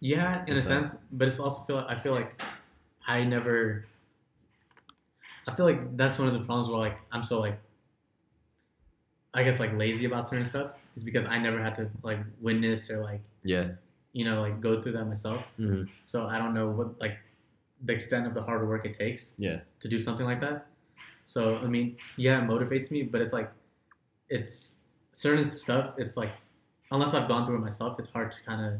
Yeah, in a sense, but it's also I feel like that's one of the problems where, like, I'm so, like, I guess, like, lazy about certain stuff is because I never had to, like, witness or, like, you know, like, go through that myself. So I don't know what, like, the extent of the hard work it takes to do something like that. So, I mean, yeah, it motivates me, but it's, like, it's certain stuff, it's like, unless I've gone through it myself, it's hard to kind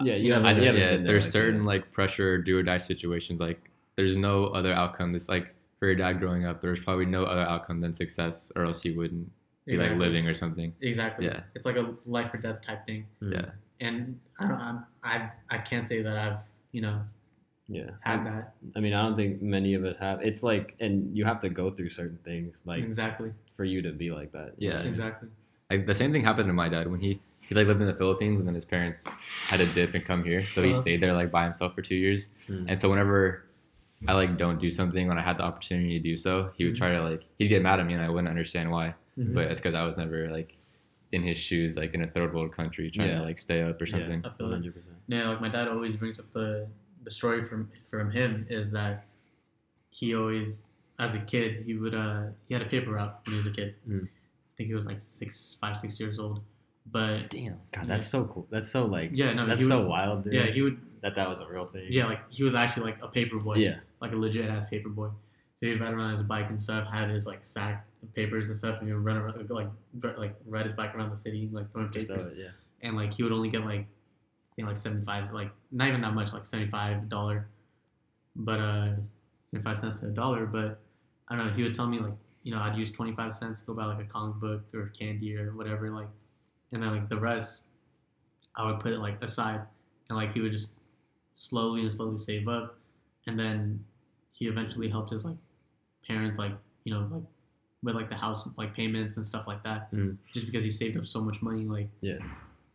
of, there's certain, like, pressure, do or die situations. Like, there's no other outcome. It's like, for your dad growing up, there's probably no other outcome than success, or else he wouldn't be like living or something. Exactly. Yeah. It's like a life or death type thing. Yeah. And I don't know, I can't say that I've, you know, had that. I mean, I don't think many of us have. It's like, and you have to go through certain things, like, exactly, for you to be like that. Yeah, exactly. Like, the same thing happened to my dad when he like lived in the Philippines, and then his parents had to dip and come here, so he stayed there, like, by himself for 2 years. And so whenever I, like, don't do something, when I had the opportunity to do so, he would try to, like, he'd get mad at me, and I wouldn't understand why. But it's because I was never, like, in his shoes, like, in a third world country trying to, like, stay up or something. Yeah, I feel 100%. Yeah, like, my dad always brings up the story from him is that he always, as a kid, he had a paper route when he was a kid. I think he was like 5, 6 years old. But damn, God, that's so cool. That's so, like, wild, dude. Yeah, he would. That was a real thing. Yeah, like, he was actually, like, a paper boy. Yeah, like, a legit ass paper boy. So he'd ride around his bike and stuff, had his, like, sack of papers and stuff, and he would run around, like ride his bike around the city, like, throwing papers. And, like, he would only get, like, you know, like, 75, like, not even that much, like, $75, but 75 cents to $1. But I don't know, he would tell me, like, you know, I'd use 25 cents to go buy, like, a comic book or candy or whatever, like, and then, like, the rest, I would put it, like, aside, and, like, he would just slowly and slowly save up, and then he eventually helped his, like, parents, like, you know, like, with, like, the house, like, payments and stuff like that, just because he saved up so much money, like, yeah,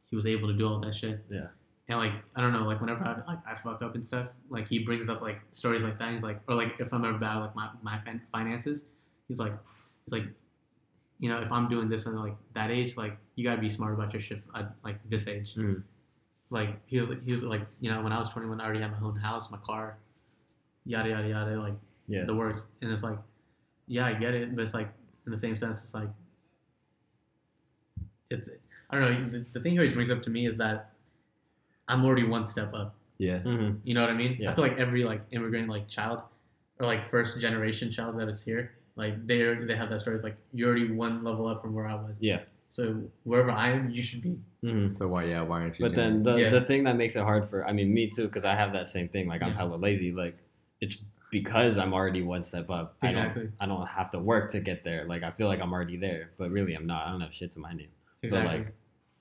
he was able to do all that shit. Yeah. And, like, I don't know, like, whenever I fuck up and stuff, like, he brings up, like, stories like that. He's like, or, like, if I'm ever bad at, like, my finances, he's like, you know, if I'm doing this and, like, that age, like, you gotta be smart about your shit at, like, this age. Mm. Like, he was like, you know, when I was 21, I already had my own house, my car, yada, yada, yada, like, yeah, the worst. And it's like, yeah, I get it, but it's like, in the same sense, it's like, it's, I don't know, the thing he always brings up to me is that I'm already one step up. Yeah. Mm-hmm. You know what I mean? Yeah. I feel like every, like, immigrant, like, child or, like, first generation child that is here, like, they have that story. It's like, you're already one level up from where I was. Yeah. So wherever I am, you should be. Mm-hmm. So why aren't you? But then the thing that makes it hard for, I mean, me too, because I have that same thing. Like, I'm hella lazy. Like, it's because I'm already one step up. Exactly. I don't have to work to get there. Like, I feel like I'm already there, but really I'm not. I don't have shit to my name. Exactly. But, like,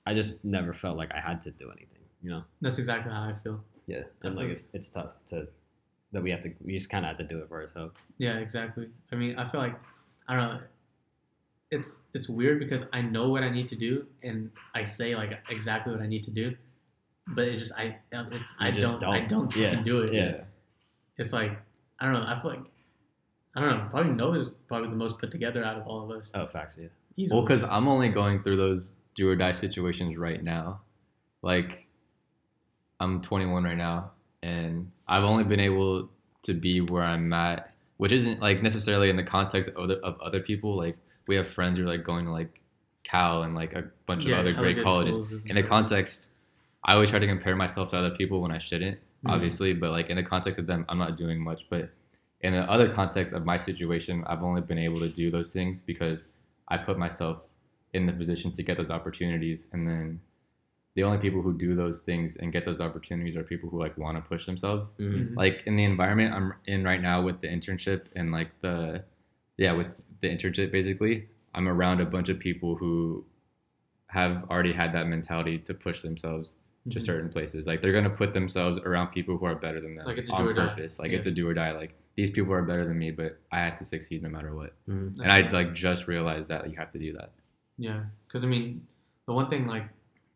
I just never felt like I had to do anything. You know, that's exactly how I feel. Yeah, and like it's tough that we just kind of have to do it for ourselves. Yeah, exactly. I mean, I feel like, I don't know, it's weird because I know what I need to do and I say, like, exactly what I need to do, but it just I don't yeah. do it. Yeah, it's like, I don't know. I feel like, I don't know. Probably Noah is probably the most put together out of all of us. Oh, facts. Yeah. Easily. Well, because I'm only going through those do or die situations right now, like. I'm 21 right now, and I've only been able to be where I'm at, which isn't, like, necessarily in the context of other people. Like, we have friends who are, like, going to, like, Cal and, like, a bunch of other great colleges. In the context, I always try to compare myself to other people when I shouldn't, obviously, but, like, in the context of them, I'm not doing much. But in the other context of my situation, I've only been able to do those things because I put myself in the position to get those opportunities, and then the only people who do those things and get those opportunities are people who, like, want to push themselves. Mm-hmm. Like, in the environment I'm in right now with the internship and, like, basically, I'm around a bunch of people who have already had that mentality to push themselves to certain places. Like, they're going to put themselves around people who are better than them. Like, it's a do or die. On purpose. Like, it's a do or die. Like, these people are better than me, but I have to succeed no matter what. Mm-hmm. And I, like, just realized that you have to do that. Yeah. Because, I mean, the one thing, like,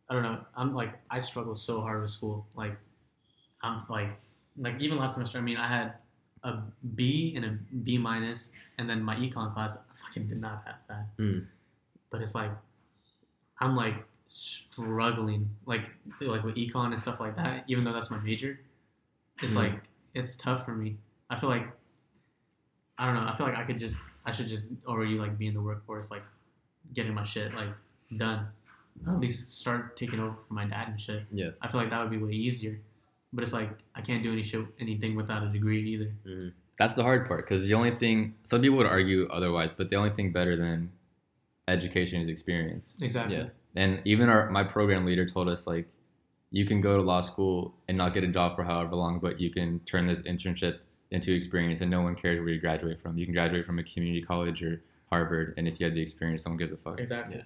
I don't know, I'm like, I struggle so hard with school. Like, I'm like even last semester, I mean, I had a B and a B minus, and then my econ class, I fucking did not pass that. Mm. But it's like, I'm like struggling, like with econ and stuff like that, even though that's my major. It's like, it's tough for me. I feel like, I don't know, I feel like I should just already, like, be in the workforce, like, getting my shit, like, done. I'll at least start taking over for my dad and shit. Yeah. I feel like that would be way easier. But it's like, I can't do anything without a degree either. Mm-hmm. That's the hard part, because the only thing, some people would argue otherwise, but the only thing better than education is experience. Exactly. Yeah. And even my program leader told us, like, you can go to law school and not get a job for however long, but you can turn this internship into experience, and no one cares where you graduate from. You can graduate from a community college or Harvard, and if you had the experience, no one gives a fuck. Exactly. Yeah.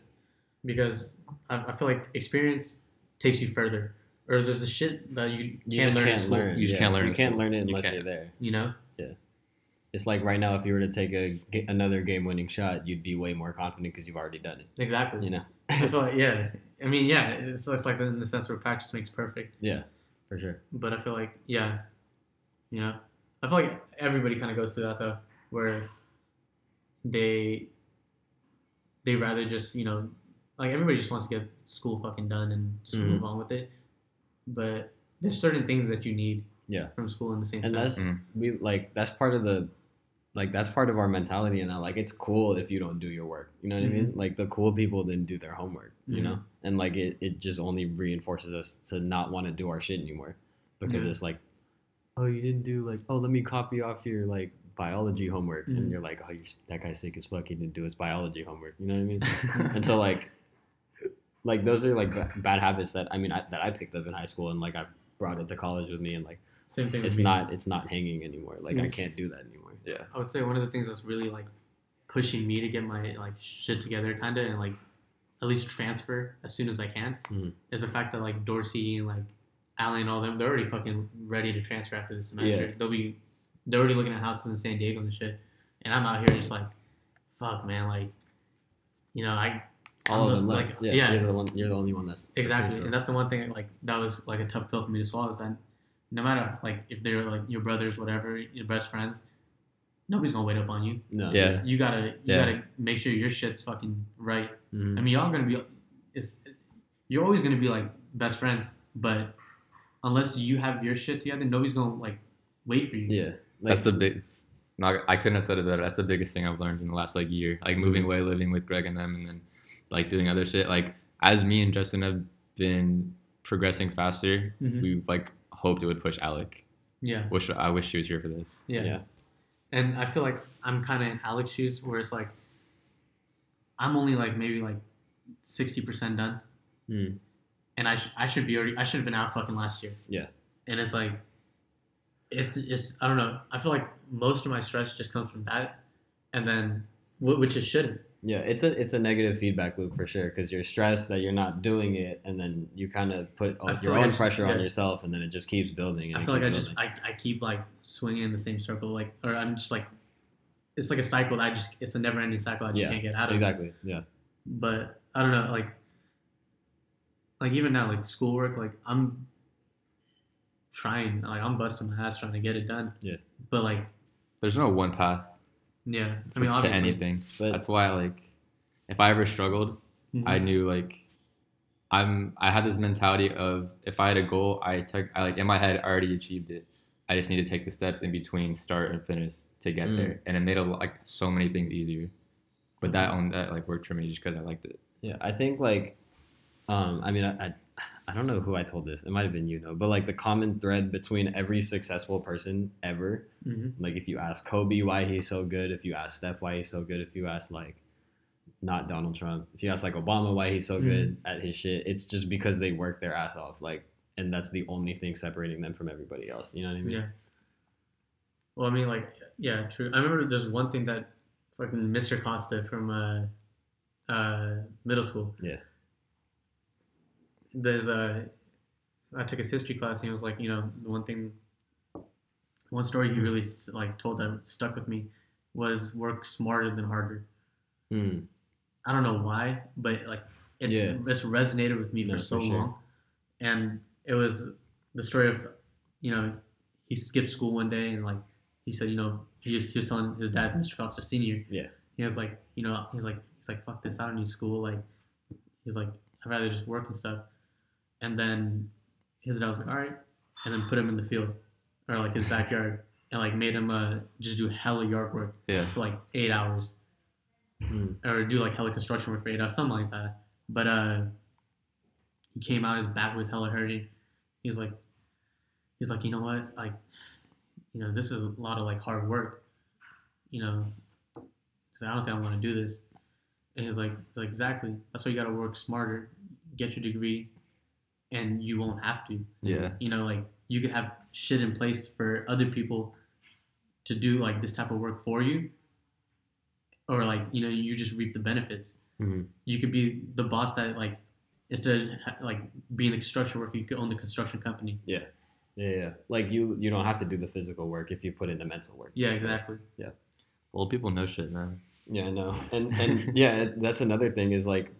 Because I feel like experience takes you further. Or there's the shit that you can't learn in school. You just can't learn it. You can't learn it unless you're there. You know? Yeah. It's like right now, if you were to take another game-winning shot, you'd be way more confident because you've already done it. Exactly. You know? I feel like, yeah. I mean, yeah. It's like in the sense where practice makes perfect. Yeah, for sure. But I feel like, yeah. You know? I feel like everybody kind of goes through that, though, where they rather just, you know... Like, everybody just wants to get school fucking done and just move on with it. But there's certain things that you need from school in the same sense. And that's part of our mentality. And like, it's cool if you don't do your work. You know what I mean? Like, the cool people didn't do their homework, you know? And, like, it just only reinforces us to not want to do our shit anymore. Because it's like, oh, you didn't do, like, oh, let me copy off your, like, biology homework. Mm-hmm. And you're like, oh, that guy's sick as fuck. He didn't do his biology homework. You know what I mean? And so, like... Like, those are, like, bad habits that, I mean, that I picked up in high school, and, like, I've brought it to college with me, and, like, same thing. It's not hanging anymore. Like, I can't do that anymore. Yeah. I would say one of the things that's really like pushing me to get my like shit together kind of and like at least transfer as soon as I can is the fact that like Dorsey and like Allen and all them, they're already fucking ready to transfer after this semester. Yeah. They're already looking at houses in San Diego and shit. And I'm out here just like, fuck man, like, you know, you're the only one that's exactly, and that's the one thing like that was like a tough pill for me to swallow is that no matter like if they're like your brothers, whatever, your best friends, nobody's gonna wait up on you. No, yeah, you gotta make sure your shit's fucking right. Mm-hmm. I mean, you're always gonna be like best friends, but unless you have your shit together, nobody's gonna like wait for you. Yeah, like, that's a big. No, I couldn't have said it better. That's the biggest thing I've learned in the last like year, like moving away, living with Greg and them, and then like doing other shit. Like as me and Justin have been progressing faster, we like hoped it would push Alec. Yeah. Which I wish she was here for this. Yeah. And I feel like I'm kind of in Alec's shoes where it's like I'm only like maybe like 60% done, and I should have been out fucking last year. Yeah. And it's like. It's I don't know. I feel like most of my stress just comes from that, and then which it shouldn't. Yeah, it's a negative feedback loop for sure because you're stressed that you're not doing it, and then you kind of put your own pressure on yourself, and then it just keeps building. I feel like I keep like swinging in the same circle, like or I'm just like it's like a cycle that it's a never ending cycle I just can't get out of. Exactly. Yeah. But I don't know, like even now, like schoolwork, like I'm. Trying like I'm busting my ass trying to get it done. Yeah, but like, there's no one path. Yeah, I mean, obviously, to anything. But that's why like, if I ever struggled, I knew like, I had this mentality of if I had a goal, I like in my head I already achieved it. I just need to take the steps in between start and finish to get there, and it made so many things easier. But that like worked for me just because I liked it. Yeah, I think like, I mean I don't know who I told this. It might have been but like the common thread between every successful person ever, like if you ask Kobe why he's so good, if you ask Steph why he's so good, if you ask like not Donald Trump, if you ask like Obama why he's so good at his shit, it's just because they work their ass off. Like, and that's the only thing separating them from everybody else. You know what I mean? Yeah. Well, I mean, like, yeah, true. I remember there's one thing that fucking Mr. Costa from middle school. Yeah. I took his history class and he was like, you know, one story he really like told that stuck with me was work smarter than harder. I don't know why, but like it's resonated with me for sure. long. And it was the story of, you know, he skipped school one day and like he said, you know, he was telling his dad, Mr. Costa Sr. Yeah. He was like, you know, he's like, fuck this, I don't need school. Like, he's like, I'd rather just work and stuff. And then his dad was like, all right. And then put him in the field or like his backyard and like made him just do hella yard work for like 8 hours or do like hella construction work for 8 hours, something like that. But he came out, his back was hella hurting. He was like, you know what? Like, you know, this is a lot of like hard work, you know, because I don't think I want to do this. And he was like, exactly. That's why you got to work smarter, get your degree. And you won't have to. Yeah. You know, like you could have shit in place for other people to do like this type of work for you, or like you know you just reap the benefits. You could be the boss that like instead of like being a construction worker, you could own the construction company. Yeah. Yeah. Yeah. Like you don't have to do the physical work if you put in the mental work. Yeah. Exactly. Yeah. Well, people know shit, man. Yeah, I know. And yeah, that's another thing is like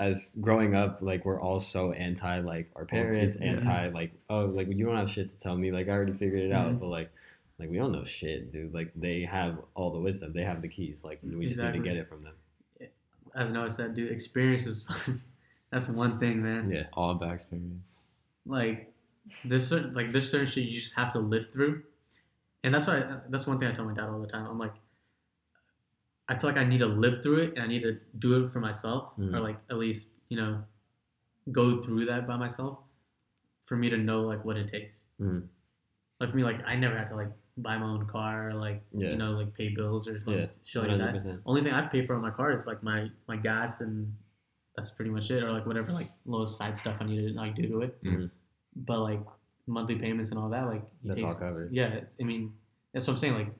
as growing up, like we're all so anti like our parents, anti like, oh, like you don't have shit to tell me, like I already figured it out. But like we don't know shit, dude. Like they have all the wisdom, they have the keys. Like we just need to get it from them. As Noah said, dude, experiences. That's one thing, man. Yeah, all about experience. Like there's certain shit you just have to live through, and that's one thing I tell my dad all the time. I'm like. I feel like I need to live through it and I need to do it for myself or like at least, you know, go through that by myself for me to know like what it takes. Like for me, like I never had to like buy my own car or like, you know, like pay bills or like, shit like that. Only thing I've paid for on my car is like my gas and that's pretty much it or like whatever like little side stuff I need to like do to it. But like monthly payments and all that, like. That's all covered. Yeah. I mean, that's what I'm saying. Like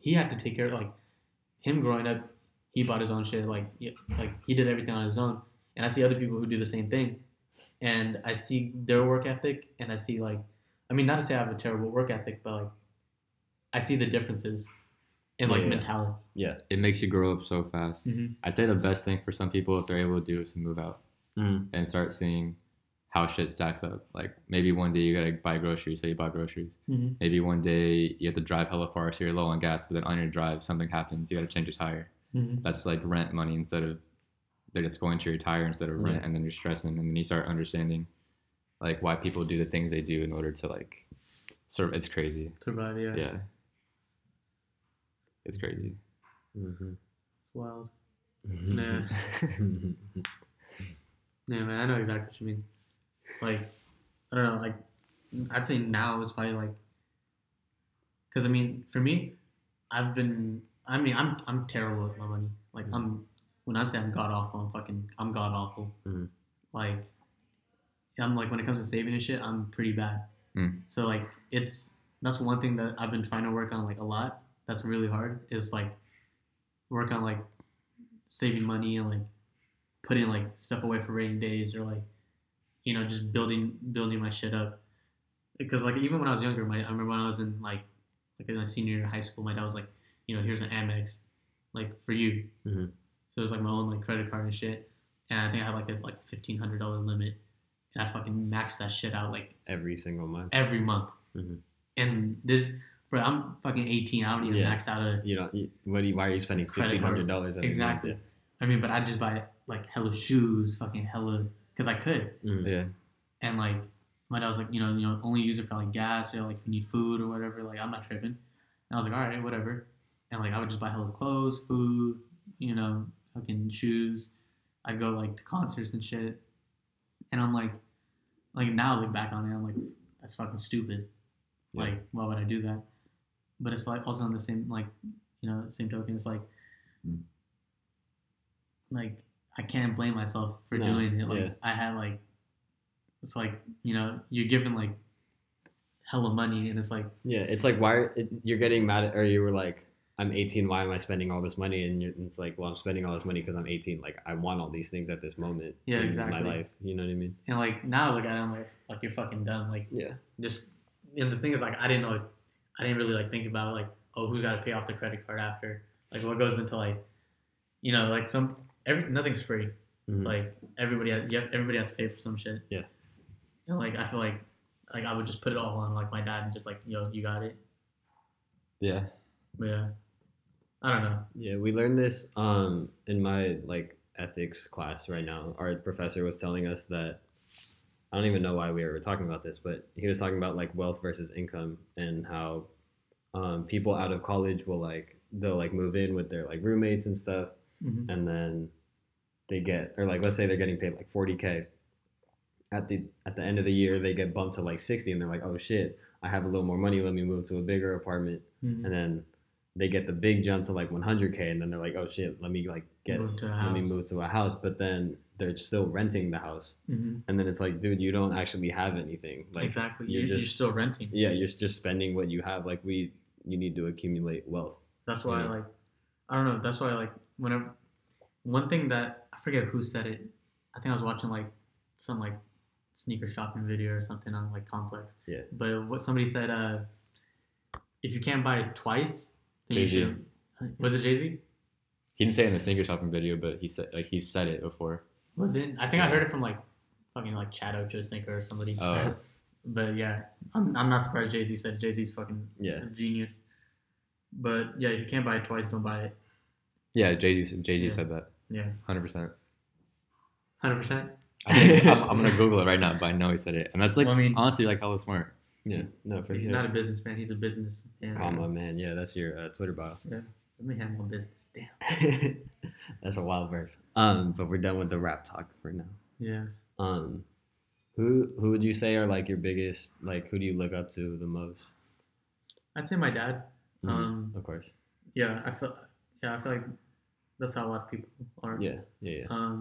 he had to take care of, like, him growing up, he bought his own shit. Like he did everything on his own. And I see other people who do the same thing. And I see their work ethic. And I see, like, I mean, not to say I have a terrible work ethic, but, like, I see the differences in, like, mentality. Yeah. It makes you grow up so fast. Mm-hmm. I'd say the best thing for some people, if they're able to do, is to move out and start seeing how shit stacks up. Like, maybe one day you gotta buy groceries, so you buy groceries. Mm-hmm. Maybe one day you have to drive hella far, so you're low on gas, but then on your drive, something happens, you gotta change your tire. Mm-hmm. That's like rent money instead of, that it's going to your tire instead of rent, and then you're stressing, and then you start understanding, like, why people do the things they do in order to, like, serve. It's crazy. Survive, yeah. It's crazy. Mm-hmm. Wild. Nah. Nah, man, I know exactly what you mean. Like, I don't know, like, I'd say now is probably, like, because, I mean, for me, I'm terrible with my money. Like, when I say I'm god-awful, I'm god-awful. Mm-hmm. Like, I'm, like, when it comes to saving and shit, I'm pretty bad. Mm. So, like, that's one thing that I've been trying to work on, like, a lot. That's really hard, is, like, work on, like, saving money and, like, putting, like, stuff away for rainy days, or, like, you know, just building my shit up. Because, like, even when I was younger, I remember when I was in, like in my senior year of high school, my dad was like, you know, here's an Amex, like, for you. Mm-hmm. So it was, like, my own, like, credit card and shit. And I think I had, like, a $1,500 limit. And I fucking maxed that shit out, like, every single month. Every month. Mm-hmm. And this, bro, I'm fucking 18. I don't even max out a, you know, why are you spending $1,500 at exactly. I mean, but I just buy, like, hella shoes, fucking hella, because I could. Mm. Yeah. And, like, my dad was like, you know, only use it for, like, gas, or, like, if you need food or whatever. Like, I'm not tripping. And I was like, all right, whatever. And, like, I would just buy hella clothes, food, you know, fucking shoes. I'd go, like, to concerts and shit. And I'm like, now, like, back on it, I'm like, that's fucking stupid. Yeah. Like, why would I do that? But it's, like, also on the same, like, you know, same token, it's like, like, I can't blame myself for doing it. Like, I had, like, it's like, you know, you're given, like, hella money, and it's like, yeah, it's like, why you're getting mad at, or you were like, I'm 18, why am I spending all this money? And it's like, well, I'm spending all this money because I'm 18. Like, I want all these things at this moment. Yeah, exactly. In my life, you know what I mean? And, like, now I look at it, I'm like, you're fucking dumb. Like, yeah. Just, and the thing is, like, I didn't know, like, I didn't really, like, think about it, like, oh, who's got to pay off the credit card after? Like, what goes into, like, you know, like, nothing's free. Mm-hmm. Like, everybody has to pay for some shit. Yeah. And, like, I feel like, I would just put it all on, like, my dad and just, like, yo, you got it. Yeah. But, yeah. I don't know. Yeah, we learned this in my, like, ethics class right now. Our professor was telling us that, I don't even know why we were talking about this, but he was talking about, like, wealth versus income, and how people out of college will, like, they'll, like, move in with their, like, roommates and stuff, mm-hmm. and then they get, or, like, let's say they're getting paid, like, $40,000. At the end of the year, they get bumped to, like, 60, and they're like, oh, shit, I have a little more money, let me move to a bigger apartment, mm-hmm. and then they get the big jump to, like, $100,000, and then they're like, oh shit, let me move to a house, but then they're still renting the house, mm-hmm. and then it's like, dude, you don't actually have anything, like, exactly, you're still renting, yeah, you're just spending what you have, like, you need to accumulate wealth. That's why, you know? Like, I don't know, that's why, like, whenever, one thing that, I forget who said it, I think I was watching, like, some, like, sneaker shopping video or something on, like, Complex, yeah, but what somebody said, if you can't buy it twice, Jay-Z. Was it Jay-Z? He didn't say it in the sneaker shopping video, but he said it before. Was it? I think I heard it from, like, fucking, like, Chad Ocho Sneaker or somebody. Oh. But yeah, I'm not surprised Jay-Z said it. Jay-Z's fucking genius. But yeah, if you can't buy it twice, don't buy it. Yeah, Jay-Z said that. Yeah. 100%. 100%? I think I'm going to Google it right now, but I know he said it. And that's, like, well, I mean, honestly, like, hella smart. Yeah, no, for sure. He's not a businessman. He's a business man. Comma man. Yeah, that's your Twitter bio. Yeah, let me handle business. Damn, that's a wild verse. But we're done with the rap talk for now. Yeah. Who would you say are, like, your biggest, like, who do you look up to the most? I'd say my dad. Mm-hmm. Of course. Yeah, I feel like that's how a lot of people are. Yeah. I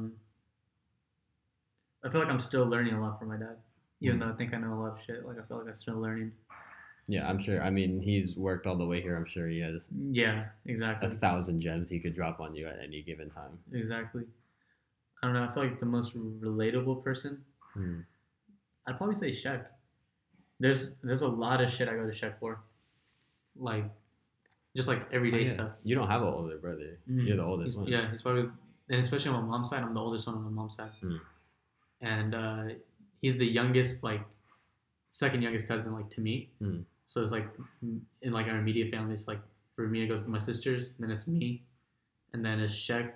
feel like I'm still learning a lot from my dad. Even though I think I know a lot of shit, like, I feel like I'm still learning. Yeah, I'm sure. I mean, he's worked all the way here. I'm sure he has. Yeah, exactly. 1,000 gems he could drop on you at any given time. Exactly. I don't know. I feel like the most relatable person, I'd probably say Shaq. There's a lot of shit I go to Shaq for. Like, just like everyday stuff. You don't have an older brother. Mm-hmm. You're the oldest one. Yeah, he's probably, and especially on my mom's side, I'm the oldest one on my mom's side. Mm. And he's the youngest, like, second youngest cousin, like, to me. Mm. So it's like, in like our immediate family, it's like, for me, it goes to my sisters, then it's me, and then it's Shaq.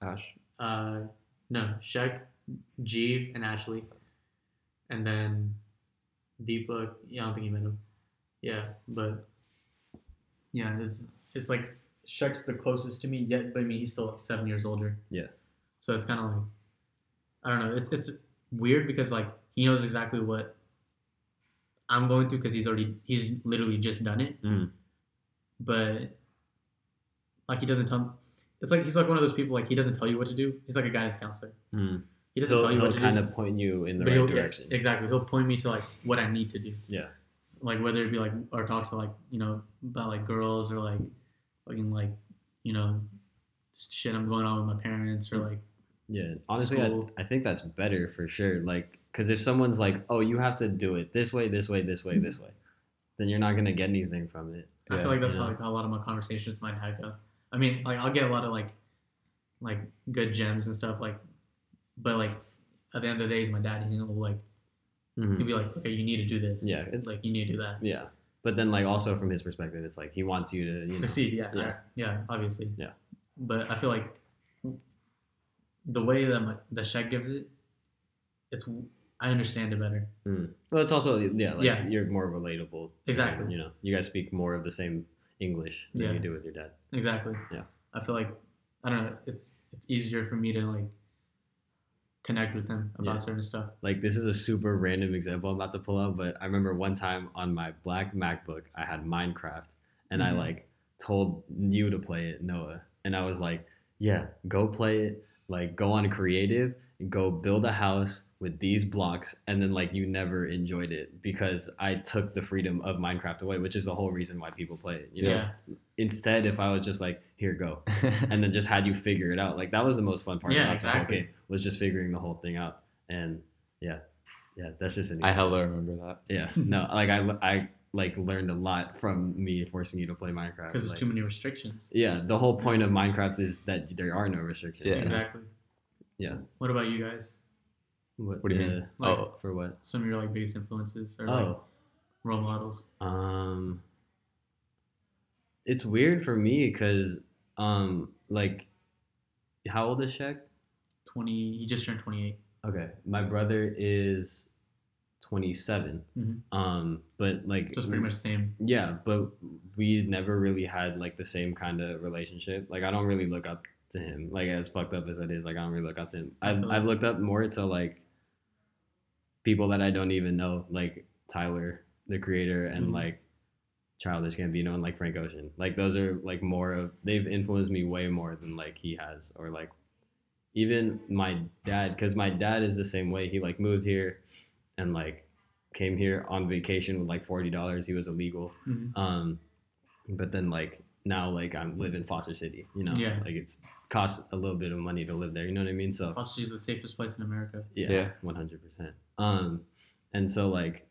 Ash? No, Shaq, Jeev, and Ashley. And then Deepak, yeah, I don't think you met him. Yeah, but yeah, it's like Shaq's the closest to me yet, but I mean, he's still like 7 years older. Yeah. So it's kind of like, I don't know, it's weird because like he knows exactly what I'm going through because he's literally just done it. Mm. But like he doesn't tell, it's like he's like one of those people like he doesn't tell you what to do. He's like a guidance counselor. Mm. He doesn't tell you what to do. He'll kind of point you in the right direction. Yeah, exactly. He'll point me to like what I need to do. Yeah. Like whether it be like or talks to like, you know, about like girls or like fucking like, you know, shit I'm going on with my parents or like. Yeah, honestly, I think that's better for sure. Like, because if someone's like, oh, you have to do it this way, this way, this way, this way, then you're not going to get anything from it. I feel like that's how, like, a lot of my conversations with my dad go. I mean, like, I'll get a lot of, like good gems and stuff, like, but, like, at the end of the day, he's my dad, and he'll, like, he'll be like, okay, you need to do this. Yeah. It's like, you need to do that. Yeah. But then, like, also from his perspective, it's like, he wants you to, you know, succeed, yeah, obviously. Yeah. But I feel like the way that Shaq gives it, it's, I understand it better. Mm. Well, it's also, you're more relatable. Exactly. You know, you guys speak more of the same English than you do with your dad. Exactly. Yeah. I feel like, I don't know, it's easier for me to, like, connect with them about certain stuff. Like, this is a super random example I'm about to pull out, but I remember one time on my black MacBook, I had Minecraft, and I, like, told you to play it, Noah. And I was like, yeah, go play it. Like, go on creative and go build a house with these blocks. And then, like, you never enjoyed it because I took the freedom of Minecraft away, which is the whole reason why people play it, you know? Yeah. Instead, if I was just like, here, go, and then just had you figure it out. Like, that was the most fun part about the whole game, was just figuring the whole thing out. And, yeah, that's just an example. I hella remember that. Yeah, no, like, I like learned a lot from me forcing you to play Minecraft because there's like too many restrictions. Yeah, the whole point of Minecraft is that there are no restrictions. Yeah, exactly. Yeah. What about you guys? What do you mean? Like, for what? Some of your like biggest influences or like role models. It's weird for me because like, how old is Shaq? 20. He just turned 28. Okay, my brother is 27. Mm-hmm. But like, so it's pretty much the same. Yeah, but we never really had like the same kind of relationship. Like, I don't really look up to him. Like, as fucked up as that is, like, I don't really look up to him. I've looked up more to like people that I don't even know, like Tyler the Creator and like Childish Gambino and like Frank Ocean. Like, those are like more of, they've influenced me way more than like he has, or like even my dad, because my dad is the same way. He like moved here and like came here on vacation with like $40. He was illegal. But then like now, like, I live in Foster City, you know? Yeah. Like, it's costs a little bit of money to live there, you know what I mean? So Foster City's the safest place in America. Yeah, 100%. And so like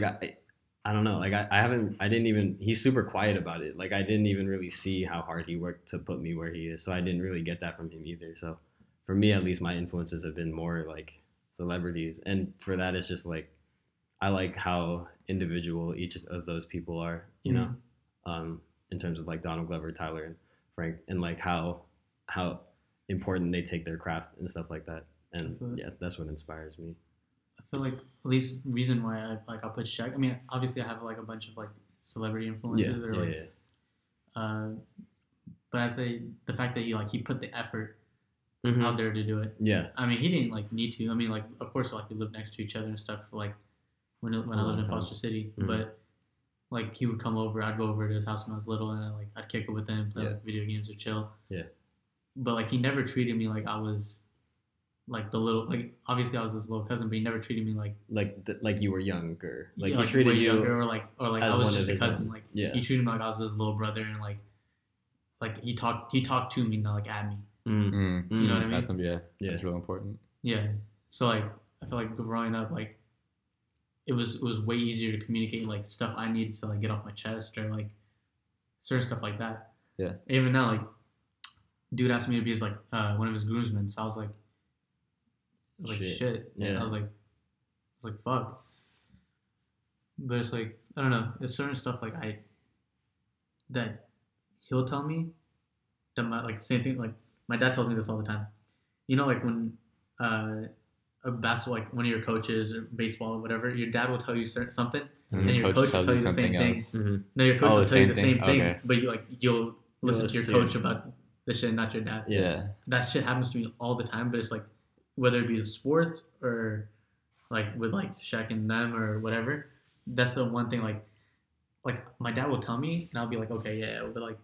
I don't know, like he's super quiet about it. Like, I didn't even really see how hard he worked to put me where he is. So I didn't really get that from him either. So for me, at least, my influences have been more like celebrities, and for that it's just like I like how individual each of those people are, you know, in terms of like Donald Glover, Tyler, and Frank, and like how important they take their craft and stuff like that. And that's what inspires me. I feel like at least reason why I put Shaq, I mean, obviously I have like a bunch of like celebrity influences but I'd say the fact that he put the effort out there to do it. Yeah. I mean, he didn't like need to. I mean, like, of course, like, we lived next to each other and stuff. Like, when I lived in Foster City, but like, he would come over. I'd go over to his house when I was little, and I'd kick it with him, play video games or chill. Yeah. But like, he never treated me like I was like the little, like obviously I was his little cousin, but he never treated me like you were younger, like he treated you younger, or like I was just a cousin, like he treated me like I was his little brother, and like he talked to me, not like at me. Mm-hmm. You know what I mean? That's something, yeah, it's really important. Yeah, so like I feel like growing up, like it was way easier to communicate like stuff I needed to like get off my chest or like certain stuff like that. Yeah. And even now, like dude asked me to be his like one of his groomsmen, so I was like. Shit. Yeah. I was like, fuck. But it's like, I don't know. It's certain stuff like that he'll tell me that my, like, same thing. Like, my dad tells me this all the time. You know, like when a basketball, like one of your coaches or baseball or whatever, your dad will tell you something, and then your coach will tell you the same thing. Mm-hmm. No, your coach will tell you the same thing, but you like you'll listen to your coach about the shit, and not your dad. Yeah, that shit happens to me all the time. But it's like. Whether it be sports or like with like Shaq and them or whatever, that's the one thing like my dad will tell me and I'll be like, okay, yeah, but like,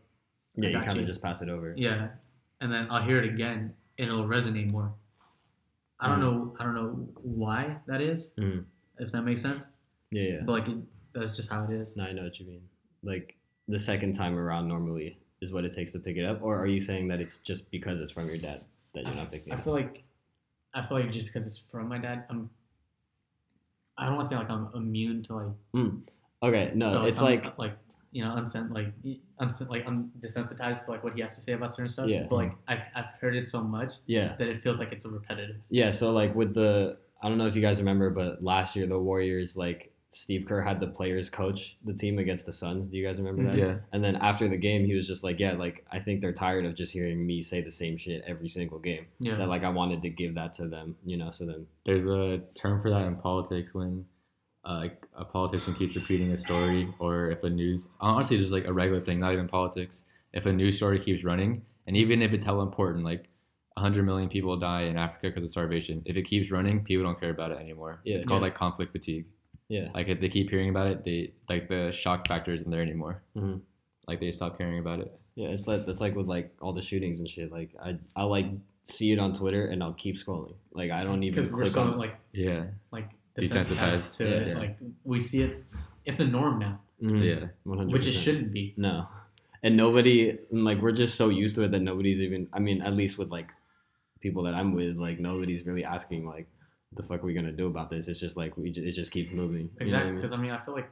yeah, you kind of just pass it over. Yeah. And then I'll hear it again and it'll resonate more. I don't know why that is, if that makes sense. Yeah. But like, that's just how it is. No, I know what you mean. Like the second time around normally is what it takes to pick it up. Or are you saying that it's just because it's from your dad that you're not picking it up? I feel like just because it's from my dad, I don't want to say like I'm immune to like. Okay, no, so like it's I'm desensitized to like what he has to say about certain stuff. Yeah. But like I've heard it so much. Yeah. That it feels like it's a repetitive. Yeah. So like with the, I don't know if you guys remember, but last year the Warriors, like Steve Kerr had the players coach the team against the Suns. Do you guys remember that? Yeah. And then after the game, he was just like, yeah, like I think they're tired of just hearing me say the same shit every single game. Yeah. That like I wanted to give that to them, you know. So then there's a term for that in politics when a politician keeps repeating a story, or if a news, honestly just like a regular thing, not even politics, if a news story keeps running, and even if it's hella important, like 100 million people die in Africa because of starvation, if it keeps running, people don't care about it anymore. Yeah, it's called like conflict fatigue. Yeah, like if they keep hearing about it, they like the shock factor isn't there anymore. Mm-hmm. Like they stop caring about it. Yeah, it's like that's like with like all the shootings and shit. Like I like see it on Twitter and I'll keep scrolling. Like I don't even click so, on. Like yeah, like desensitized to it. Yeah. Like we see it. It's a norm now. Mm-hmm. Yeah, 100%. Which it shouldn't be. No, and nobody like we're just so used to it that nobody's even. I mean, at least with like people that I'm with, like nobody's really asking like. The fuck are we gonna do about this? It's just like it just keeps moving. Exactly, because I mean? I feel like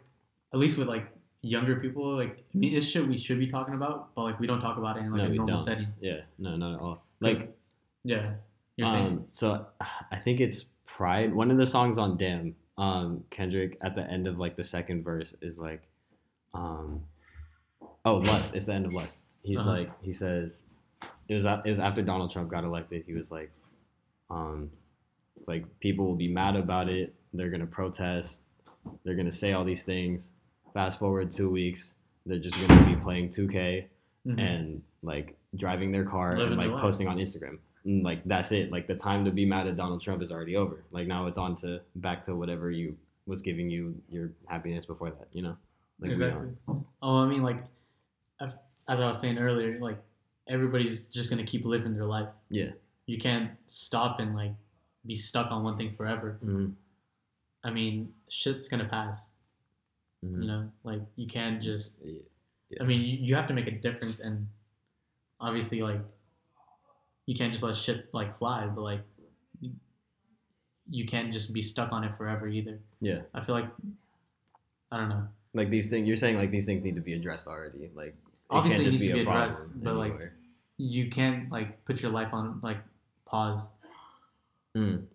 at least with like younger people, like I mean, it's shit we should be talking about, but like we don't talk about it in like a normal setting. Yeah, no, not at all. Like, yeah, you're saying. So I think it's Pride. One of the songs on Damn, Kendrick at the end of like the second verse is like, Lust. It's the end of Lust. He's like he says, it was after Donald Trump got elected. He was like, It's like people will be mad about it. They're going to protest. They're going to say all these things. Fast forward 2 weeks. They're just going to be playing 2K and like driving their car and like posting on Instagram. And like that's it. Like the time to be mad at Donald Trump is already over. Like now it's on to back to whatever you was giving you your happiness before that, you know? Like, exactly. I mean, like as I was saying earlier, like everybody's just going to keep living their life. Yeah. You can't stop and like be stuck on one thing forever. Mm-hmm. I mean, shit's gonna pass. Mm-hmm. You know, like you can't just. Yeah. I mean, you have to make a difference, and obviously, like you can't just let shit like fly, but like you can't just be stuck on it forever either. Yeah, I feel like I don't know. Like these things, you're saying like these things need to be addressed already. Like obviously, it needs to be addressed, but like you can't like put your life on like pause.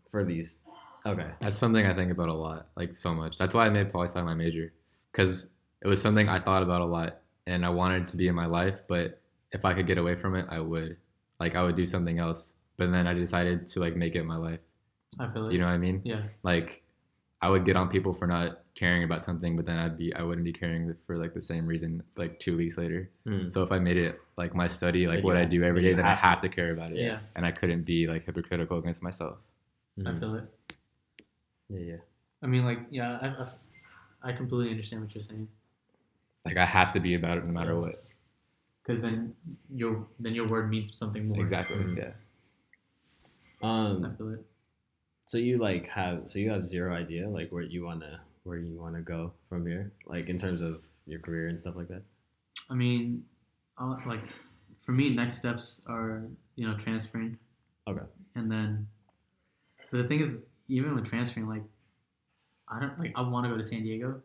For these. Okay. That's something I think about a lot, like so much. That's why I made poli sci my major, because it was something I thought about a lot and I wanted it to be in my life, but if I could get away from it, I would. Like I would do something else, but then I decided to like make it my life. I feel it. You know what I mean? Yeah. Like I would get on people for not caring about something, but then I wouldn't be caring for like the same reason like 2 weeks later. So if I made it like my study, like what I do every day, then I have to care about it. Yeah. And I couldn't be like hypocritical against myself. I feel it. Yeah. I mean, like, yeah, I completely understand what you're saying. Like, I have to be about it no matter what. Because then your word means something more. Exactly. Yeah. I feel it. So you have zero idea like where you wanna go from here, like in terms of your career and stuff like that. I mean, like for me, next steps are transferring. Okay. And then, but the thing is, even with transferring, like I want to go to San Diego.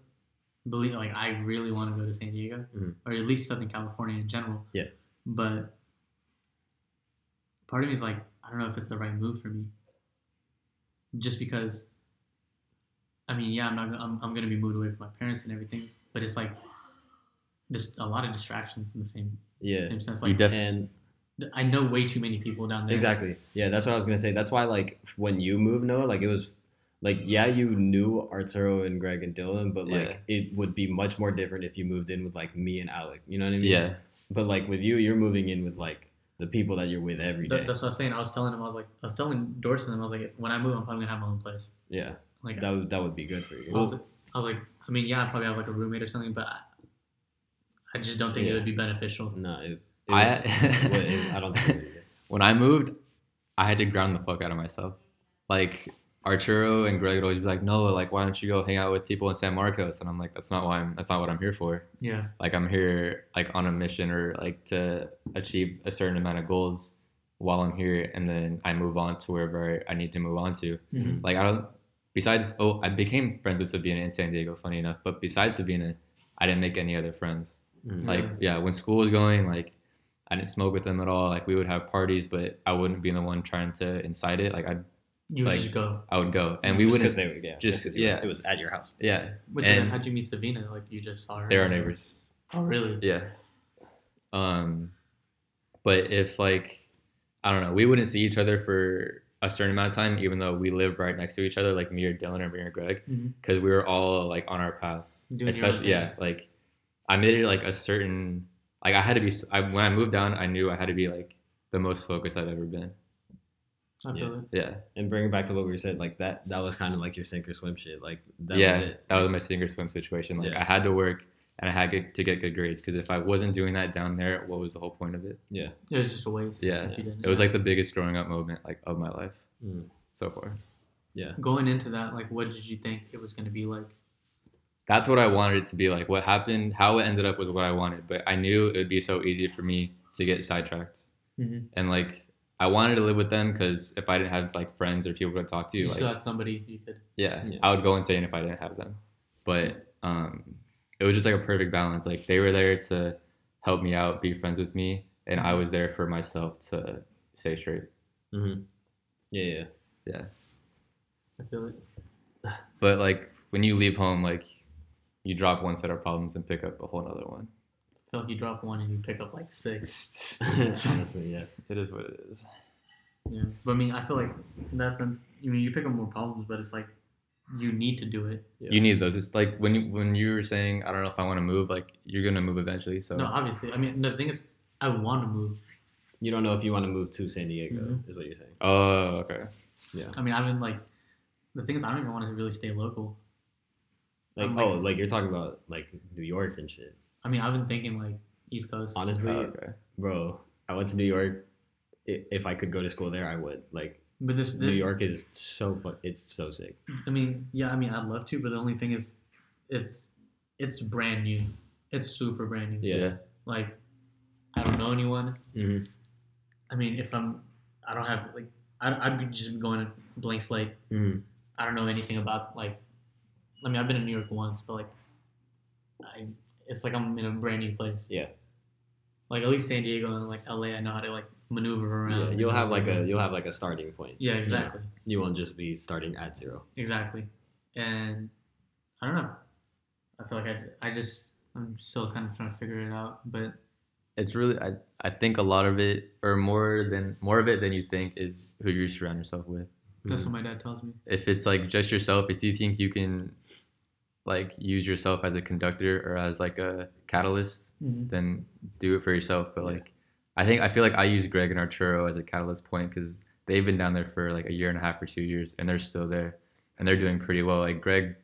I really want to go to San Diego, mm-hmm. or at least Southern California in general. Yeah. But part of me is like, I don't know if it's the right move for me. Just because, I mean, yeah, I'm gonna be moved away from my parents and everything, but it's like there's a lot of distractions in the same sense. Like, I know way too many people down there. Exactly. Yeah, that's what I was gonna say. That's why, like, when you moved, Noah, like it was. Like, yeah, you knew Arturo and Greg and Dylan, but, like, it would be much more different if you moved in with, like, me and Alec. You know what I mean? Yeah. But, like, with you, you're moving in with, like, the people that you're with every day. That's what I was saying. I was telling Dorson, and I was like, when I move, I'm probably going to have my own place. Yeah. Like, that would be good for you. I was like, I mean, yeah, I'd probably have, like, a roommate or something, but I just don't think it would be beneficial. No. I don't think it would be. When I moved, I had to ground the fuck out of myself. Like... Arturo and Greg would always be like, "No, like, why don't you go hang out with people in San Marcos?" And I'm like, that's not what I'm here for. Yeah. Like, I'm here, like, on a mission or, like, to achieve a certain amount of goals while I'm here. And then I move on to wherever I need to move on to. Mm-hmm. Like, I became friends with Sabina in San Diego, funny enough. But besides Sabina, I didn't make any other friends. Mm-hmm. Like, yeah, when school was going, like, I didn't smoke with them at all. Like, we would have parties, but I wouldn't be the one trying to incite it. Like, you would just go. I would go, and we wouldn't. Just because it was at your house. Yeah. Which and then, how'd you meet Sabina? Like, you just saw her. They're our neighbors. Oh really? Yeah. But if like, I don't know, we wouldn't see each other for a certain amount of time, even though we lived right next to each other, like me or Dylan or me or Greg, because mm-hmm. we were all like on our paths. Especially, yeah. Like, I made it like a certain. Like, I had to be. When I moved down, I knew I had to be like the most focused I've ever been. Yeah, and bringing back to what we said, like that was kind of like your sink or swim shit. Like was it. That was my sink or swim situation. Like I had to work and I had to get good grades because if I wasn't doing that down there, what was the whole point of it? Yeah, it was just a waste. Yeah. It was like the biggest growing up moment like of my life so far. Yeah. Going into that, like, what did you think it was going to be like? That's what I wanted it to be like. What happened, how it ended up was what I wanted, but I knew it would be so easy for me to get sidetracked and like. I wanted to live with them because if I didn't have like friends or people to talk to, you like, still had somebody you could. Yeah, I would go insane if I didn't have them. But it was just like a perfect balance. Like they were there to help me out, be friends with me, and I was there for myself to stay straight. Mm-hmm. Yeah. I feel it. But like when you leave home, like you drop one set of problems and pick up a whole nother one. If you drop one and you pick up like six. Honestly, yeah, it is what it is. Yeah, but I mean, I feel like in that sense, I mean, you pick up more problems, but it's like you need to do it. You need those. It's like when you were saying, I don't know if I want to move. Like you're gonna move eventually. So no, obviously, I mean, the thing is, I want to move. You don't know if you want to move to San Diego, is what you're saying. Oh, okay. Yeah. I mean, the thing is, I don't even want to really stay local. Like you're talking about like New York and shit. I mean, I've been thinking, like, East Coast. Honestly, bro, I went to New York. If I could go to school there, I would. Like, but New York is so fun. It's so sick. I mean, yeah, I mean, I'd love to, but the only thing is it's brand new. It's super brand new. Yeah. Like, I don't know anyone. Mm-hmm. I mean, I don't have, like, I'd be just going to blank slate. Mm-hmm. I don't know anything about, like, I mean, I've been in New York once, but, like, it's like I'm in a brand new place. Yeah. Like at least San Diego and like LA, I know how to like maneuver around. Yeah, you'll have like a starting point. Yeah, exactly. You won't just be starting at zero. Exactly. And I don't know. I feel like I'm still kind of trying to figure it out, but it's really I think a lot of it or more of it than you think is who you surround yourself with. That's what my dad tells me. If it's like just yourself, if you think you can like use yourself as a conductor or as like a catalyst, then do it for yourself. But like, I feel like I use Greg and Arturo as a catalyst point because they've been down there for like a year and a half or 2 years and they're still there and they're doing pretty well. Like Greg,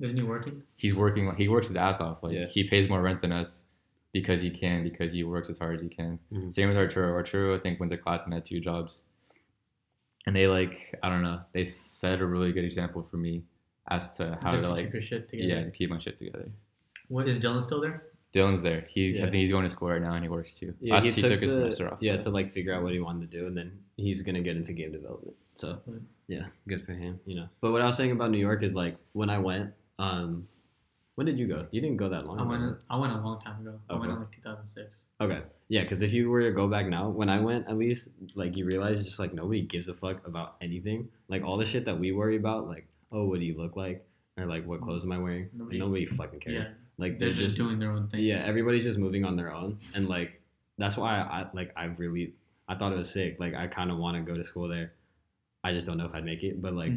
isn't he working? He's working. He works his ass off. Like he pays more rent than us because he works as hard as he can. Same with Arturo. Arturo I think went to class and had 2 jobs. And they, like, I don't know, they set a really good example for me as to how to keep your shit together. Yeah, to keep my shit together. What, is Dylan still there? Dylan's there. I think he's going to school right now, and he works too. Yeah, he took his semester off. Yeah, to like figure out what he wanted to do, and then he's gonna get into game development. So yeah, good for him. You know. But what I was saying about New York is like when I went. When did you go? You didn't go that long ago. I went a long time ago. Okay. I went in like 2006. Okay. Yeah, because if you were to go back now, when I went, at least, like, you realize just, like, nobody gives a fuck about anything. Like, all the shit that we worry about, like, oh, what do you look like? Or, like, what clothes am I wearing? Nobody fucking cares. Yeah. Like, they're just doing their own thing. Yeah, everybody's just moving on their own. And, like, that's why I thought it was sick. Like, I kind of want to go to school there. I just don't know if I'd make it. But, like,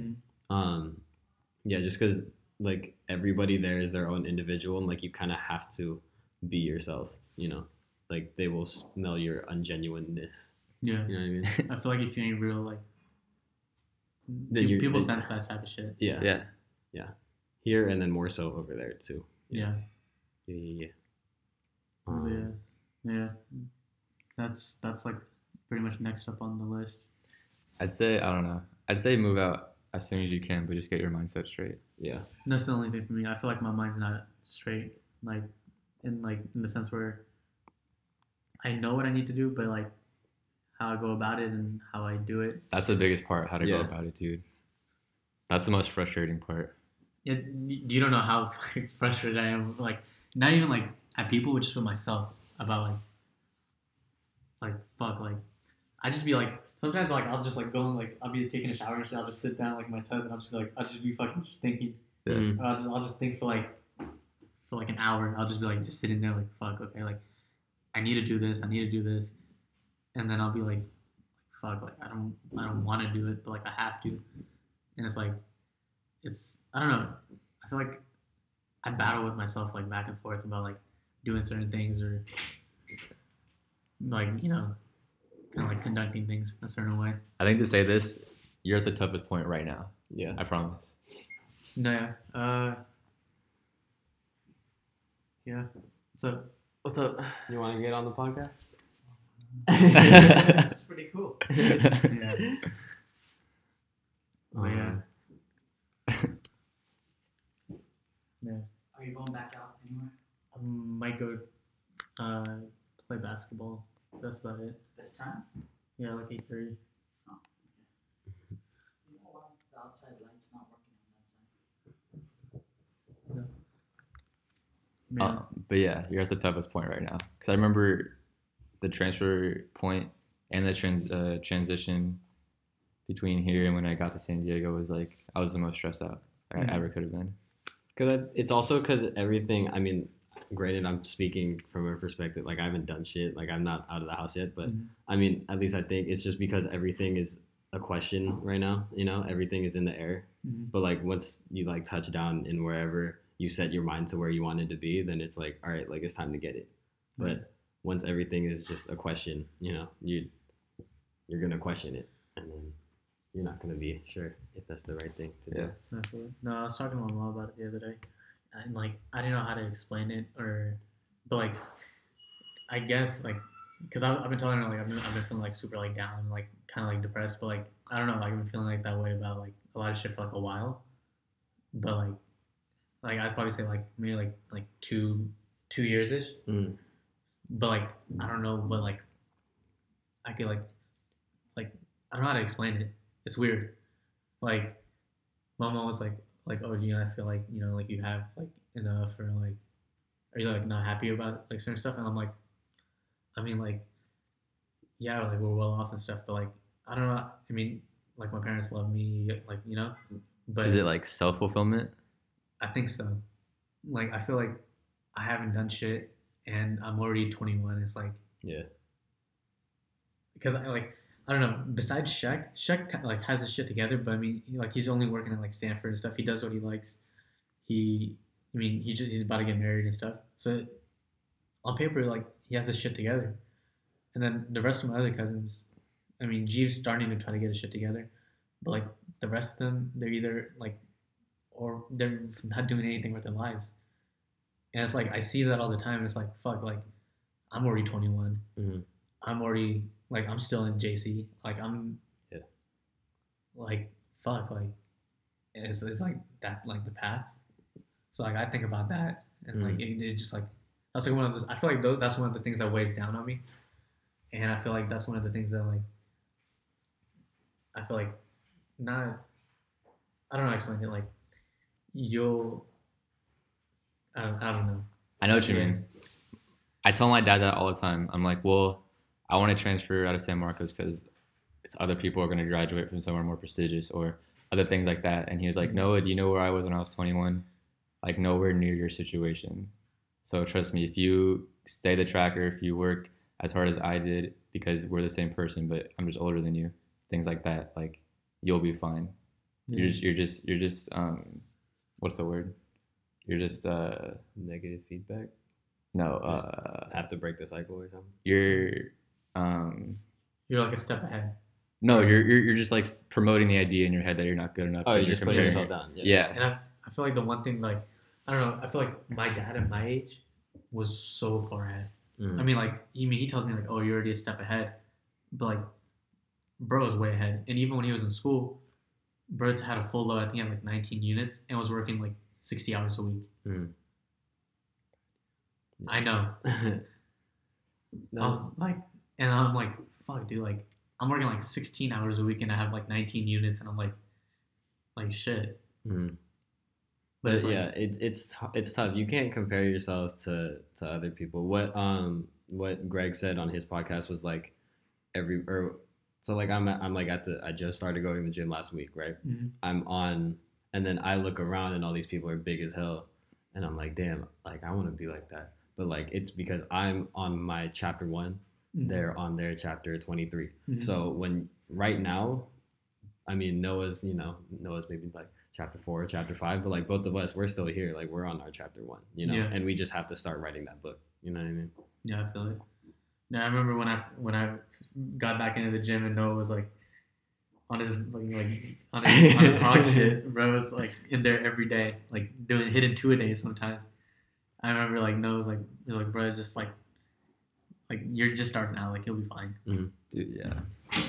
yeah, just because, like, everybody there is their own individual, and like you kind of have to be yourself, you know, like they will smell your ungenuineness. Yeah, you know what I mean? I feel like if you ain't real, like people sense that type of shit. Yeah here, and then more so over there too. Yeah. That's like pretty much next up on the list. I'd say move out as soon as you can, but just get your mindset straight. Yeah, that's the only thing for me. I feel like my mind's not straight, in the sense where I know what I need to do, but like how I go about it and how I do it. That's the biggest part, how to go about it, dude. That's the most frustrating part. Yeah, you don't know how frustrated I am. Like not even like at people, but just with myself about like fuck, like I just be like. Sometimes, like, I'll just, like, go and, like, I'll be taking a shower and shit. I'll just sit down, like, in my tub, and I'll just be fucking just thinking. Yeah. I'll just think for, like, an hour. I'll just be, like, just sitting there, like, fuck, okay, like, I need to do this. And then I'll be, like, fuck, like, I don't want to do it, but, like, I have to. And it's, like, I don't know. I feel like I battle with myself, like, back and forth about, like, doing certain things or, like, you know. Kind of like conducting things in a certain way. I think to say this, you're at the toughest point right now. Yeah. I promise. No, yeah. Yeah. What's up? You want to get on the podcast? That's pretty cool. Yeah. Oh, yeah. Yeah. Are you going back out anywhere? I might go play basketball. That's about it. This time? Yeah, like 8:30. Oh, okay. You know what? The outside light's not working on that side. Yeah. But yeah, you're at the toughest point right now. Because I remember the transfer point and the transition between here and when I got to San Diego was like, I was the most stressed out I ever could have been. It's also because everything, I mean... Granted, I'm speaking from a perspective, like, I haven't done shit, like, I'm not out of the house yet, but, I mean, at least I think it's just because everything is a question right now, you know, everything is in the air, but, like, once you, like, touch down in wherever you set your mind to where you want it to be, then it's, like, all right, like, it's time to get it, but once everything is just a question, you know, you're gonna question it, and then you're not gonna be sure if that's the right thing to do. Absolutely. No, I was talking to my mom about it the other day. And, like, I didn't know how to explain it, but, like, I guess, like, because I've been telling her, like, I've been feeling, like, super, like, down, like, kind of, like, depressed, but, like, I don't know, like, I've been feeling, like, that way about, like, a lot of shit for, like, a while, but, like, I'd probably say, like, maybe, like, two years-ish, but, like, I don't know what, like, I could, like, I don't know how to explain it, it's weird, like, my mom was, like, oh, you know, I feel like, you know, like, you have, like, enough, or, like, are you, like, not happy about, like, certain stuff? And I'm, like, I mean, like, yeah, like, we're well off and stuff, but, like, I don't know, I mean, like, my parents love me, like, you know, but... Is it, like, self-fulfillment? I think so. Like, I feel like I haven't done shit, and I'm already 21, it's, like... Yeah. Because, I like... I don't know, besides Shaq, like, has his shit together, but, I mean, like, he's only working at, like, Stanford and stuff. He does what he likes. He's about to get married and stuff. So, on paper, like, he has his shit together. And then the rest of my other cousins, I mean, Jeeves starting to try to get his shit together. But, like, the rest of them, they're either, like, or they're not doing anything with their lives. And it's, like, I see that all the time. It's, like, fuck, like, I'm already 21. I'm already... Like, I'm still in JC. Like, I'm like, fuck, like, it's like that, like the path. So like I think about that, and like it just like that's like one of those. I feel like that's one of the things that weighs down on me, and I feel like that's one of the things that like I feel like not. I don't know how to explain it. Like you'll. I don't know. I know what you mean. I tell my dad that all the time. I'm like, well, I want to transfer out of San Marcos because it's other people are going to graduate from somewhere more prestigious or other things like that. And he was like, Noah, do you know where I was when I was 21? Like nowhere near your situation. So trust me, if you stay the tracker, if you work as hard as I did, because we're the same person, but I'm just older than you, things like that, like you'll be fine. Yeah. You're just what's the word? You're just negative feedback. No, have to break the cycle or something. You're like a step ahead. No, you're just like promoting the idea in your head that you're not good enough. Oh, you're just putting yourself down. Yeah. And I feel like the one thing, like, I don't know, I feel like my dad at my age was so far ahead. Mm. I mean, like, he tells me, like, oh, you're already a step ahead. But, like, bro was way ahead. And even when he was in school, bro had a full load. I think he had, like, 19 units and was working, like, 60 hours a week. Mm. I know. I was, like, and I'm, like, fuck, dude, like, I'm working, like, 16 hours a week and I have, like, 19 units. And I'm, like, shit. Mm. But it's like, yeah, it's tough. You can't compare yourself to other people. What Greg said on his podcast was like I just started going to the gym last week, right? Mm-hmm. And then I look around and all these people are big as hell, and I'm like, damn, like I want to be like that. But like it's because I'm on my chapter 1, mm-hmm. they're on their chapter 23. Mm-hmm. So when right now, I mean Noah's maybe like chapter 4, chapter 5, but like both of us, we're still here. Like we're on our chapter 1, you know, yeah. And we just have to start writing that book. You know what I mean? Yeah, I feel it. Now I remember when I got back into the gym and Noah was like on his on his hog shit, bro was like in there every day, like doing hitting 2 a days sometimes. I remember like Noah was like bro, just like you're just starting out, like you'll be fine. Mm-hmm. Dude, yeah.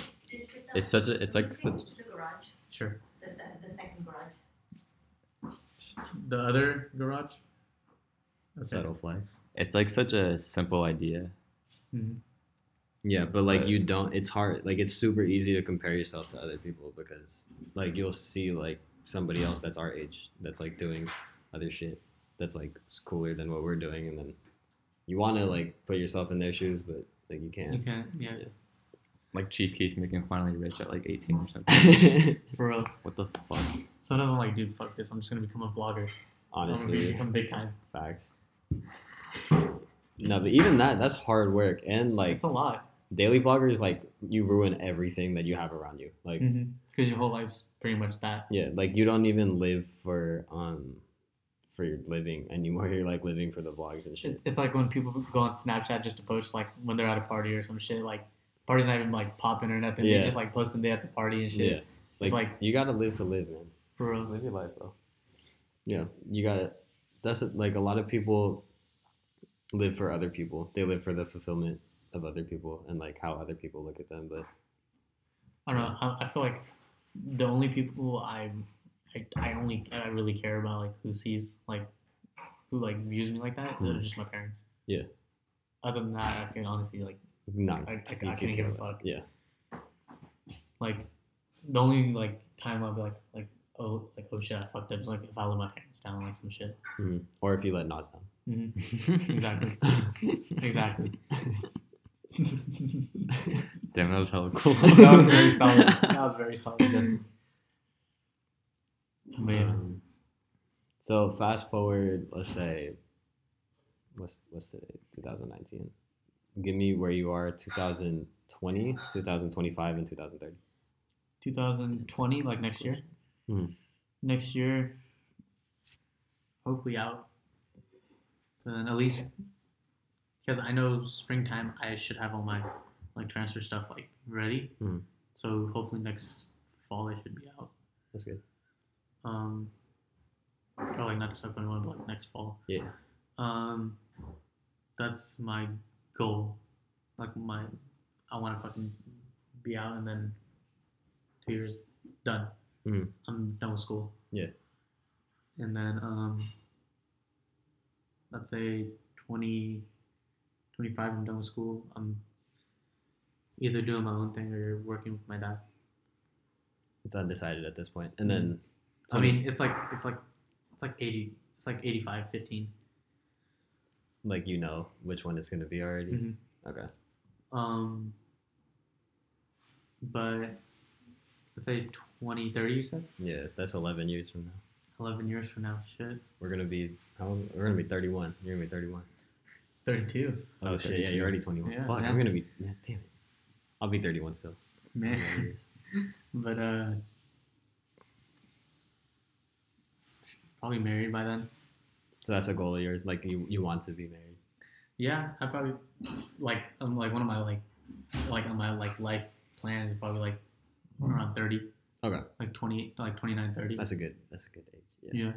Sure. The second garage. The other garage? Okay. Subtle flags. It's like such a simple idea. Mm-hmm. Yeah, but like you don't, it's hard. Like it's super easy to compare yourself to other people because like you'll see like somebody else that's our age that's like doing other shit that's like cooler than what we're doing, and then you want to like put yourself in their shoes, but like you can't. You can't, yeah. Like Chief Keef making finally rich at like 18 or something. For real. What the fuck? Sometimes I'm like, dude, fuck this. I'm just gonna become a vlogger. Honestly. I'm gonna become big time. Facts. No, but even that's hard work and like it's a lot. Daily vloggers, like you ruin everything that you have around you. Like because mm-hmm. your whole life's pretty much that. Yeah, like you don't even live for your living anymore. You're like living for the vlogs and shit. It's like when people go on Snapchat just to post like when they're at a party or some shit, like party's not even like popping or nothing. Yeah. They just like posting day at the party and shit. Yeah. It's like you gotta live to live, man. For real. Live your life, bro. Yeah. You gotta like a lot of people live for other people. They live for the fulfillment of other people and like how other people look at them, but I don't know. I feel like the only people I really care about like who views me like that, mm-hmm. they're just my parents. Yeah. Other than that, I can honestly like no, I can't give a fuck. Yeah. Like, the only like time I'll be oh shit, I fucked up. It's like if I let my parents down, like some shit. Mm-hmm. Or if you let Nas down. Mm-hmm. Exactly. Damn, that was hella cool. That was very solid. Justin. Man. So fast forward. Let's say, what's today? 2019. Give me where you are 2020, 2025, and 2030. 2020, like next year? Mm-hmm. Next year, hopefully out. And at least, because I know springtime, I should have all my like transfer stuff like ready. Mm-hmm. So hopefully next fall, I should be out. That's good. Probably not the second one, but like next fall. Yeah. That's my goal, I want to fucking be out, and then 2 years done. Mm. I'm done with school. Yeah. And then, let's say 20, 25, I'm done with school. I'm either doing my own thing or working with my dad. It's undecided at this point. And then, so I mean, it's like 80, it's like 85, 15. Like, you know which one it's going to be already? Mm-hmm. Okay. But let's say 20, 30, you said? Yeah, that's 11 years from now. 11 years from now, shit. We're going to be, how long? We're going to be 31. You're going to be 31. 32. Oh, shit, 32. Yeah, you're already 21. Yeah, fuck, man. I'm going to be, yeah, damn it. I'll be 31 still. Man. But, probably married by then. So that's a goal of yours, like you want to be married. Yeah, I probably I'm one of my like on my like life plan is probably like around 30. Okay. Like 28, like 29, 30. That's a good age. Yeah.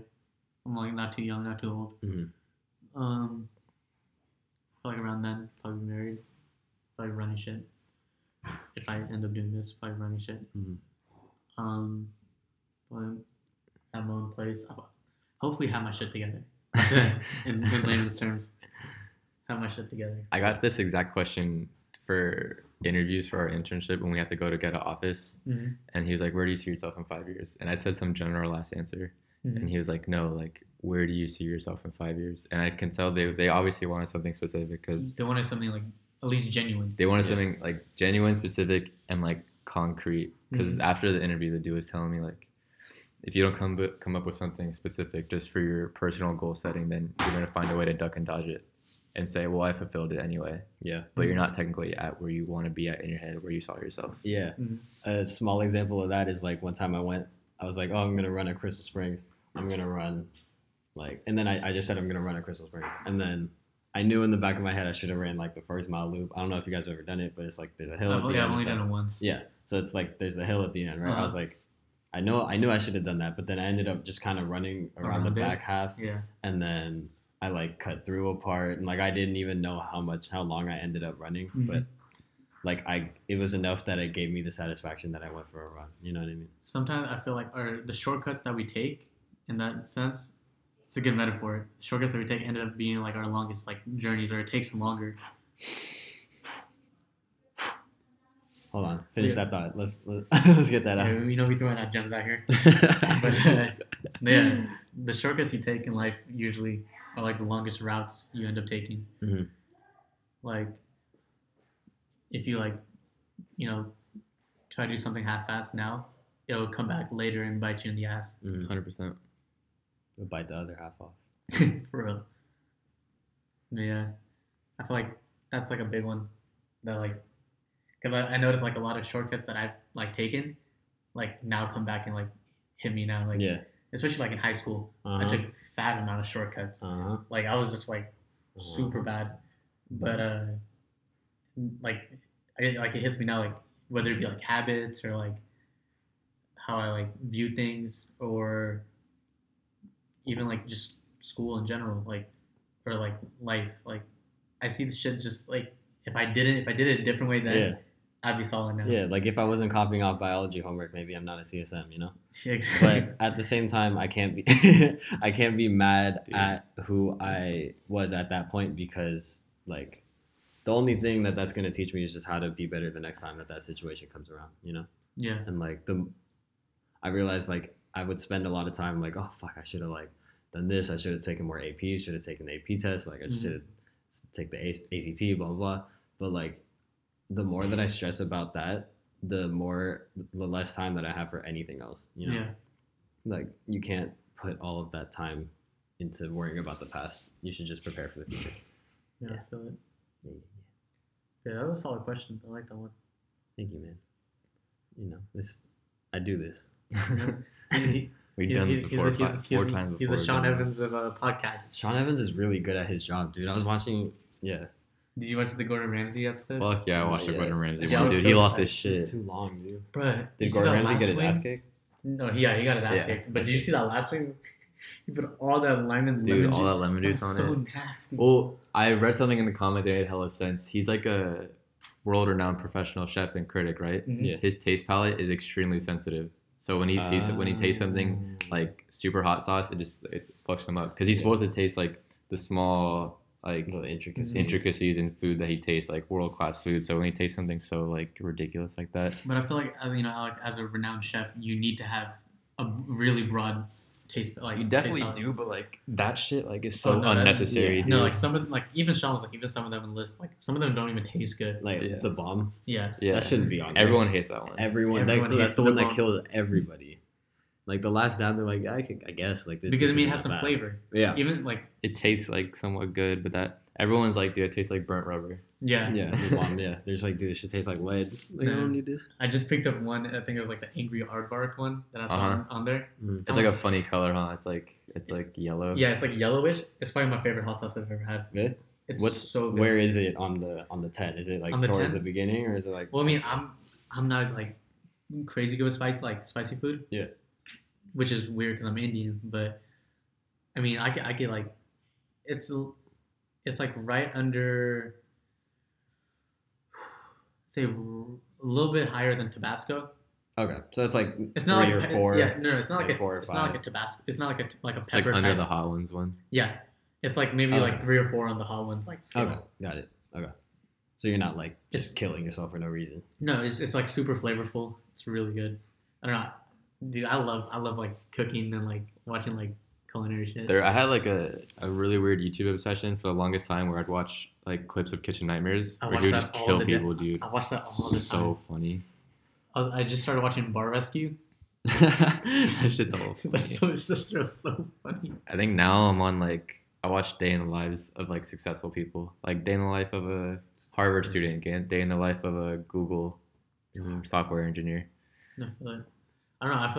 I'm like not too young, not too old. Mm-hmm. Like around then, probably married, probably running shit. If I end up doing this, probably running shit. Mm-hmm. Have my own place. I'll hopefully have my shit together. in layman's terms, have my shit together. I got this exact question for interviews for our internship when we had to go to get an office. Mm-hmm. And he was like, where do you see yourself in 5 years? And I said some general last answer. Mm-hmm. And he was like, no, like, where do you see yourself in 5 years? And I can tell they obviously wanted something specific, because they wanted something like at least genuine. They wanted something like genuine, specific, and like concrete, because after the interview the dude was telling me like, if you don't come up with something specific just for your personal goal setting, then you're going to find a way to duck and dodge it and say, well, I fulfilled it anyway. Yeah. But you're not technically at where you want to be at in your head, where you saw yourself. Yeah. Mm-hmm. A small example of that is like one time I was like, oh, I'm going to run at Crystal Springs. I'm going to run like, and then I just said, I'm going to run at Crystal Springs. And then I knew in the back of my head, I should have ran like the first mile loop. I don't know if you guys have ever done it, but it's like, there's a hill at the end. Yeah, I've only done it once. Yeah. So it's like, there's a hill at the end, right? Uh-huh. I was like, I knew I should have done that, but then I ended up just kind of running around the back half. Yeah. And then I like cut through a part, and like I didn't even know how long I ended up running, mm-hmm. but like it was enough that it gave me the satisfaction that I went for a run. You know what I mean? Sometimes I feel like the shortcuts that we take, in that sense, it's a good metaphor. The shortcuts that we take ended up being like our longest like journeys, or it takes longer. Hold on, finish that thought. Let's get that out. You know we throwing out gems out here. But yeah, the shortcuts you take in life usually are like the longest routes you end up taking. Mm-hmm. Like if you like, you know, try to do something half-assed now, it'll come back later and bite you in the ass. 100%. It'll bite the other half off. For real. But yeah, I feel like that's like a big one that like. Because I noticed, like, a lot of shortcuts that I've, like, taken, like, now come back and, like, hit me now. Like, yeah. Especially, like, in high school. Uh-huh. I took a fat amount of shortcuts. Uh-huh. Like, I was just, like, super bad. But, it hits me now, like, whether it be, like, habits or, like, how I, like, view things, or even, like, just school in general, like, or, like, life. Like, I see the shit just, like, if I did it a different way, then... Yeah. I'd be solid now. Yeah, like if I wasn't copying off biology homework, maybe I'm not a CSM, you know? Exactly. But at the same time, I can't be mad at who I was at that point, because like the only thing that's going to teach me is just how to be better the next time that situation comes around, you know? Yeah. And like I realized like I would spend a lot of time like, oh fuck, I should have like done this. I should have taken more APs, should have taken the AP test. Like I should have take the ACT, blah, blah, blah. But like the more that I stress about that, the less time that I have for anything else, you know? Yeah. Like you can't put all of that time into worrying about the past. You should just prepare for the future. Yeah, I feel it. Yeah, that was a solid question. I like that one. Thank you, man. You know, I do this. We've done this before, four times before. He's the Sean Evans of a podcast. Sean Evans is really good at his job, dude. I was watching, Did you watch the Gordon Ramsay episode? Fuck yeah, I watched the Gordon Ramsay one, dude. He lost his shit. It was too long, dude. Bruh, did Gordon Ramsay get his ass kicked? No, he got his ass kicked. But did you see that last week? He put all that lemon juice on it. So nasty. Well, I read something in the comment that made hella sense. He's like a world-renowned professional chef and critic, right? Mm-hmm. Yeah. His taste palette is extremely sensitive. So when he sees it, when he tastes something like super hot sauce, it fucks him up because he's supposed to taste like the small like little intricacies in food that he tastes, like world class food. So when he tastes something so like ridiculous like that. But I feel like, you know, Alec, as a renowned chef, you need to have a really broad taste. Like you definitely do, but like that shit like is so unnecessary. Yeah. No, like some of like even Sean was like even some of them on the list like some of them don't even taste good. Like the bomb. Yeah, that shouldn't be on. Everyone hates that one. Everyone that's the one that kills everybody. Like the last down, they're like, I guess, like this, because I mean, it has some flavor. Yeah, even like it tastes like somewhat good, but that everyone's like, dude, it tastes like burnt rubber. Yeah, yeah. They're just like, dude, this shit tastes like lead. Like, I don't need this. I just picked up one. I think it was like the Angry Aardvark one that I saw on there. Mm-hmm. It's like a funny color, huh? It's like yellow. Yeah, it's like yellowish. It's probably my favorite hot sauce I've ever had. Really? It's so good. Where is it on the 10? Is it like towards the beginning, or is it like? Well, I mean, I'm not like crazy good with spicy food. Yeah. Which is weird because I'm Indian, but I mean, I get like, it's like right under, say a little bit higher than Tabasco. Okay, so it's like it's not three like, or four. Yeah, no, it's not like four or five. It's not like a Tabasco. It's not like a pepper. It's like under the hot ones one. Yeah, it's like maybe like 3 or 4 on the hot ones. Like scale. Okay, got it. Okay, so you're not like just killing yourself for no reason. No, it's like super flavorful. It's really good. I don't know. Dude, I love like cooking and like watching like culinary shit. I had like a really weird YouTube obsession for the longest time where I'd watch like clips of Kitchen Nightmares. I watched that all the people, dude. I watched that all the time. So funny. I just started watching Bar Rescue. That shit's all funny. That's so funny. I think now I'm on like I watch Day in the Lives of like successful people, like Day in the Life of a Harvard student, Day in the Life of a Google software engineer. No, like. I don't know. I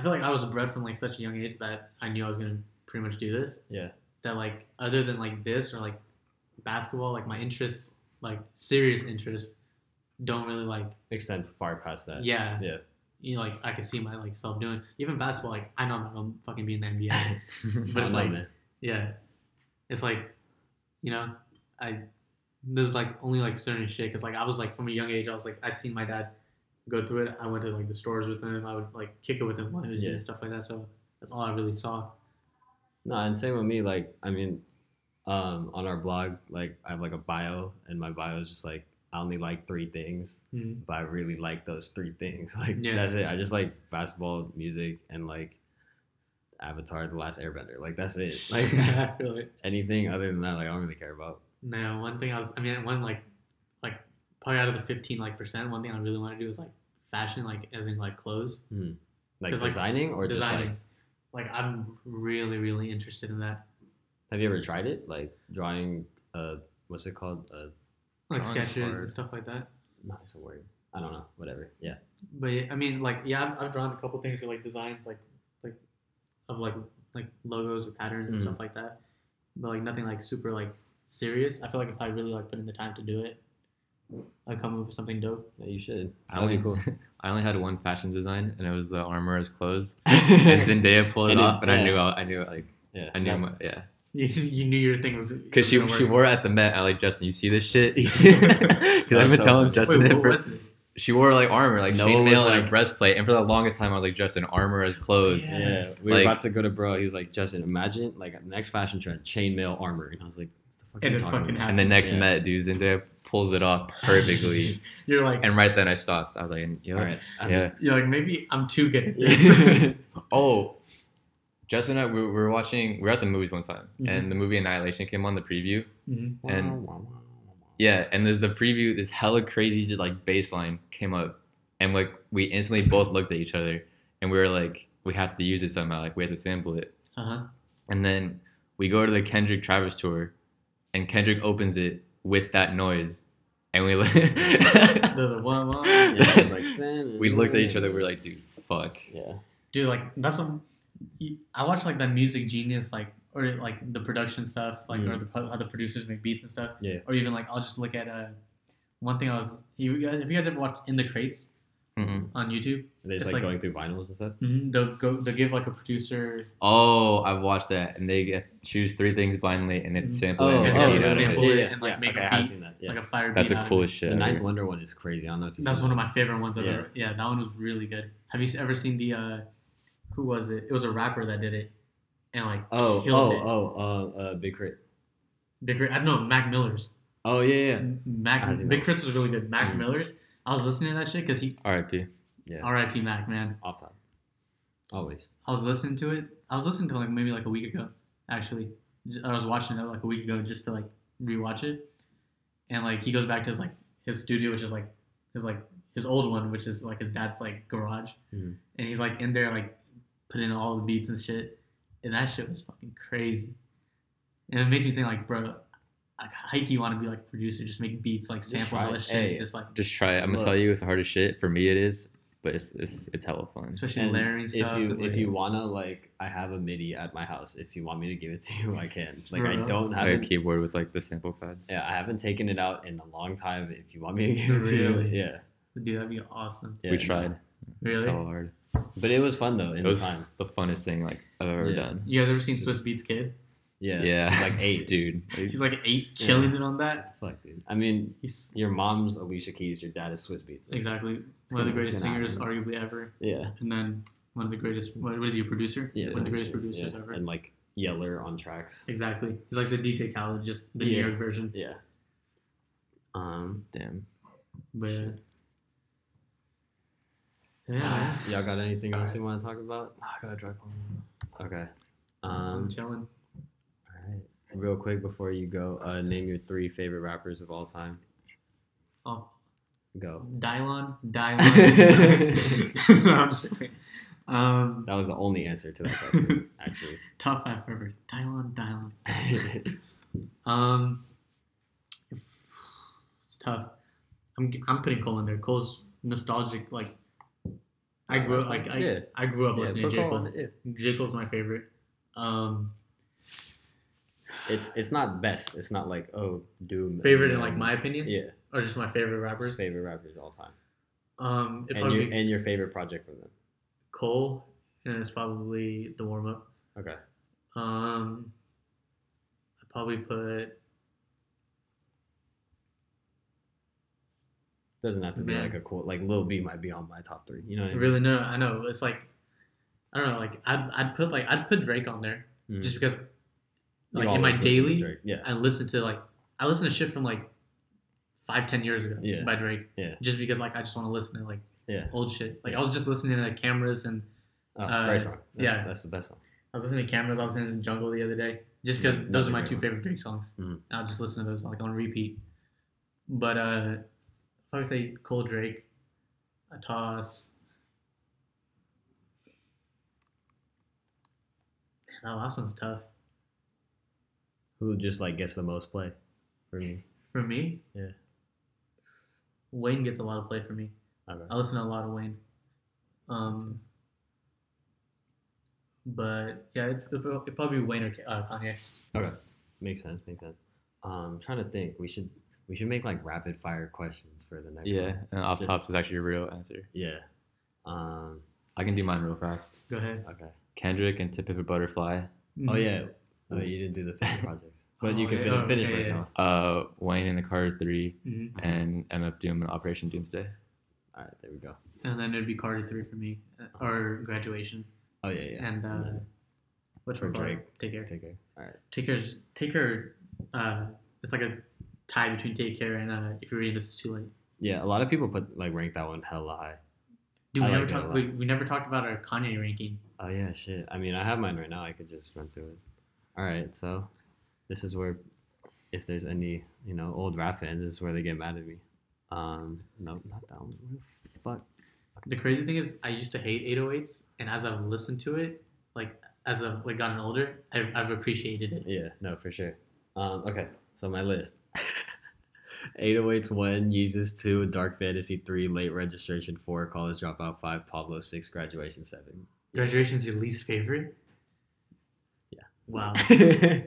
feel like I was bred from like such a young age that I knew I was gonna pretty much do this. Yeah. That like other than like this or like basketball, like my interests, like serious interests, don't really like extend far past that. Yeah. Yeah. You know, like I could see my like self doing even basketball. Like I know I'm not gonna fucking be in the NBA, but it's like it's like you know there's like only like certain shit because like I was like from a young age I was like I seen my dad. Go through it. I went to like the stores with him. I would like kick it with him while he was doing stuff like that. So that's all I really saw. No, and same with me. Like I mean, on our blog, like I have like a bio, and my bio is just like I only like 3 things, but I really like those 3 things. Like that's it. I just like basketball, music, and like Avatar: The Last Airbender. Like that's it. Like I feel it. Anything other than that, like I don't really care about. No, one thing probably out of the 15 like percent, one thing I really want to do is like fashion, like as in like clothes, like designing or designing. Like I'm really, really interested in that. Have you ever tried it? Like drawing, what's it called? Like sketches and stuff like that. Not a word. I don't know. Whatever. Yeah. But yeah, I mean, like, yeah, I've drawn a couple things with like designs, of logos or patterns and stuff like that. But like nothing like super like serious. I feel like if I really like put in the time to do it. I come up with something dope. Yeah, you should. That'd be cool. I only had one fashion design, and it was the armorer's clothes. And Zendaya pulled it off, and I knew. You knew your thing was because she wore it at the Met. I like Justin. You see this shit? Because I've been telling Justin. Wait, what was it? She wore like armor, like chainmail and a breastplate. And for the longest time, I was like, Justin, armor as clothes. Yeah, we were about to go to bro. He was like, Justin, imagine like next fashion trend, chainmail armor, and I was like, what the fuck are you talking about? Happened. And the next Met, dude, Zendaya. Pulls it off perfectly. You're like, and right then I stopped. I was like, you're right. You're like, maybe I'm too good at this. Oh, Justin and I we were watching. We were at the movies one time, and the movie Annihilation came on the preview, and and there's the preview. This hella crazy like bass line came up, and like we instantly both looked at each other, and we were like, we have to use it somehow. Like we have to sample it. And then we go to the Kendrick Travis tour, and Kendrick opens it. With that noise, and we we looked at each other. We were like, "Dude, fuck." Yeah, dude, like that's some. I watch like that Music Genius, like or like the production stuff, like or how the producers make beats and stuff. Yeah. Or even like I'll just look at one thing. Have you guys ever watched In the Crates? mm-hmm. on YouTube. And they're just like going through vinyls and stuff. Mm-hmm. They'll give like a producer. Oh, I've watched that, and they choose three things blindly and then sample it. And make a beat, like a fire beat. That's the coolest shit. The Ninth Wonder one is crazy. I don't know if you. That's one of my favorite ones I've ever. Yeah, that one was really good. Have you ever seen the? Who was it? It was a rapper that did it, and like Big Crit. Big Crit. I know Mac Miller's. Oh yeah. Big Crit was really good. Mac Miller's. I was listening to that shit because he. R.I.P. Yeah. R.I.P. Mac, man. Off time. Always. I was listening to it. I was listening to like maybe like a week ago, actually. I was watching it like a week ago just to like rewatch it, and like he goes back to his studio, which is like his old one, which is like his dad's like garage, mm-hmm. and he's like in there like putting in all the beats and shit, and that shit was fucking crazy, and it makes me think like, bro. You want to be like a producer, just make beats, like sample all this shit, just try it. I'm gonna tell you, it's the hardest shit for me. It is, but it's hella fun, especially and layering stuff. If you wanna like, I have a MIDI at my house. If you want me to give it to you, I can. Like I don't have a keyboard with like the sample pads. Yeah, I haven't taken it out in a long time. If you want me to give it to you, yeah, dude, that'd be awesome. Yeah, we tried. Really, it's hella hard, but it was fun though. It was the funnest thing like I've ever done. You guys ever seen Swiss Beats Kid? Yeah. He's like 8, dude. He's like 8, killing it on that. Fuck, dude. I mean, your mom's Alicia Keys, your dad is Swiss Beats. Like, exactly. One of the greatest singers, arguably ever. Yeah. And then one of the greatest. What is he? A producer? Yeah. One of the greatest producers ever. And like Yeller on tracks. Exactly. He's like the DJ Khaled, just the New York version. Yeah. Damn. But. Yeah. Y'all got anything else you want to talk about? I gotta drive home. Okay. I'm chilling. Real quick before you go, name your 3 favorite rappers of all time. Oh, go. Dylon. No, I'm just kidding. That was the only answer to that question, actually. Top 5 forever. Dylon. It's tough. I'm putting Cole in there. Cole's nostalgic. Like I grew up listening to J. Cole. J. Cole's my favorite. It's not best. It's not like, oh, Doom. Favorite in like my opinion? Yeah. Or just my favorite rappers? Just favorite rappers of all time. And your favorite project from them? Cole, and it's probably The Warm Up. Okay. I'd probably put. Doesn't have to be like a quote. Like Lil B might be on my top 3. You know what I mean? Really? No, I know. It's like, I don't know. Like I'd put Drake on there just because. Like in my daily, I listen to shit from like 5-10 years ago by Drake. Yeah. Just because like I just want to listen to like old shit. Like I was just listening to Cameras and great song. That's the best song. I was listening to Cameras. I was listening to Jungle the other day. Just because those are my 2 favorite Drake songs. Mm-hmm. I'll just listen to those like on repeat. But I would say Cole, Drake, I toss. Man, that last one's tough. Who just like gets the most play for me? For me? Yeah. Wayne gets a lot of play for me. Okay. I listen to a lot of Wayne. But yeah, it'd probably be Wayne or Kanye. Okay. Makes sense. I'm trying to think. We should make like rapid fire questions for the next one. Yeah, and off tops is actually a real answer. Yeah. I can do mine real fast. Go ahead. Okay. Kendrick and Tip of a Butterfly. Mm-hmm. Oh yeah. Oh, you didn't do the fan projects. But you can finish first now. Wayne and the Carter 3 and MF Doom and Operation Doomsday. All right, there we go. And then it'd be Carter 3 for me, or Graduation. Oh, yeah. And what's for Drake? Take Care. All right. Take Care, it's like a tie between Take Care and If You're Reading This It's Too Late. Yeah, a lot of people rank that one hella high. Dude, we never talked about our Kanye ranking. Oh, yeah, shit. I mean, I have mine right now. I could just run through it. All right, so this is where, if there's any, old rap fans, this is where they get mad at me. No, not that one. Fuck. The crazy thing is, I used to hate 808s, and as I've listened to it, like as I've gotten older, I've appreciated it. Yeah, no, for sure. Okay, so my list: 808s 1, Yeezus 2, Dark Fantasy 3, Late Registration 4, College Dropout 5, Pablo 6, Graduation 7. Graduation's your least favorite? Wow. I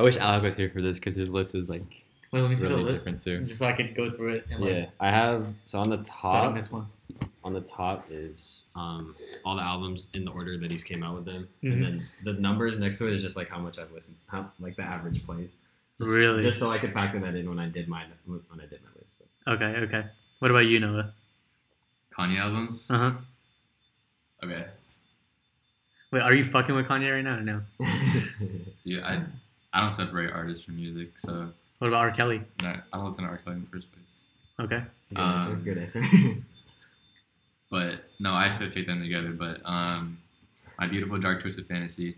wish Alec was here for this because his list is like Wait, let me see really the list. Too. Just so I can go through it. And yeah, like, I have. So on the top, this one. On the top is all the albums in the order that he's came out with them, and then the numbers next to it is just like how much I've listened, how, like the average plays. Really? Just so I could factor that in when I did my list. But. Okay. What about you, Noah? Kanye albums. Okay. Wait, are you fucking with Kanye right now or no? Dude, I don't separate artists from music, so... What about R. Kelly? No, I don't listen to R. Kelly in the first place. Okay. Good answer. But, no, I associate them together, but My Beautiful Dark Twisted Fantasy.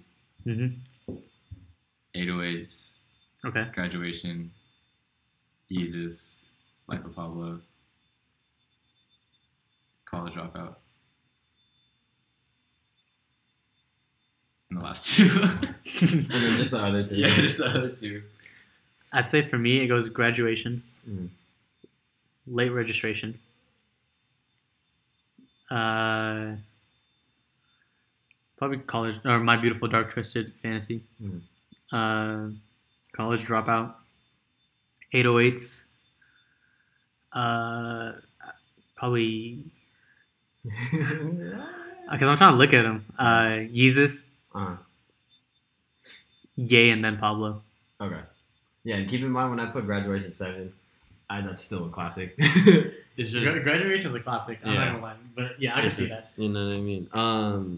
808s. Okay. Graduation. Yeezus. Life of Pablo. College Dropout. And the last two. And then just the other two. Yeah, just the other two. I'd say for me, it goes Graduation, Late Registration, probably College, or My Beautiful Dark Twisted Fantasy, College Dropout, 808s, probably, because I'm trying to look at them, Yeezus, Ye, and then Pablo. Okay. Yeah, and keep in mind when I put Graduation 7, that's still a classic. It's just Graduation's a classic. I'm not gonna lie, but yeah, I can see that. You know what I mean? All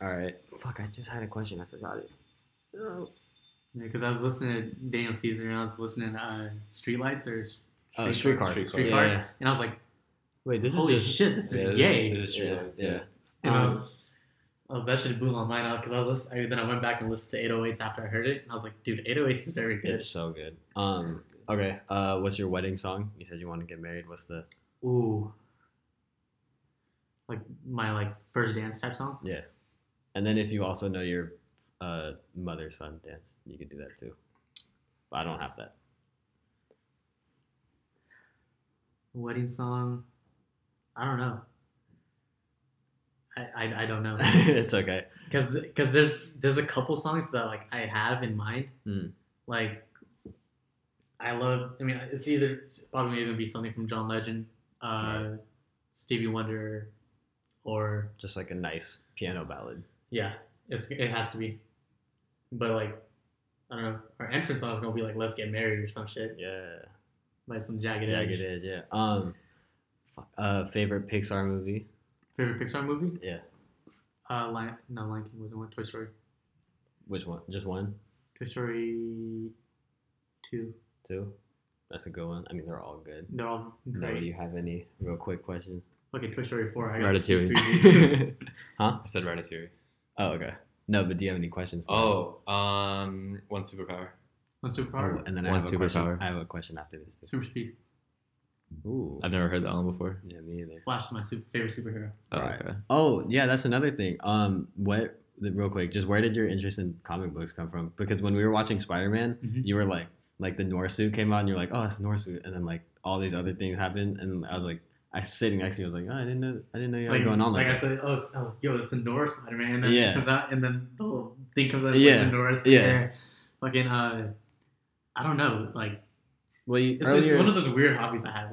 right. Fuck, I just had a question. I forgot it. Because I was listening to Daniel Caesar and I was listening to Streetlights or Streetcar. Streetcar. Yeah. And I was like, wait, this holy is just, shit. This is Yay. This is Streetlights. And that shit blew my mind out because I went back and listened to 808s after I heard it and I was like, dude, 808s is very good. It's so good. Okay. What's your wedding song? You said you want to get married. What's the my first dance type song? Yeah. And then if you also know your mother son dance, you could do that too. But I don't have that. Wedding song? I don't know. I don't know. It's okay. Because there's a couple songs that like I have in mind. Like it's probably gonna be something from John Legend, Stevie Wonder, or just like a nice piano ballad. Yeah, it has to be. But like I don't know, our entrance song is gonna be like "Let's Get Married" or some shit. Yeah. Like some Jagged Edge. Jagged Edge, yeah. Favorite Pixar movie. Favorite Pixar movie? Yeah. Lion King wasn't one. Toy Story. Which one? Just one? Toy Story 2. That's a good one. I mean, they're all good. They're all great. Now, do you have any real quick questions? Okay, Toy Story 4. I got Ratatouille. Huh? I said Ratatouille. Oh, okay. No, but do you have any questions for me? One superpower. And then one I have a question after this. Too. Super speed. Ooh. I've never heard that one before. Yeah, me either. Flash is my favorite superhero. Oh, right. Okay. Oh, yeah, that's another thing. Real quick, just where did your interest in comic books come from? Because when we were watching Spider-Man, you were like the Norsuit came out, and you're like, oh, it's Norsuit, and then like all these other things happened, and I was like, I was sitting next to you, I was like, oh, I didn't know you had going on like that. I said, oh, I was like, yo, it's the Norse Spider-Man, and then it comes out, and then the whole thing comes out, and the Norse, fucking, I don't know, like. Well, it's one of those weird hobbies I have.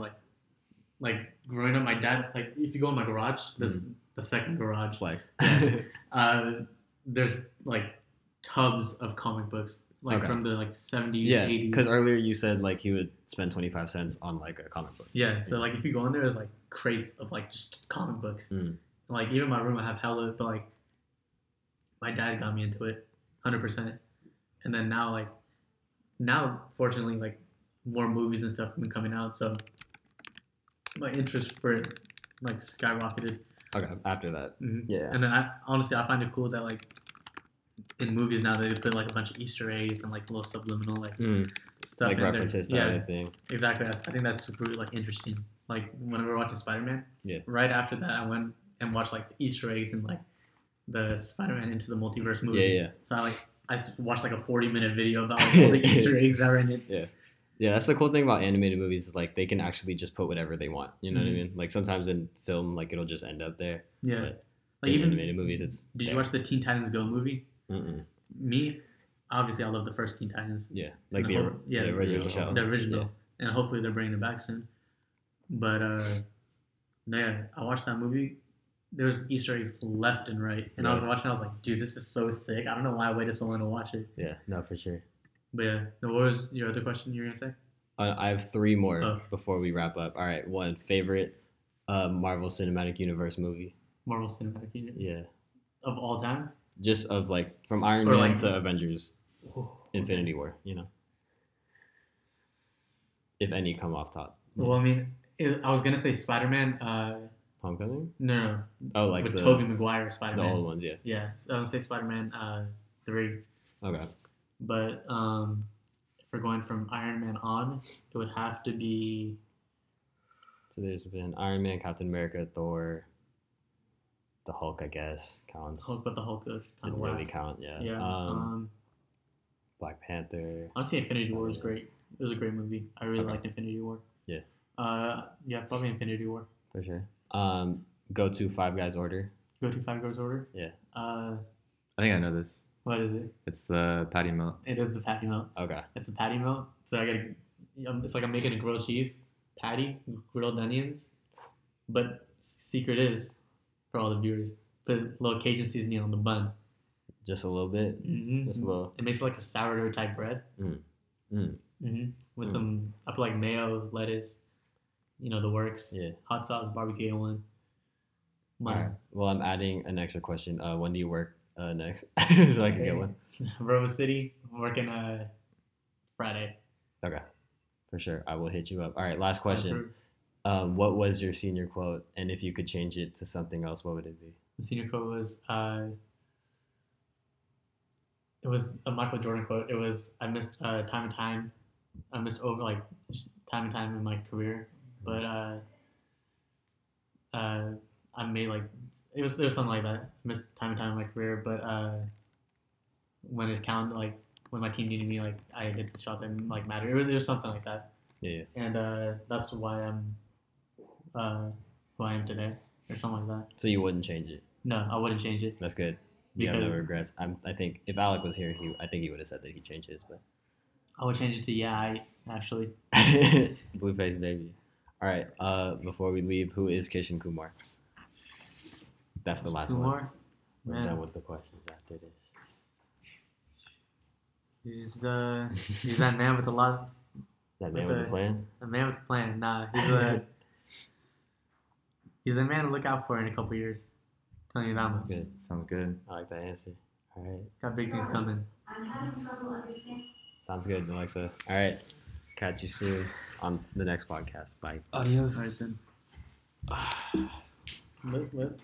Like growing up, my dad, like if you go in my garage, this the second garage, there's like tubs of comic books, like from the like 70s, 80s. Because earlier you said like he would spend 25 cents on like a comic book. Yeah. So like if you go in there, there's like crates of like just comic books. Like even in my room, I have hella. But like my dad got me into it, 100%. And then now fortunately like. More movies and stuff have been coming out, so my interest for it like skyrocketed. Okay, after that, yeah. And then I find it cool that like in movies now they put like a bunch of Easter eggs and like little subliminal like stuff, like references to everything. Exactly. I think that's super like interesting. Like when we were watching Spider-Man, right after that I went and watched like Easter eggs and like the Spider-Man Into the Multiverse movie. Yeah. So I watched like a 40-minute video about like, all the Easter eggs that were in it. Yeah. Yeah, that's the cool thing about animated movies is, like, they can actually just put whatever they want. You know what I mean? Like, sometimes in film, like, it'll just end up there. Yeah. But like in animated movies, it's... Did you watch the Teen Titans Go movie? Me? obviously I love the first Teen Titans. Yeah, like the original show. The original. Yeah. And hopefully they're bringing it back soon. But, no, yeah, I watched that movie. There was Easter eggs left and right. And I was watching, I was like, dude, this is so sick. I don't know why I waited so long to watch it. Yeah, no, for sure. But yeah, no, what was your other question you were going to say? I have three more before we wrap up. All right, one, favorite Marvel Cinematic Universe movie. Marvel Cinematic Universe? Yeah. Of all time? Just of, like, from Iron Man to Avengers, Infinity War, you know. If any come off top. Yeah. Well, I mean, I was going to say Spider-Man. Homecoming? No. Oh, like with Tobey Maguire, Spider-Man. The old ones, yeah. Yeah, so I would say Spider-Man 3. Okay. But if we're going from Iron Man on, it would have to be... So there's been Iron Man, Captain America, Thor... The Hulk, I guess, counts. But the Hulk didn't really count, yeah. Yeah. Black Panther. Honestly, Infinity War was great. It was a great movie. I really liked Infinity War. Yeah. Yeah, probably Infinity War. For sure. Go-to Five Guys order. Go-to Five Guys order? Yeah. I think I know this. What is it? It's the patty melt. It is the patty melt. Okay. It's a patty melt. So I gotta. It's like I'm making a grilled cheese patty, grilled onions, but secret is. For all the viewers, put a little Cajun seasoning on the bun. Just a little bit? Mm-hmm. Just a little. It makes it like a sourdough type bread. Mm. Mm. Mm-hmm. With some, I put like mayo, lettuce, you know, the works. Yeah. Hot sauce, barbecue one. All right. Well, I'm adding an extra question. When do you work next? So I can get one. Robo City, I'm working Friday. Okay. For sure. I will hit you up. All right, last question. What was your senior quote, and if you could change it to something else, what would it be? The senior quote was, it was a Michael Jordan quote. It was, I missed time and time. I missed over, like, time and time in my career. But I made, like, it was something like that. I missed time and time in my career. But when it counted, like, when my team needed me, like, I hit the shot that, like, mattered. It was something like that. Yeah. And that's why I'm... who I am today, or something like that. So you wouldn't change it? No, I wouldn't change it. That's good. You have no regrets. I think if Alec was here, I think he would have said that he changed his. But I would change it to actually. Blueface baby. All right. Before we leave, who is Kishan Kumar? That's the last one. We're done with the questions after this. He's that man with a lot. That man with a plan. A man with a plan. Nah, he's a. He's a man to look out for in a couple years. I'm telling you that much. Good. Sounds good. I like that answer. All right. Got big things coming. I'm having trouble understanding. Sounds good, Alexa. All right. Catch you soon on the next podcast. Bye. Adios. All right, then. Lip.